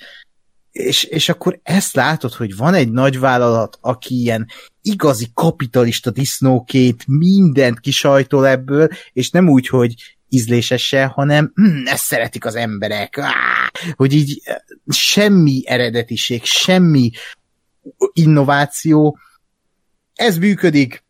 és akkor ezt látod, hogy van egy nagyvállalat, aki ilyen igazi kapitalista disznókét mindent kisajtol ebből, és nem úgy, hogy ízlésesen, hanem ezt szeretik az emberek, hogy így semmi eredetiség, semmi innováció, ez működik,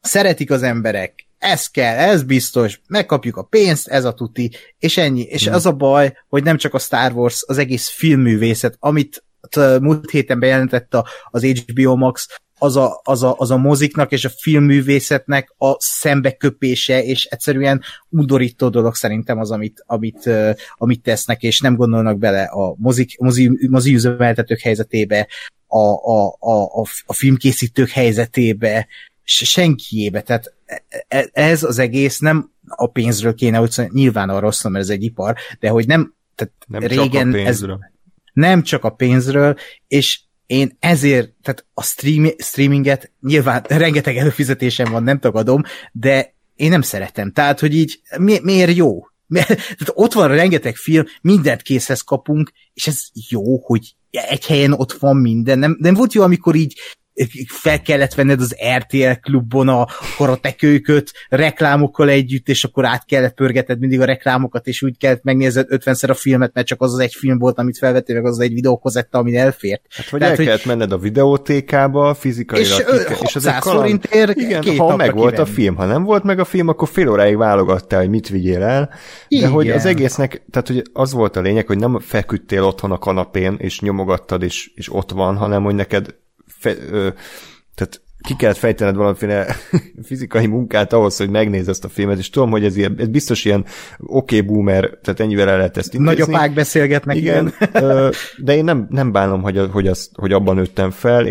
szeretik az emberek, ez kell, ez biztos, megkapjuk a pénzt, ez a tuti, és ennyi. És az a baj, hogy nem csak a Star Wars, az egész filmművészet, amit múlt héten bejelentette az HBO Max, az a moziknak és a filmművészetnek a szembeköpése, és egyszerűen undorító dolog szerintem az, amit tesznek, és nem gondolnak bele a mozi üzemeltetők helyzetébe, a filmkészítők helyzetébe, senkiébe, tehát ez az egész nem a pénzről kéne, hogy nyilván arról szól, mert ez egy ipar, de hogy nem, tehát nem régen csak nem csak a pénzről, és én ezért, tehát a streaminget nyilván rengeteg előfizetésem van, nem tagadom, de én nem szeretem. Tehát, hogy így miért jó? Tehát ott van rengeteg film, mindent készhez kapunk, és ez jó, hogy egy helyen ott van minden. Nem volt jó, amikor így fel kellett venned az RTL klubon a karatekölyköt reklámokkal együtt, és akkor át kellett pörgeted mindig a reklámokat, és úgy kellett megnézned 50-szer a filmet, mert csak az az egy film volt, amit felvettél, meg az egy videókozetta, amin elfért. Hát vagy tehát, el kellett menned a videótékába, fizikailag. És az egy kaland. Igen, ha meg volt a film, ha nem volt meg a film, akkor fél óráig válogattál, hogy mit vigyél el. Igen. De hogy az egésznek, tehát hogy az volt a lényeg, hogy nem feküdtél otthon a kanapén, és nyomogattad, és ott van, hanem hogy neked tehát ki kellett fejtened valamiféle fizikai munkát ahhoz, hogy megnézd ezt a filmet, és tudom, hogy ez biztos ilyen boomer, tehát ennyivel el lehet ezt intézni. Nagyapák beszélgetnek. Igen. De én nem bánom, hogy abban nőttem fel,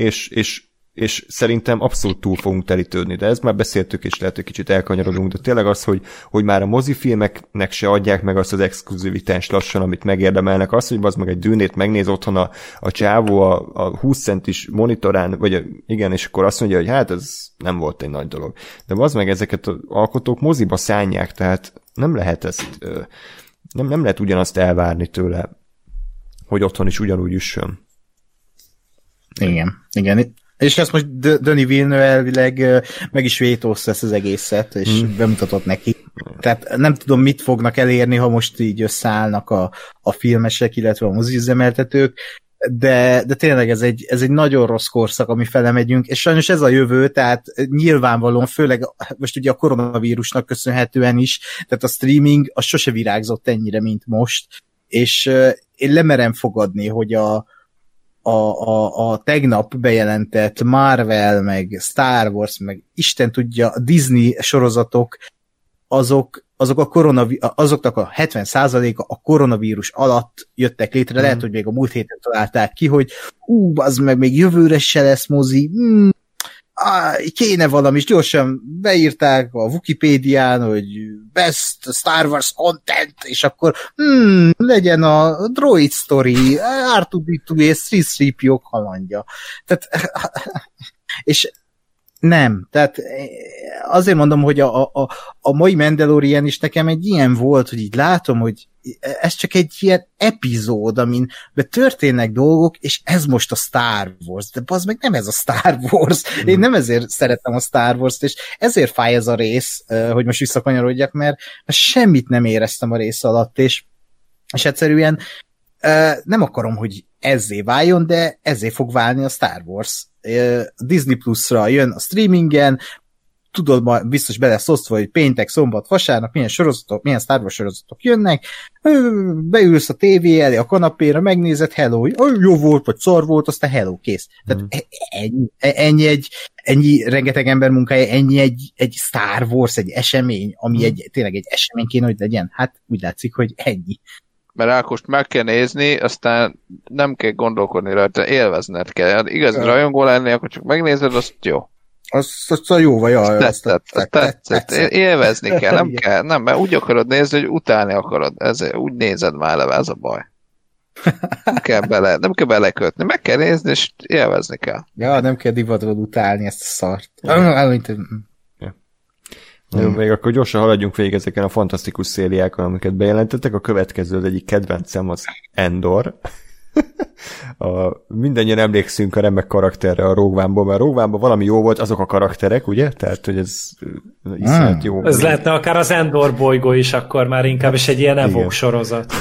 és szerintem abszolút túl fogunk telítődni, de ezt már beszéltük, és lehet, hogy kicsit elkanyarodunk, de tényleg az, hogy már a mozifilmeknek se adják meg azt az exkluzivitást lassan, amit megérdemelnek, az, hogy az meg egy dűnét megnéz otthon a csávó a 20 centis monitorán, vagy igen, és akkor azt mondja, hogy hát ez nem volt egy nagy dolog. De az meg ezeket az alkotók moziba szánják, tehát nem lehet ezt, nem lehet ugyanazt elvárni tőle, hogy otthon is ugyanúgy üssön. Igen. És ezt most Denis Villeneuve elvileg meg is vétózta ezt az egészet, és bemutatott neki. Tehát nem tudom, mit fognak elérni, ha most így összeállnak a filmesek, illetve a moziüzemeltetők, de tényleg ez egy nagyon rossz korszak, ami felemegyünk, és sajnos ez a jövő, tehát nyilvánvalóan, főleg most ugye a koronavírusnak köszönhetően is, tehát a streaming az sose virágzott ennyire, mint most, és én lemerem fogadni, hogy a tegnap bejelentett Marvel, meg Star Wars, meg Isten tudja, Disney sorozatok azoknak a 70%-a a koronavírus alatt jöttek létre, lehet, hogy még a múlt héten találták ki, hogy az meg még jövőre se lesz mozi, kéne valami, és gyorsan beírták a Wikipédián, hogy best Star Wars content, és akkor legyen a Droid Story, R2D2 és 3CP halandja. Tehát, és nem, tehát azért mondom, hogy a mai Mandalorian is nekem egy ilyen volt, hogy így látom, hogy ez csak egy ilyen epizód, amin történnek dolgok, és ez most a Star Wars, de bazd meg nem ez a Star Wars. Én nem ezért szeretem a Star Wars-t, és ezért fáj ez a rész, hogy most visszakanyarodjak, mert semmit nem éreztem a rész alatt, és egyszerűen nem akarom, hogy ezzé váljon, de ezzé fog válni a Star Wars. Disney Plus-ra jön a streamingen, tudod, ma biztos beleszosztva, hogy péntek, szombat, vasárnap milyen sorozatok, milyen Star Wars sorozatok jönnek, beülsz a tévé elé, a kanapéra, megnézed, hello, jó volt, vagy szar volt, aztán hello, kész. Tehát ennyi rengeteg ember munkája, ennyi egy Star Wars, egy esemény, ami tényleg egy esemény kéne, hogy legyen. Hát úgy látszik, hogy ennyi. Mert Ákost meg kell nézni, aztán nem kell gondolkodni rajta, élvezned kell. Hát igaz, rajongó lenni, akkor csak megnézed, azt jó. Azt a jó vagy, jaj. Tetszett. Élvezni kell, nem kell. Nem, mert úgy akarod nézni, hogy utálni akarod. Ezért úgy nézed már eleve, ez a baj. Nem kell belekötni. Meg kell nézni, és élvezni kell. Ja, nem kell divatod utálni ezt a szart. Még akkor gyorsan haladjunk végig ezeken a fantasztikus szériákon, amiket bejelentettek. A következő az egyik kedvencem az Endor. Mindennyien emlékszünk a remek karakterre a Rogue One-ból, mert Rogue One-ban valami jó volt azok a karakterek, ugye? Tehát, hogy ez iszonyat jó. Ez lehetne akár az Endor bolygó is akkor már inkább, és egy ilyen evók sorozat.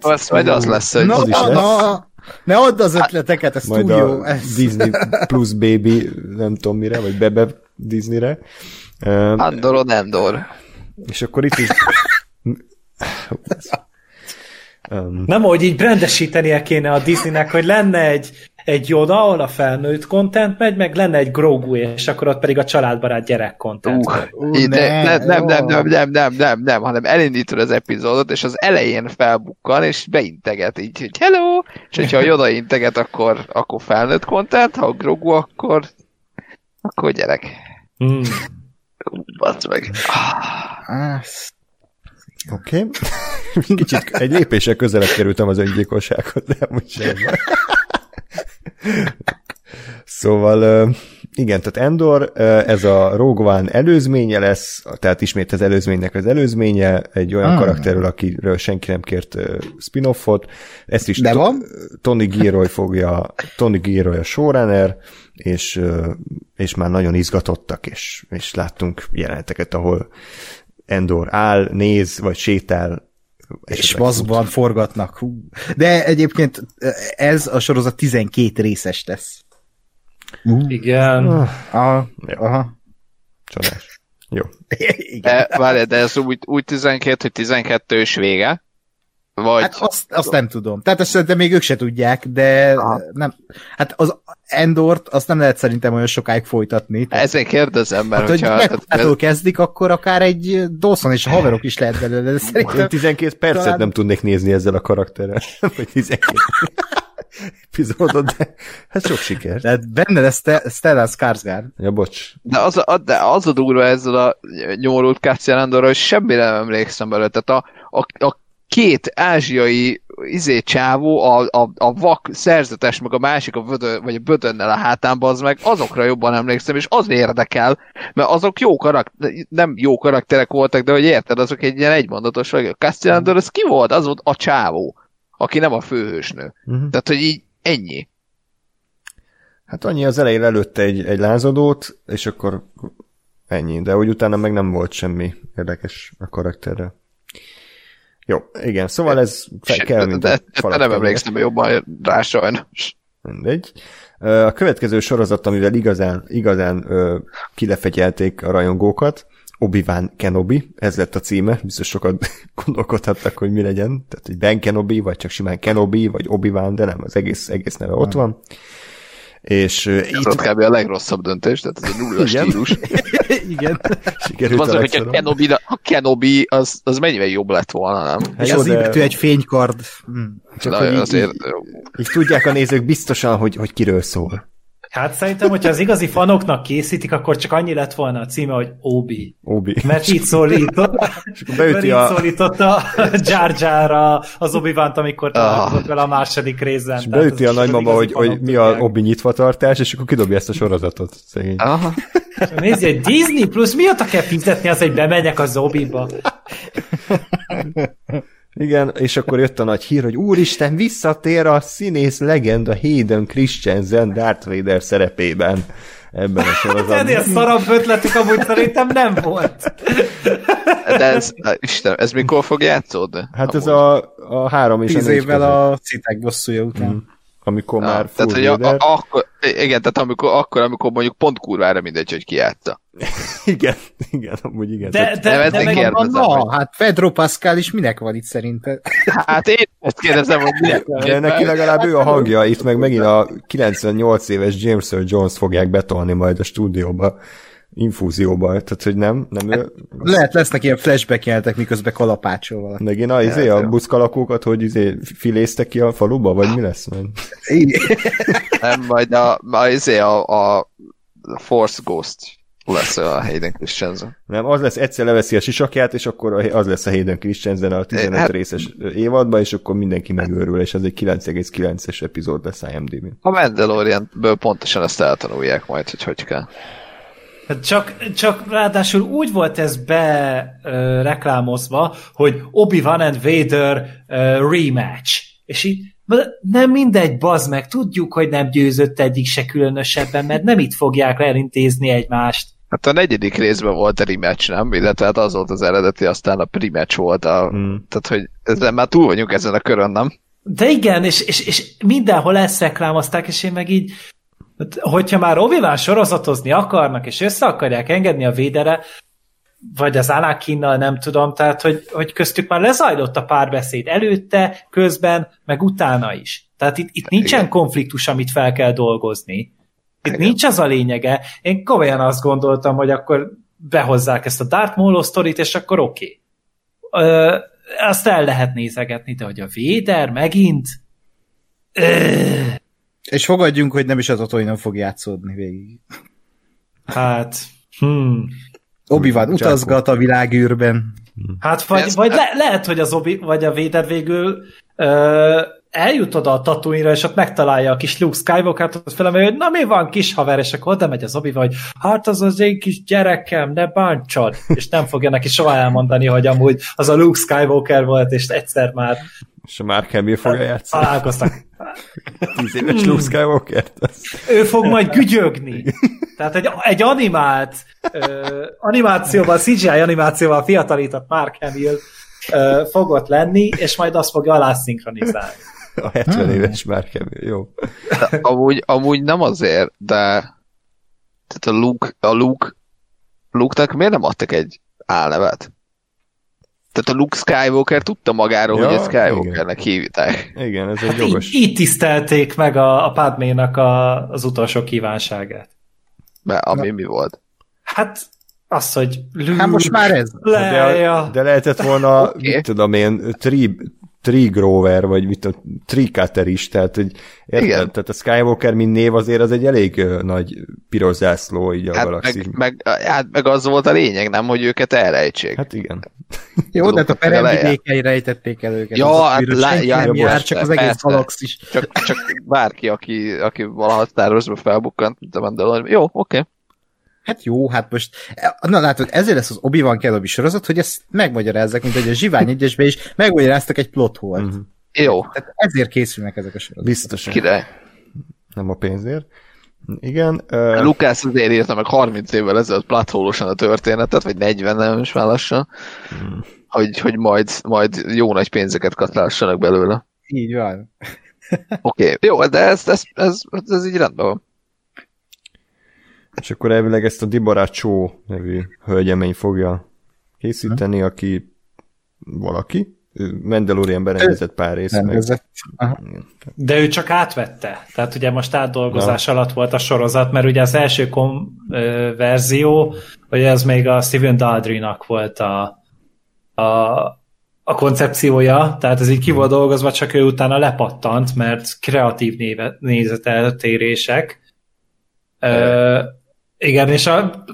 Azt majd az lesz, hogy az is lesz. Ne add az ötleteket, ez majd túl jó. A Disney Plus Baby, nem tudom mire, vagy Bebe Disneyre. Andoron Endor. És akkor itt is... Nem, hogy így brendesítenie kéne a Disneynek, hogy lenne egy Yoda, ahol a felnőtt content megy, meg lenne egy Grogu, és akkor ott pedig a családbarát gyerek content. Nem, hanem elindítod az epizódot, és az elején felbukkan, és beinteget így, hogy hello, és hogyha a Yoda integet, akkor felnőtt content, ha a Grogu, akkor gyerek. Basz meg. Oké. Kicsit egy lépéssel közelebb kerültem az öngyilkossághoz, de amúgy sem van. Szóval, igen, tehát Endor, ez a Rogue One előzménye lesz, tehát ismét az előzménynek az előzménye, egy olyan karakterről, akiről senki nem kért spin-offot. Ezt is Tony Gilroy fogja, Tony Gilroy a showrunner, és már nagyon izgatottak, és láttunk jeleneteket, ahol Endor áll, néz, vagy sétál. És vaszban forgatnak. De egyébként ez a sorozat 12 részes lesz. Igen. Aha. Csodás. Jó. Várjál, de ez úgy 12, hogy 12 és vége? Vagy... Hát azt nem tudom. Tehát azt, de még ők se tudják, de nem. Hát az Endort azt nem lehet szerintem olyan sokáig folytatni. Tehát... Ezért kérdezem, mert hát, hogyha... Hát, kezdik, akkor akár egy Dawson és a haverok is lehet belőle. De szerintem 12 percet talán... nem tudnék nézni ezzel a karakterrel. Vagy 12 epizódot, de hát sok siker. Tehát benne lesz Stellan Skarsgård. Ja, bocs. De az a durva ezzel a nyomorult Cassian Andorra, hogy semmire nem emlékszem belőle. Tehát a két ázsiai csávó, a vak szerzetes, meg a másik vagy a bötönnel a hátánban, az meg azokra jobban emlékszem, és az érdekel, mert azok jó karakterek, nem jó karakterek voltak, de hogy érted, azok egy ilyen egymondatos, vagy a Cassian Andor, az ki volt? Az volt a csávó, aki nem a főhősnő. Tehát, hogy így ennyi. Hát annyi az elején előtte egy lázadót, és akkor ennyi, de hogy utána meg nem volt semmi érdekes a karakterrel. Jó, igen, szóval ez kell minden falat. Nem emlékszem jobban rá, sajnos. Mindegy. A következő sorozat, amivel igazán kilefegyelték a rajongókat, Obi-Wan Kenobi, ez lett a címe, biztos sokat gondolkodhattak, hogy mi legyen, tehát hogy Ben Kenobi, vagy csak simán Kenobi, vagy Obi-Wan, de nem, az egész neve ott van. És ez ott kb. A legrosszabb döntés, tehát ez a nulla stílus. Igen. Sikerült a legszorobb. A Kenobi az mennyivel jobb lett volna, nem? Hát jó, az illető egy fénykard. Így tudják a nézők biztosan, hogy kiről szól. Hát szerintem, hogyha az igazi fanoknak készítik, akkor csak annyi lett volna a címe, hogy Obi. Mert így szólította Jar Jarra az Obi-Wan-t, amikor találkozott vele a második részben. És beüti a nagymama, hogy mi a Obi nyitvatartás, és akkor kidobja ezt a sorozatot. Aha. Nézd, egy Disney Plus, mióta kell fizetni az, hogy bemegyek az Obi-ba? Igen, és akkor jött a nagy hír, hogy úristen, visszatér a színész legenda Hayden Christensen Darth Vader szerepében. Ebben a sorozatban. Hát, ilyen szarabb ötletük amúgy szerintem nem volt. De ez mikor fog játszódni? Hát ez a 3 és 4 évvel a Sithek bosszúja után. Amikor már full Vader. Igen, tehát amikor mondjuk pont kurvára mindegy, hogy ki játsza. Igen, amúgy igen. De meg hát Pedro Pascal is minek van itt szerinted? Hát én ezt kérdezem, hogy minek van. De neki legalább ő a hangja, itt meg megint a 98 éves James Earl Jones fogják betolni majd a stúdióba, infúzióba, tehát hogy nem ő... Lehet lesznek ilyen flashback jelentek, miközben kalapácsol valaki. Megint a buszkalakókat, hogy filéztek ki a faluba, vagy mi lesz? Nem, majd a Force Ghost lesz a Hayden Christensen. Nem, az lesz, egyszer leveszi a sisakját, és akkor az lesz a Hayden Christensen a 15 részes évadban, és akkor mindenki megőrül, és ez egy 9,9-es epizód lesz IMDb-n. A Mandalorianből pontosan ezt eltanulják majd, hogy kell. Csak ráadásul úgy volt ez reklámozva, hogy Obi-Wan and Vader rematch. És így nem mindegy, bazd meg, tudjuk, hogy nem győzött egyik se különösebben, mert nem itt fogják elintézni egymást. Hát a 4. részben volt a rematch, nem? Illetve hát az volt az eredeti, aztán a rematch volt. Tehát, hogy ezzel már túl vagyunk ezen a körön, nem? De igen, és mindenhol ezt reklámozták, és én meg így, hogyha már Obi-Wan sorozatozni akarnak, és össze akarják engedni a Vaderre, vagy az Anakinnal, nem tudom, tehát, hogy köztük már lezajlott a párbeszéd előtte, közben, meg utána is. Tehát itt nincsen konfliktus, amit fel kell dolgozni. Itt nincs az a lényege. Én komolyan azt gondoltam, hogy akkor behozzák ezt a Darth Maul sztorit, és akkor oké. Azt el lehet nézegetni, de hogy a Vader megint... És fogadjunk, hogy nem is az Otói nem fog játszódni végig. Hát... Obi-Wan utazgat a világűrben. Hát vagy lehet, hogy az vagy a Vader végül eljut oda a Tatooine-ra, és ott megtalálja a kis Luke Skywalker-t, azt felemeli, hogy na mi van, kis haver, és akkor oda megy az Obi-Wan, hogy hát az az én kis gyerekem, ne bántsad, és nem fogja neki soha elmondani, hogy amúgy az a Luke Skywalker volt, és egyszer már... És a Mark Hamill fogja játszani. Találkoztak. 10 éves Luke Skywalker. Ő fog majd gügyögni. Tehát egy animált animációval, CGI animációval fiatalított Mark Hamill fogott lenni, és majd azt fogja alászinkronizálni. A 70 éves Mark Hamill, jó. Amúgy nem azért, de tehát Luke-nak miért nem adtak egy álnevet? Tehát a Luke Skywalker tudta magáról, hogy ezt Skywalkernek hívták. Igen, ez egy jogos. Így tisztelték meg a Padménak az utolsó kívánságát. Ami mi volt? Hát az, hogy Luke... Hát most már ez. De lehetett volna, mit tudom én, Trigrover, vagy mit tudom, Tricutter is, tehát hogy érted, tehát a Skywalker mint név azért az egy elég nagy piros zászló így a galaxis. Hát meg az volt a lényeg, nem, hogy őket elrejtsék. Hát igen. Jó, de a peremvidékei rejtették el őket. Ja, csak az egész galaxis. Csak bárki, aki valaha Star Wars-ba felbukkant, de mondom, jó, oké. Hát jó, hát most... Na látod, ezért lesz az Obi-Wan Kenobi sorozat, hogy ezt megmagyarázzák, mint hogy a Zsivány egyesben is megmagyaráztak egy plot holt. Mm-hmm. Jó. Tehát ezért készülnek ezek a sorozatok. Biztosan. Király. Nem a pénzért. Igen. Lukács azért írta meg 30 évvel ezelőtt plot holosan a történetet, vagy 40, nem is már lassan, hogy majd jó nagy pénzeket katlássanak belőle. Így van. Oké. Jó, de ez így rendben van. És akkor elvileg ezt a Deborah Chow nevű hölgyemény fogja készíteni, aki valaki. Mandalorianben rendezett pár rész. De ő csak átvette. Tehát ugye most átdolgozás alatt volt a sorozat, mert ugye az első verzió, ugye az még a Stephen Daldry-nak volt a koncepciója, tehát ez így ki volt dolgozva, csak ő utána lepattant, mert kreatív nézeteltérések. Igen, és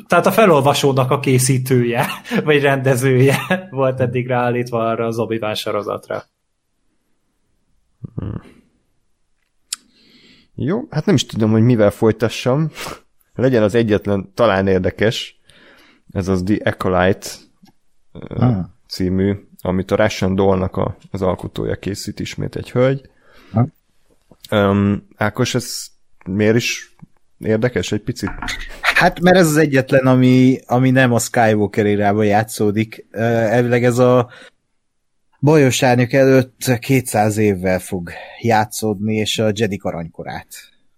tehát a felolvasónak a készítője, vagy rendezője volt eddig ráállítva arra az Obi-Wan sorozatra. Jó, hát nem is tudom, hogy mivel folytassam. Legyen az egyetlen, talán érdekes, ez az The Acolyte című, amit a Russian Doll-nak az alkotója készít, ismét egy hölgy. Ákos, ez miért is érdekes egy picit? Hát, mert ez az egyetlen, ami nem a Skywalker érában játszódik. Elvileg ez a bajos árnyak előtt 200 évvel fog játszódni, és a Jedi aranykorát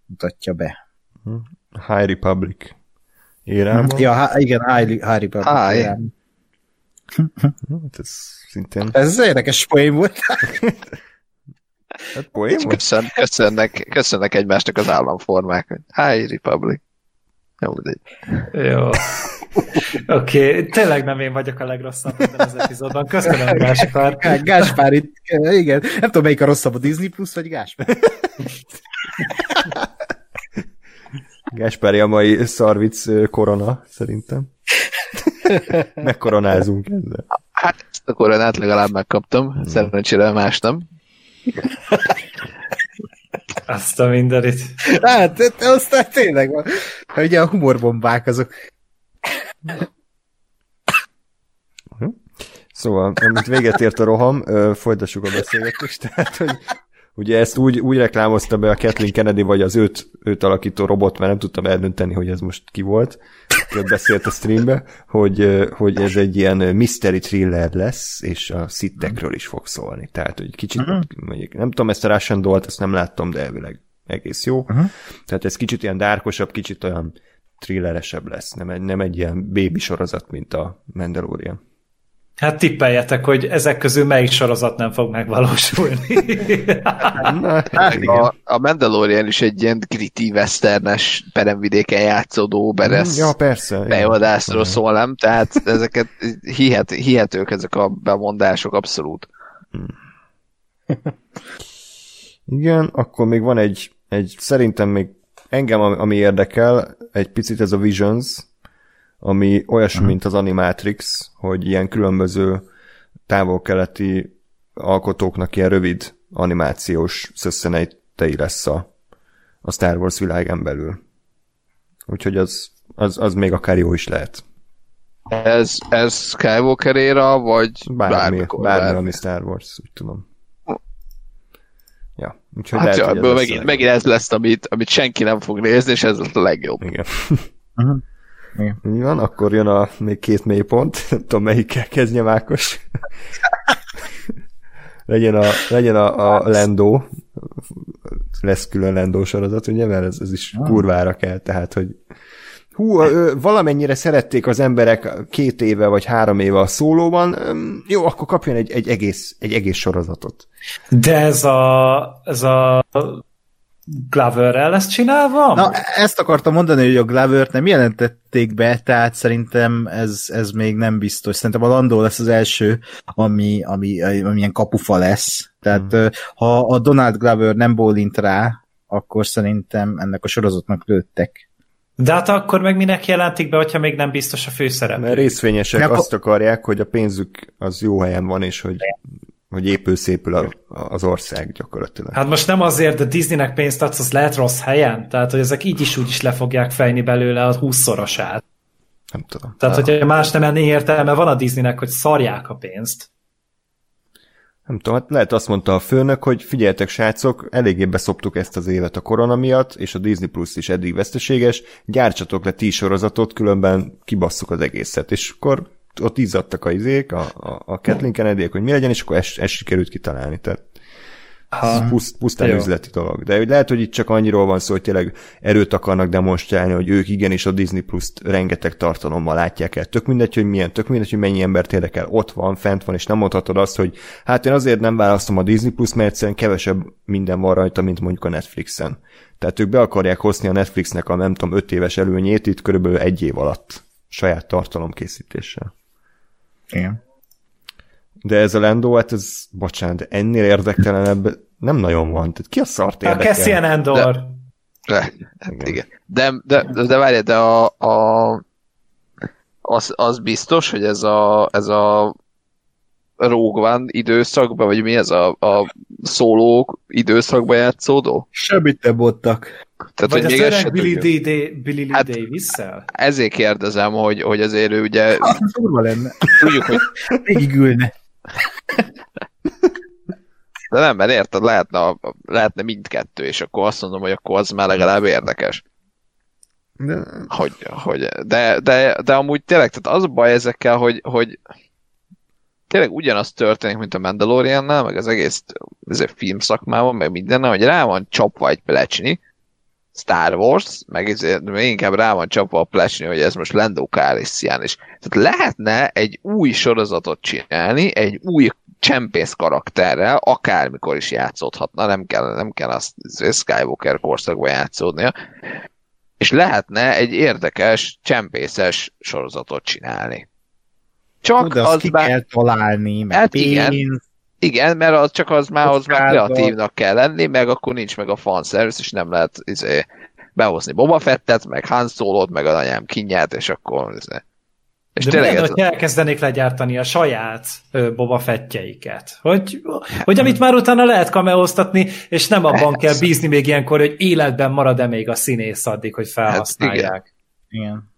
mutatja be. High Republic érában. Ja, igen, High Republic érában. Hát ez szintén... Ez érdekes poém volt. Hát poém volt. Köszönnek egymásnak az államformák. High Republic. Jó, de... Jó. Oké, tényleg nem én vagyok a legrosszabb ebben az epizódban. Köszönöm, Gáspár. Gáspár itt, igen. Nem tudom, melyik a rosszabb, a Disney Plus vagy Gáspár. Gáspári a mai szarvic korona, szerintem. Megkoronázunk ezzel. Hát ezt a koronát legalább megkaptam. Szerencsére más nem. Azt a mindenit. Hát, aztán tényleg van. Ugye a humorbombák azok. Szóval, amit véget ért a roham, folytassuk a beszélgetést. Tehát, hogy ugye ezt úgy reklámozta be a Kathleen Kennedy, vagy az őt alakító robot, mert nem tudtam eldönteni, hogy ez most ki volt, aki beszélt a streambe, hogy ez egy ilyen mystery thriller lesz, és a szittekről is fog szólni. Tehát, hogy kicsit, mondjuk, nem tudom, ezt a Russian Doll-t, ezt nem láttam, de elvileg egész jó. Tehát ez kicsit ilyen dárkosabb, kicsit olyan thrilleresebb lesz. Nem egy ilyen baby sorozat, mint a Mandalorian. Hát tippeljetek, hogy ezek közül melyik sorozat nem fog megvalósulni. A Mandalorian is egy ilyen gritty westernes peremvidéken játszódó beresz. Ja, persze. Bevadászról szól, nem? Tehát ezeket hihetők ezek a bemondások, abszolút. Igen, akkor még van egy szerintem még engem, ami érdekel, egy picit ez a Visions, ami olyasmi, mint az Animatrix, hogy ilyen különböző távol-keleti alkotóknak ilyen rövid animációs szösszenetei lesz a Star Wars világán belül. Úgyhogy az még akár jó is lehet. Ez Skywalker éra, vagy bármi, ami Star Wars, úgy tudom. Ja, úgyhogy hát lehet, hogy megint ez lesz, amit senki nem fog nézni, és ez lesz a legjobb. Igen. Van, akkor jön a még két mélypont, nem tudom, melyikkel kezdjem, Ákos. legyen a Lando, lesz külön Lando sorozat, ugye, mert ez is kurvára kell, tehát, hogy valamennyire szerették az emberek 2 éve vagy 3 éve a szólóban, jó, akkor kapjon egy egész sorozatot. De ez a Gloverrel lesz csinálva? Na, ezt akartam mondani, hogy a Glovert nem jelentették be, tehát szerintem ez még nem biztos. Szerintem a Lando lesz az első, ami ilyen kapufa lesz. Tehát ha a Donald Glover nem bólint rá, akkor szerintem ennek a sorozatnak lőttek. De hát akkor meg minek jelentik be, hogyha még nem biztos a főszereplő? Mert részvényesek azt akarják, hogy a pénzük az jó helyen van, és hogy épül-szépül az ország gyakorlatilag. Hát most nem azért, de Disneynek pénzt adsz, az lehet rossz helyen. Tehát, hogy ezek így is úgy is le fogják fejni belőle a 20-szorosát. Nem tudom. Tehát, hogyha más nem ennél értelme van a Disneynek, hogy szarják a pénzt. Nem tudom, hát lehet azt mondta a főnök, hogy figyeljetek, srácok, eléggé beszoptuk ezt az évet a korona miatt, és a Disney Plus is eddig veszteséges, gyártsatok le ti sorozatot, különben kibasszuk az egészet. És akkor ott izzadtak a Kathleen Kennedy-ek, hogy mi legyen, és akkor ezt sikerült kitalálni. Tehát pusztán üzleti dolog. De lehet, hogy itt csak annyiról van szó, hogy tényleg erőt akarnak demonstrálni, hogy ők igenis a Disney Plus-t rengeteg tartalommal látják el. Tök mindegy, hogy milyen, tök mindegy, hogy mennyi embert érdekel. Ott van, fent van, és nem mondhatod azt, hogy hát én azért nem választom a Disney Plus-t, mert egyszerűen kevesebb minden van rajta, mint mondjuk a Netflixen. Tehát ők be akarják hozni a Netflixnek a nem tudom 5 éves előnyét itt körülbelül 1 év alatt saját tartalomkészítéssel. Igen. De ez a Lando, hát ez, bocsánat, ennél érdektelenebb nem nagyon van. Tehát ki a szart érdekel? A Cassian Andor. Igen. De várjál, de az biztos, hogy ez a Rogue One időszakban, vagy mi ez a szólók időszakban játszódó? Semmit nem mondtak. Tehát, vagy az öreg Billy Lee Davis-szel? Ezért kérdezem, hogy azért ő ugye... Durva lenne. Tudjuk, hogy... Végig ülne. De nem, mert érted, lehetne mindkettő, és akkor azt mondom, hogy akkor az már legalább érdekes. De amúgy tényleg, tehát az a baj ezekkel, hogy tényleg ugyanaz történik, mint a Mandaloriannál, meg az egész film szakmában, meg mindennel, hogy rá van csapva egy plecsni, Star Wars, meg ezért inkább rá van csapva a plecsni, hogy ez most Lando Calrissian is. Tehát lehetne egy új sorozatot csinálni, egy új csempész karakterrel, akármikor is játszódhatna, nem kell azt Skywalker korszakban játszódnia, és lehetne egy érdekes, csempészes sorozatot csinálni. Csak az ki kell találni, meg hát igen, mert az csak az már kreatívnak kell lenni, meg akkor nincs meg a fanservice, és nem lehet behozni Boba Fettet, meg Han Solót, meg a anyám kinyát, és akkor... És de tényleg minden, hogy elkezdenék legyártani a saját Boba Fettjeiket. Hogy amit már utána lehet kameóztatni, és nem abban kell bízni még ilyenkor, hogy életben marad-e még a színész addig, hogy felhasználják. Igen.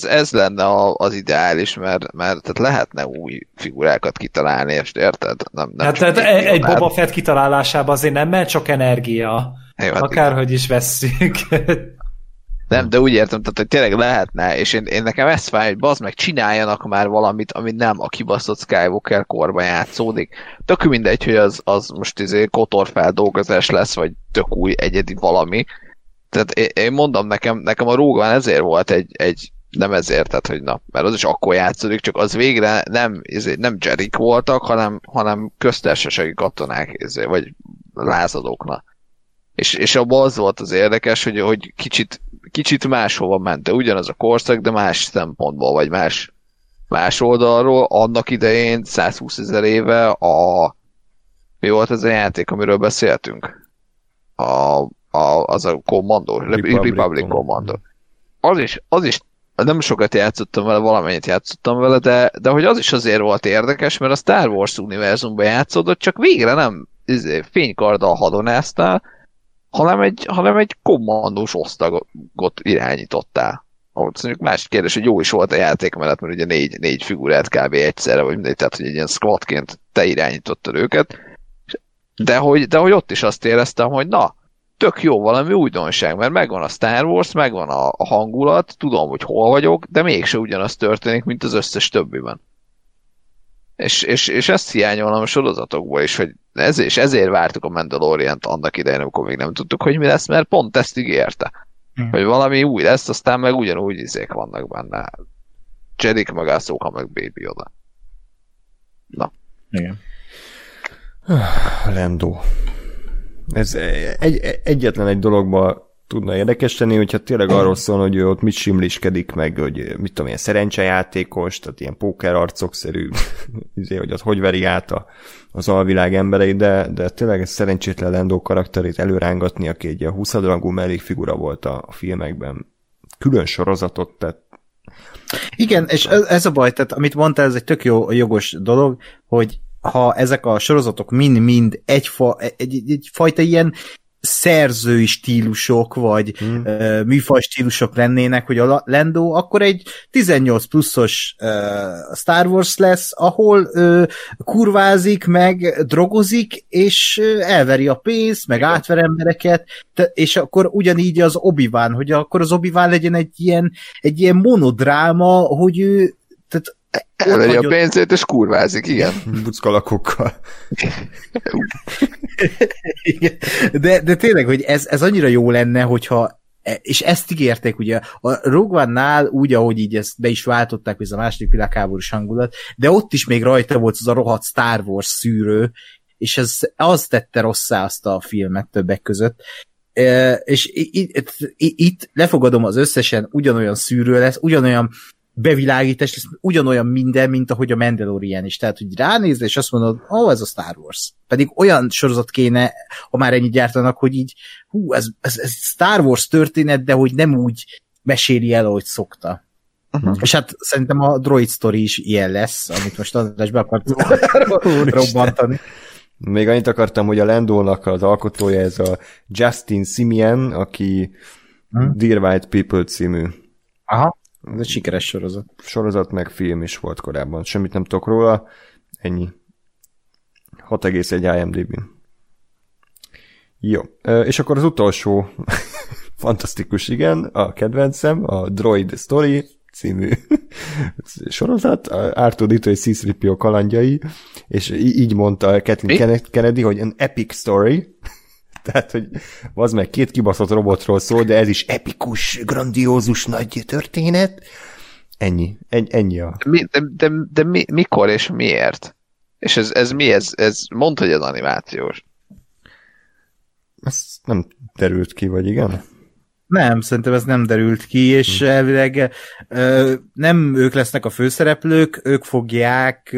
Ez lenne az ideális, mert tehát lehetne új figurákat kitalálni, és érted? Nem hát tehát egy Boba Fett kitalálásában azért nem ment sok energia, akárhogy is vesszük. Nem, de úgy értem, tehát, hogy tényleg lehetne, és én nekem ez fáj, hogy bazd meg, csináljanak már valamit, ami nem a kibaszott Skywalker korban játszódik. Tök mindegy, hogy az most kotorfeldolgozás lesz, vagy tök új egyedi valami. Tehát én mondom, nekem a Rogue One ezért volt egy nem ezért, tehát hogy na, mert az is akkor játszódik, csak az végre nem Jedik voltak, hanem köztársasági katonák, vagy lázadóknak. És abban az volt az érdekes, hogy kicsit máshova ment, de ugyanaz a korszak, de más szempontból, vagy más oldalról. Annak idején 120 000 éve mi volt ez a játék, amiről beszéltünk? Az a Commando, Republic Commando. Az is, nem sokat játszottam vele, valamennyit játszottam vele, de hogy az is azért volt érdekes, mert a Star Wars univerzumban játszódott, csak végre nem fénykarddal hadonáztál, hanem egy kommandós osztagot irányítottál. Ahogy mondjuk más kérdés, hogy jó is volt a játék mellett, mert ugye négy figurát kb. Egyszerre, vagy mindegy, tehát hogy egy ilyen squadként te irányítottad őket, de hogy ott is azt éreztem, hogy na, tök jó valami újdonság, mert megvan a Star Wars, megvan a hangulat, tudom, hogy hol vagyok, de mégse ugyanaz történik, mint az összes többiben. És ezt hiányolom a sorozatokból is, hogy ezért vártuk a Mandaloriant annak idején, amikor még nem tudtuk, hogy mi lesz, mert pont ezt ígérte. Hogy valami új lesz, aztán meg ugyanúgy izék vannak benne. Jedik, meg Ahsoka, meg Baby Yoda. Na. Igen. Lando. Ez egyetlen egy dologban tudna érdekesíteni, hogyha tényleg arról szól, hogy ott mit simliskedik meg, hogy mit tudom, ilyen szerencsejátékos, tehát ilyen pókerarcokszerű, hogy az hogy veri át az alvilág emberei, de tényleg ez szerencsétlen Lando karakterét előrángatni, aki egy ilyen 20 rangú mellékfigura volt a filmekben. Külön sorozatot tett. Igen, és ez a baj, tehát amit mondtál, ez egy tök jó, jogos dolog, hogy ha ezek a sorozatok mind-mind egyfajta ilyen szerzői stílusok, vagy műfaj stílusok lennének, hogy a Lando akkor egy 18 pluszos Star Wars lesz, ahol kurvázik, meg drogozik, és elveri a pénzt, meg átver embereket, és akkor ugyanígy az Obi-Wan, hogy akkor az Obi-Wan legyen egy ilyen monodráma, hogy ő, tehát Elveri a pénzét, és kurvázik, igen. Buckalakokkal. De tényleg, hogy ez annyira jó lenne, hogyha, és ezt ígérték, ugye, a Rogue One-nál úgy, ahogy így ezt be is váltották, ez a második világháborús hangulat, de ott is még rajta volt az a rohadt Star Wars szűrő, és ez az tette rosszá azt a filmet többek között. És itt lefogadom, az összesen ugyanolyan szűrő lesz, ugyanolyan bevilágítás, ez ugyanolyan minden, mint ahogy a Mandalorian is. Tehát, hogy ránézd, és azt mondod, ez a Star Wars. Pedig olyan sorozat kéne, ha már ennyit gyártanak, hogy így, ez Star Wars történet, de hogy nem úgy meséli el, ahogy szokta. Uh-huh. És hát szerintem a Droid Story is ilyen lesz, amit most András be akart robbantani. Még annyit akartam, hogy a Landónak az alkotója ez a Justin Simien, aki Dear White People című. Aha. Ez egy sikeres sorozat. Sorozat meg film is volt korábban. Semmit nem tudok róla. Ennyi. 6,1 IMDb. Jó. És akkor az utolsó fantasztikus, igen, a kedvencem, a Droid Story című sorozat. R2D2 és C-3PO kalandjai. És így mondta Kathleen Kennedy, hogy an epic story. Tehát, hogy az meg két kibaszott robotról szól, de ez is epikus, grandiózus nagy történet. Ennyi a... De mikor és miért? És ez mi? Ez mondd, hogy az animációs. Ez nem derült ki, vagy igen? Nem, szerintem ez nem derült ki, és elvileg nem ők lesznek a főszereplők, ők fogják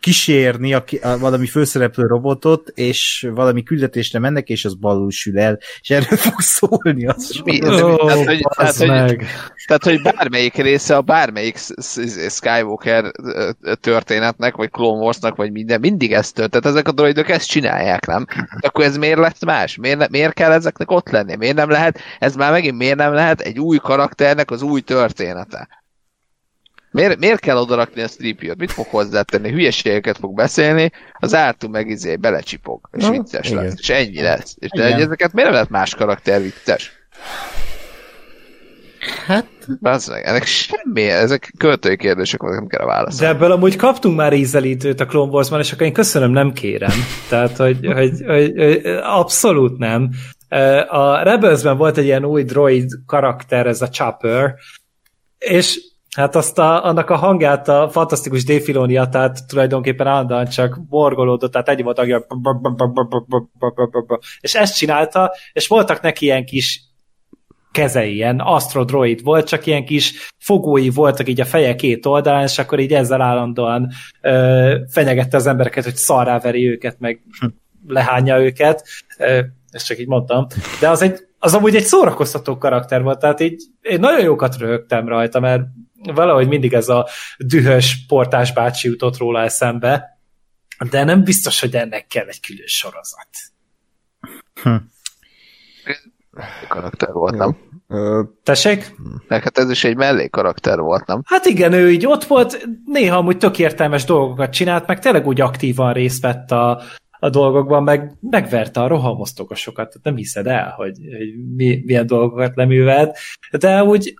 kísérni a valami főszereplő robotot, és valami küldetésre mennek, és az balulsül el, és erről fog szólni az. Tehát, hogy bármelyik része a bármelyik Skywalker történetnek, vagy Clone Warsnak, vagy minden, mindig ez történt. Ezek a droidok ezt csinálják, nem? Akkor ez miért lett más? Miért kell ezeknek ott lenni? Miért nem lehet? Ez már megint miért nem lehet egy új karakternek az új története? Miért kell odarakni a stripjot? Mit fog hozzátenni? Hülyeségeket fog beszélni, az ártú meg belecsipog, és vicces lesz, és ennyi lesz. És ezeket miért nem lehet más karakter vicces? Hát... Meg, ennek semmi, ezek költői kérdések, nem kell a válaszolni. De ebből amúgy kaptunk már ízelítőt a Clone Warsban, és akkor én köszönöm, nem kérem. Tehát, hogy abszolút nem. A Rebelsben volt egy ilyen új droid karakter, ez a Chopper, és hát azt annak a hangját a fantasztikus Dave Filoni, tehát tulajdonképpen állandóan csak borgolódott, tehát egy volt agya, és ezt csinálta, és voltak neki ilyen kis kezei, ilyen astrodroid volt, csak ilyen kis fogói voltak így a feje két oldalán, és akkor így ezzel állandóan fenyegette az embereket, hogy szarrá veri őket, meg lehányja őket, ezt csak így mondtam, de az amúgy egy szórakoztató karakter volt, tehát így én nagyon jókat röhögtem rajta, mert valahogy mindig ez a dühös portás bácsi jutott róla eszembe, de nem biztos, hogy ennek kell egy külön sorozat. Karakter volt, nem? Tessék? Hát ez is egy mellékkarakter volt, nem? Hát igen, ő így ott volt, néha amúgy tök értelmes dolgokat csinált, meg tényleg úgy aktívan részt vett a dolgokban, megverte a rohamosztogasokat, tehát nem hiszed el, hogy milyen dolgokat leművelt, de úgy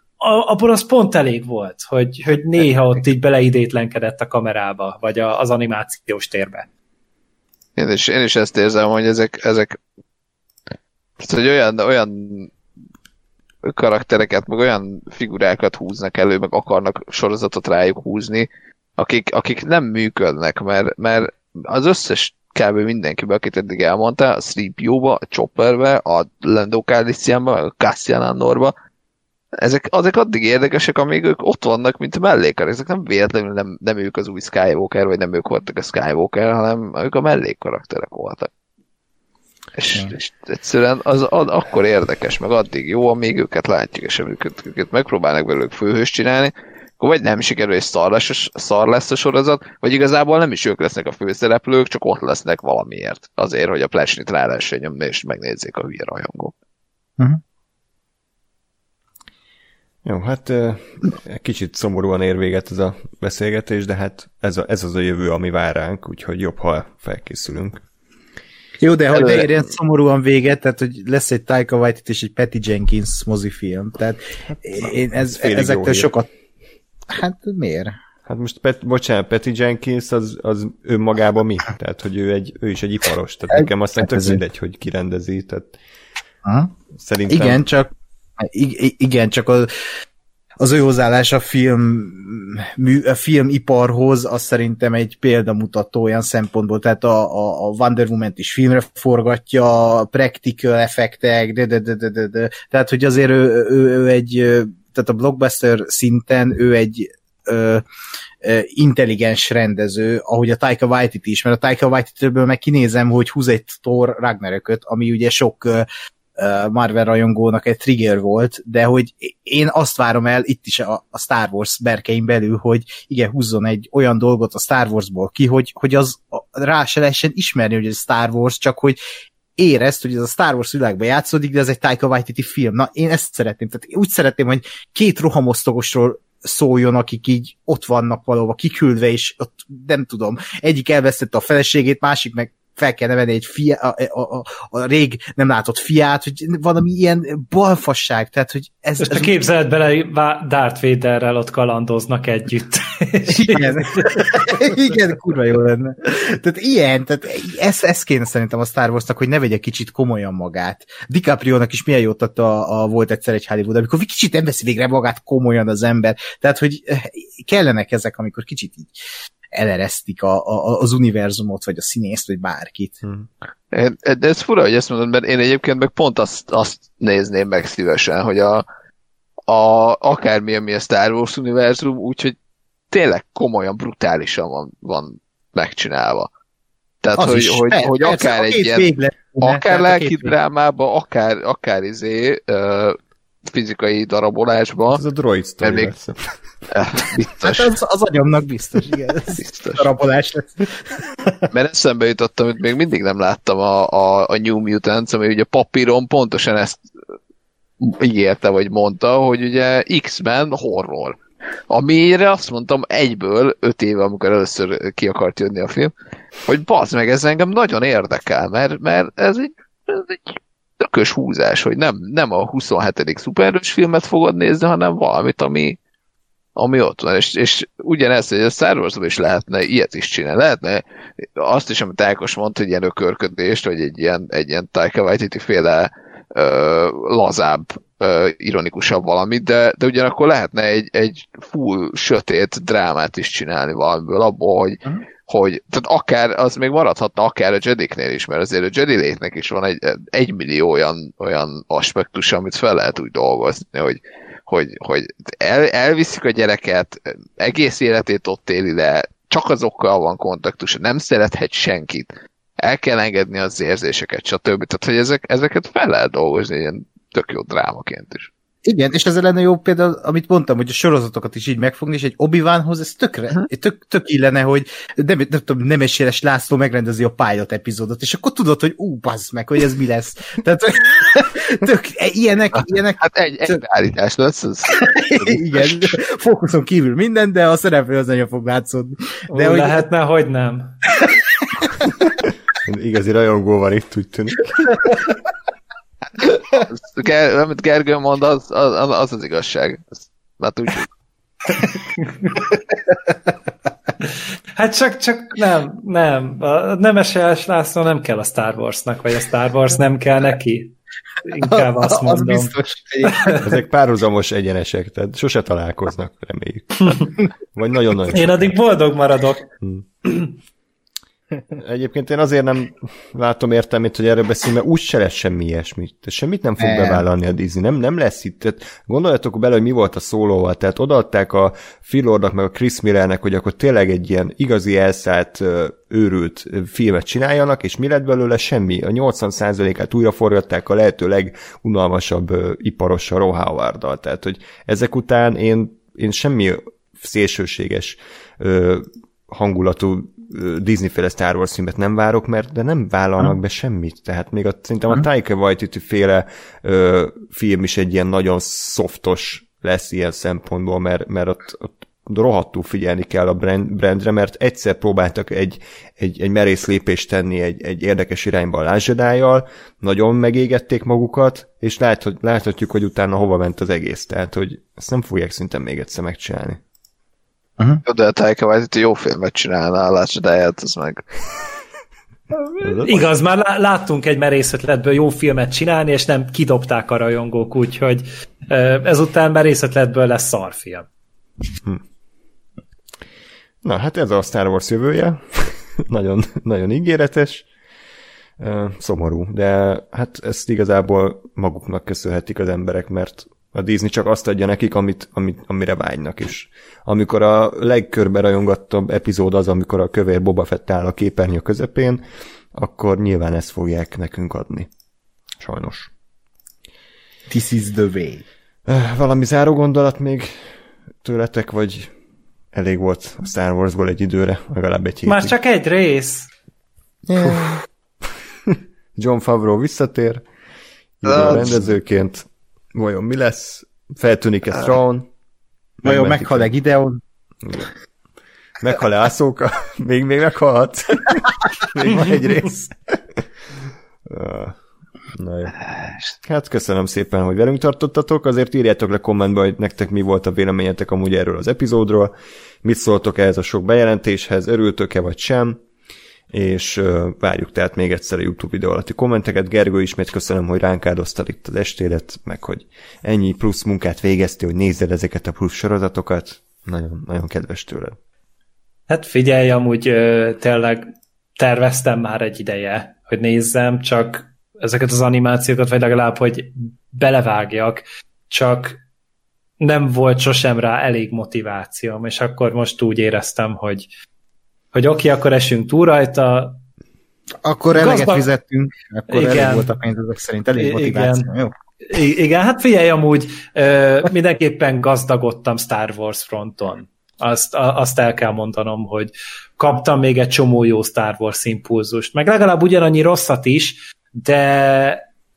abból az pont elég volt, hogy néha ott így beleidétlenkedett a kamerába, vagy az animációs térbe. Én is ezt érzem, hogy ezek hogy olyan karaktereket, meg olyan figurákat húznak elő, meg akarnak sorozatot rájuk húzni, akik nem működnek, mert az összes kb. Mindenkiben, akit eddig elmondtál, a 3PO-ba, a Chopperbe, a Lando Calrissianba, a Cassian Andorba, ezek addig érdekesek, amíg ők ott vannak, mint mellékkarakterek. Ezek nem véletlenül nem ők az új Skywalker, vagy nem ők voltak a Skywalker, hanem ők a mellékkarakterek voltak. És egyszerűen az akkor érdekes, meg addig jó, amíg őket látjuk, és amiket őket megpróbálnak belőlük főhős csinálni, akkor vagy nem sikerül, és szar lesz a sorozat, vagy igazából nem is ők lesznek a főszereplők, csak ott lesznek valamiért. Azért, hogy a plásnit rá lehessen nyomni, és megnézzék a hülye rajongók. Uh-huh. Jó, hát kicsit szomorúan ér véget ez a beszélgetés, de hát ez az a jövő, ami vár ránk, úgyhogy jobb, ha felkészülünk. Jó, de hogy ne érjen szomorúan véget, tehát hogy lesz egy Taika Waititi és egy Patty Jenkins mozifilm, tehát én ezektől sokat... Hát miért? Hát most, Patty Jenkins az önmagában mi? Tehát, hogy ő is egy iparos. Tehát nekem aztán tök mindegy, hogy kirendezi. Tehát szerintem... Igen, csak az ő hozzáállás a filmiparhoz az szerintem egy példamutató olyan szempontból, tehát a Wonder Woman-t is filmre forgatja, practical effektek, tehát hogy azért ő egy, tehát a blockbuster szinten ő egy intelligens rendező, ahogy a Taika Waititi is, mert a Taika Waititi-ből meg kinézem, hogy húz egy Thor Ragnarököt, ami ugye sok Marvel rajongónak egy trigger volt, de hogy én azt várom el itt is a Star Wars berkein belül, hogy igen, húzzon egy olyan dolgot a Star Warsból ki, hogy az rá se lehessen ismerni, hogy ez Star Wars, csak hogy érezd, hogy ez a Star Wars világban játszódik, de ez egy Taika Waititi film. Na, én ezt szeretném. Tehát úgy szeretném, hogy két rohamosztogosról szóljon, akik így ott vannak valahova kiküldve, és ott nem tudom, egyik elvesztette a feleségét, másik meg fel kell nevelni egy a rég nem látott fiát, hogy valami ilyen balfasság, tehát, hogy ez... Most képzeled bele, Darth Vaderrel ott kalandoznak együtt. Igen, igen, kurva jó lenne. Tehát ilyen, tehát ez kéne szerintem a Star Warsnak, hogy ne vegye kicsit komolyan magát. DiCapriónak is milyen jót adta volt egyszer egy Hollywood, amikor kicsit nem veszi végre magát komolyan az ember. Tehát, hogy kellenek ezek, amikor kicsit így eleresztik az univerzumot, vagy a színészt, vagy bárkit. Ez fura, hogy ezt mondod, mert én egyébként meg pont azt nézném meg szívesen, hogy akármilyen mi a Star Wars univerzum, úgyhogy tényleg komolyan, brutálisan van megcsinálva. Tehát, hogy akár egy ilyen, akár lelki drámába, akár fizikai darabolásba. Ez a Droid Story lesz. Biztos. Hát az agyamnak biztos, igen. Biztos. Darabolás lesz. Mert eszembe jutott, amit még mindig nem láttam, a New Mutants, ami ugye papíron pontosan ezt ígérte, vagy mondta, hogy ugye X-Men horror. Amire azt mondtam egyből 5 éve, amikor először ki akart jönni a film, hogy bazd meg, ez engem nagyon érdekel, mert ez egy tökös húzás, hogy nem a 27. szuperhős filmet fogod nézni, hanem valamit, ami ott van. És ugyanezt, hogy a Star Warsban is lehetne ilyet is csinálni. Lehetne azt is, amit Ákos mondta, hogy ilyen ökörködést, vagy egy ilyen Taika Waititi-féle lazább, ironikusabb valamit, de ugyanakkor lehetne egy full sötét drámát is csinálni valamiből, abból, hogy tehát akár, az még maradhatna akár a Jediknél is, mert azért a Jedi létnek is van egy millió olyan aspektus, amit fel lehet úgy dolgozni, hogy elviszik a gyereket, egész életét ott éli le, csak azokkal van kontaktus, nem szerethet senkit, el kell engedni az érzéseket, stb. Tehát, hogy ezeket fel lehet dolgozni ilyen tök jó drámaként is. Igen, és ez lenne jó például, amit mondtam, hogy a sorozatokat is így megfogni, és egy Obi-Wanhoz ez tök illene, hogy nem tudom, Nemeséres László megrendezi a pilot epizódot, és akkor tudod, hogy bazd meg, hogy ez mi lesz. Tehát tök ilyenek. Hát egy állítás lesz. Igen, fókuszon kívül minden, de a szereplő az nagyon fog látszódni. De hogy lehetne, hogy nem. Igazi rajongó van itt, úgy tűnik. Amit Gergő mond, az igazság. Hát úgy. Hát csak nem. A Nemeses László nem kell a Star Warsnak, vagy a Star Wars nem kell neki. Inkább azt mondom. Az biztos, ezek párhuzamos egyenesek, tehát sose találkoznak, reméljük. Vagy nagyon-nagyon. Én addig boldog maradok. Egyébként én azért nem látom értelmét, hogy erről beszélni, mert úgy se lesz semmi ilyesmit. Semmit nem fog bevállalni a Disney. Nem lesz itt. Tehát gondoljatok bele, hogy mi volt a Szólóval. Tehát odaadták a Phil Lordnak meg a Chris Millernek, hogy akkor tényleg egy ilyen igazi elszállt, őrült filmet csináljanak, és mi lett belőle? Semmi. A 80%-át újraforgatták a lehető legunalmasabb iparossal, Ron Howarddal. Tehát, hogy ezek után én semmi szélsőséges hangulatú Disney-féle Star Wars filmet nem várok, mert de nem vállalnak be semmit. Tehát még szerintem a Taika Waititi-féle film is egy ilyen nagyon szoftos lesz ilyen szempontból, mert ott rohadtul figyelni kell a brandre, mert egyszer próbáltak egy merész lépést tenni egy érdekes irányba a Last Jedi-jal, nagyon megégették magukat, és láthatjuk, hogy utána hova ment az egész. Tehát, hogy ezt nem fogják szinte még egyszer megcsinálni. De a Taika Waititi jó filmet csinálnál, a Jedi-t, ez meg... Igaz, már láttunk egy merész ötletből jó filmet csinálni, és nem kidobták a rajongók, úgyhogy ezután merész ötletből lesz szarfilm. Na, hát ez a Star Wars jövője. Nagyon, nagyon ígéretes. Szomorú, de hát ezt igazából maguknak köszönhetik az emberek, mert a Disney csak azt adja nekik, amire vágynak is. Amikor a legkörberajongatottabb epizód az, amikor a kövér Boba Fett áll a képernyő közepén, akkor nyilván ezt fogják nekünk adni. Sajnos. This is the way. Valami záró gondolat még tőletek, vagy elég volt a Star Warsból egy időre, legalább egy hétig? Már csak egy rész. Yeah. Jon Favreau visszatér, rendezőként. Vajon mi lesz? Feltűnik-e Thrawn? Vajon meghal-e Gideon? Meghal-e Ahsoka? Még meghalhat. Még van egy rész. Na jó. Hát köszönöm szépen, hogy velünk tartottatok. Azért írjátok le kommentbe, hogy nektek mi volt a véleményetek amúgy erről az epizódról. Mit szóltok ehhez a sok bejelentéshez? Örültök-e vagy sem? És várjuk tehát még egyszer a YouTube videó alatti kommenteket. Gergő, ismét köszönöm, hogy ránk áldoztad itt az estédet, meg hogy ennyi plusz munkát végeztél, hogy nézzed ezeket a plusz sorozatokat. Nagyon, nagyon kedves tőled. Hát figyelj, amúgy tényleg terveztem már egy ideje, hogy nézzem, csak ezeket az animációkat, vagy legalább, hogy belevágjak, csak nem volt sosem rá elég motivációm, és akkor most úgy éreztem, hogy oké, akkor esünk túl rajta. Akkor eleget fizettünk, akkor igen. Elég volt a pénz ezek szerint, elég motiváció. Jó? Igen, hát figyelj, amúgy mindenképpen gazdagodtam Star Wars fronton. Azt el kell mondanom, hogy kaptam még egy csomó jó Star Wars impulzust, meg legalább ugyanannyi rosszat is,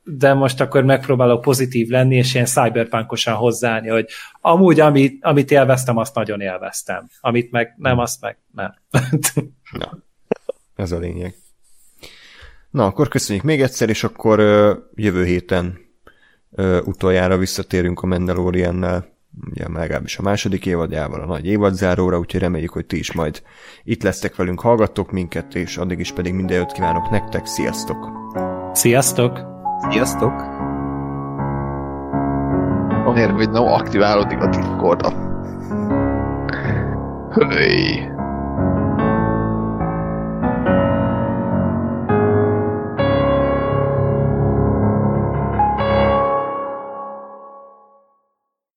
de most akkor megpróbálok pozitív lenni, és ilyen cyberpunkosan hozzáállni, hogy amúgy amit élveztem, azt nagyon élveztem. Amit meg nem, azt meg nem. Na, ez a lényeg. Na, akkor köszönjük még egyszer, és akkor jövő héten utoljára visszatérünk a Mandaloriannál, ugye legalábbis a második évadjával, a nagy évadzáróra, úgyhogy reméljük, hogy ti is majd itt lesztek velünk, hallgattok minket, és addig is pedig minden jót kívánok nektek, sziasztok! Sziasztok! Sziasztok! Miért, hogy nem aktiválódik a Discord-a? Höj!